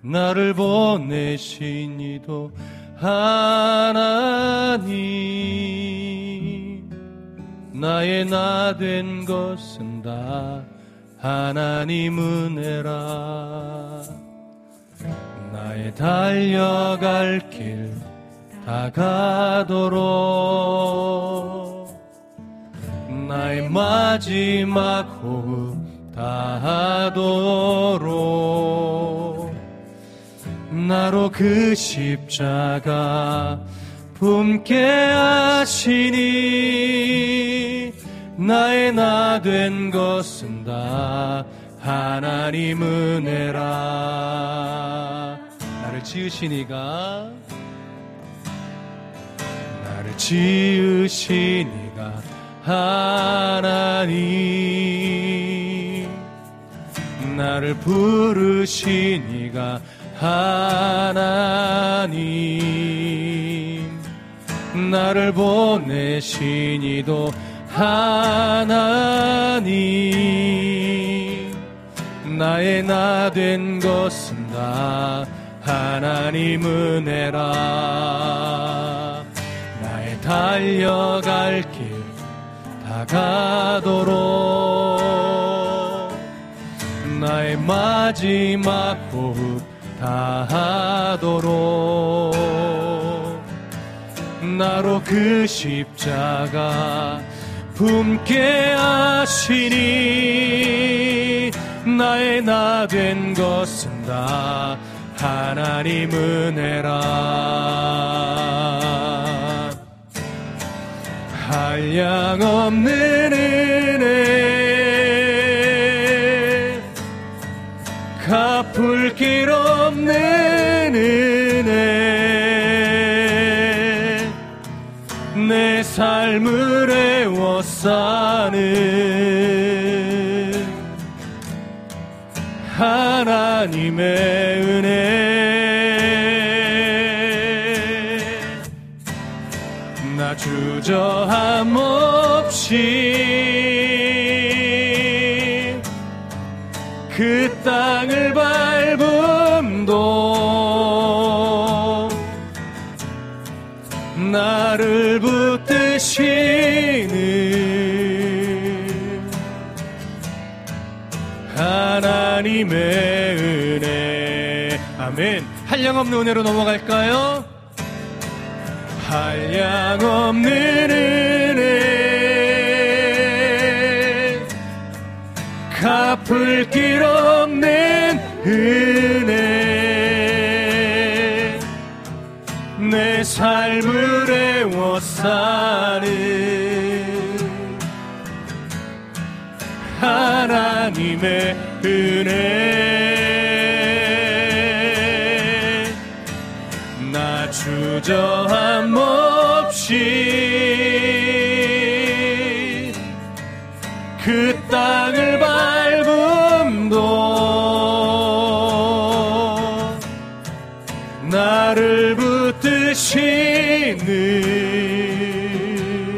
나를 보내신 이도 하나님, 나의 나 된 것은 다 하나님 은혜라. 나의 달려갈 길 다 가도록 나의 마지막 호흡 다 하도록 나로 그 십자가 품게 하시니 나의 나 된 것은 다 하나님 은혜라. 지으시니가 나를 지으시니가 하나님, 나를 부르시니가 하나님, 나를 보내시니도 하나님, 나의 나 된 것은 다 하나님 은혜라. 나의 달려갈 길 다 가도록 나의 마지막 호흡 다 하도록 나로 그 십자가 품게 하시니 나의 나 된 것은 다 하나님 은혜라. 한량없는 은혜, 갚을 길 없는 은혜, 내 삶을 에워싸는 하나님의 은혜. 나 주저함 없이 그 땅을 밟음도 나를 붙드시는 하나님의 은혜. 아멘. 한량없는 은혜로 넘어갈까요? 한량없는 은혜, 갚을 길 없는 은혜, 내 삶을 에워싸는 하나님의 은혜. 나 주저함 없이 그 땅을 밟음도 나를 붙드시는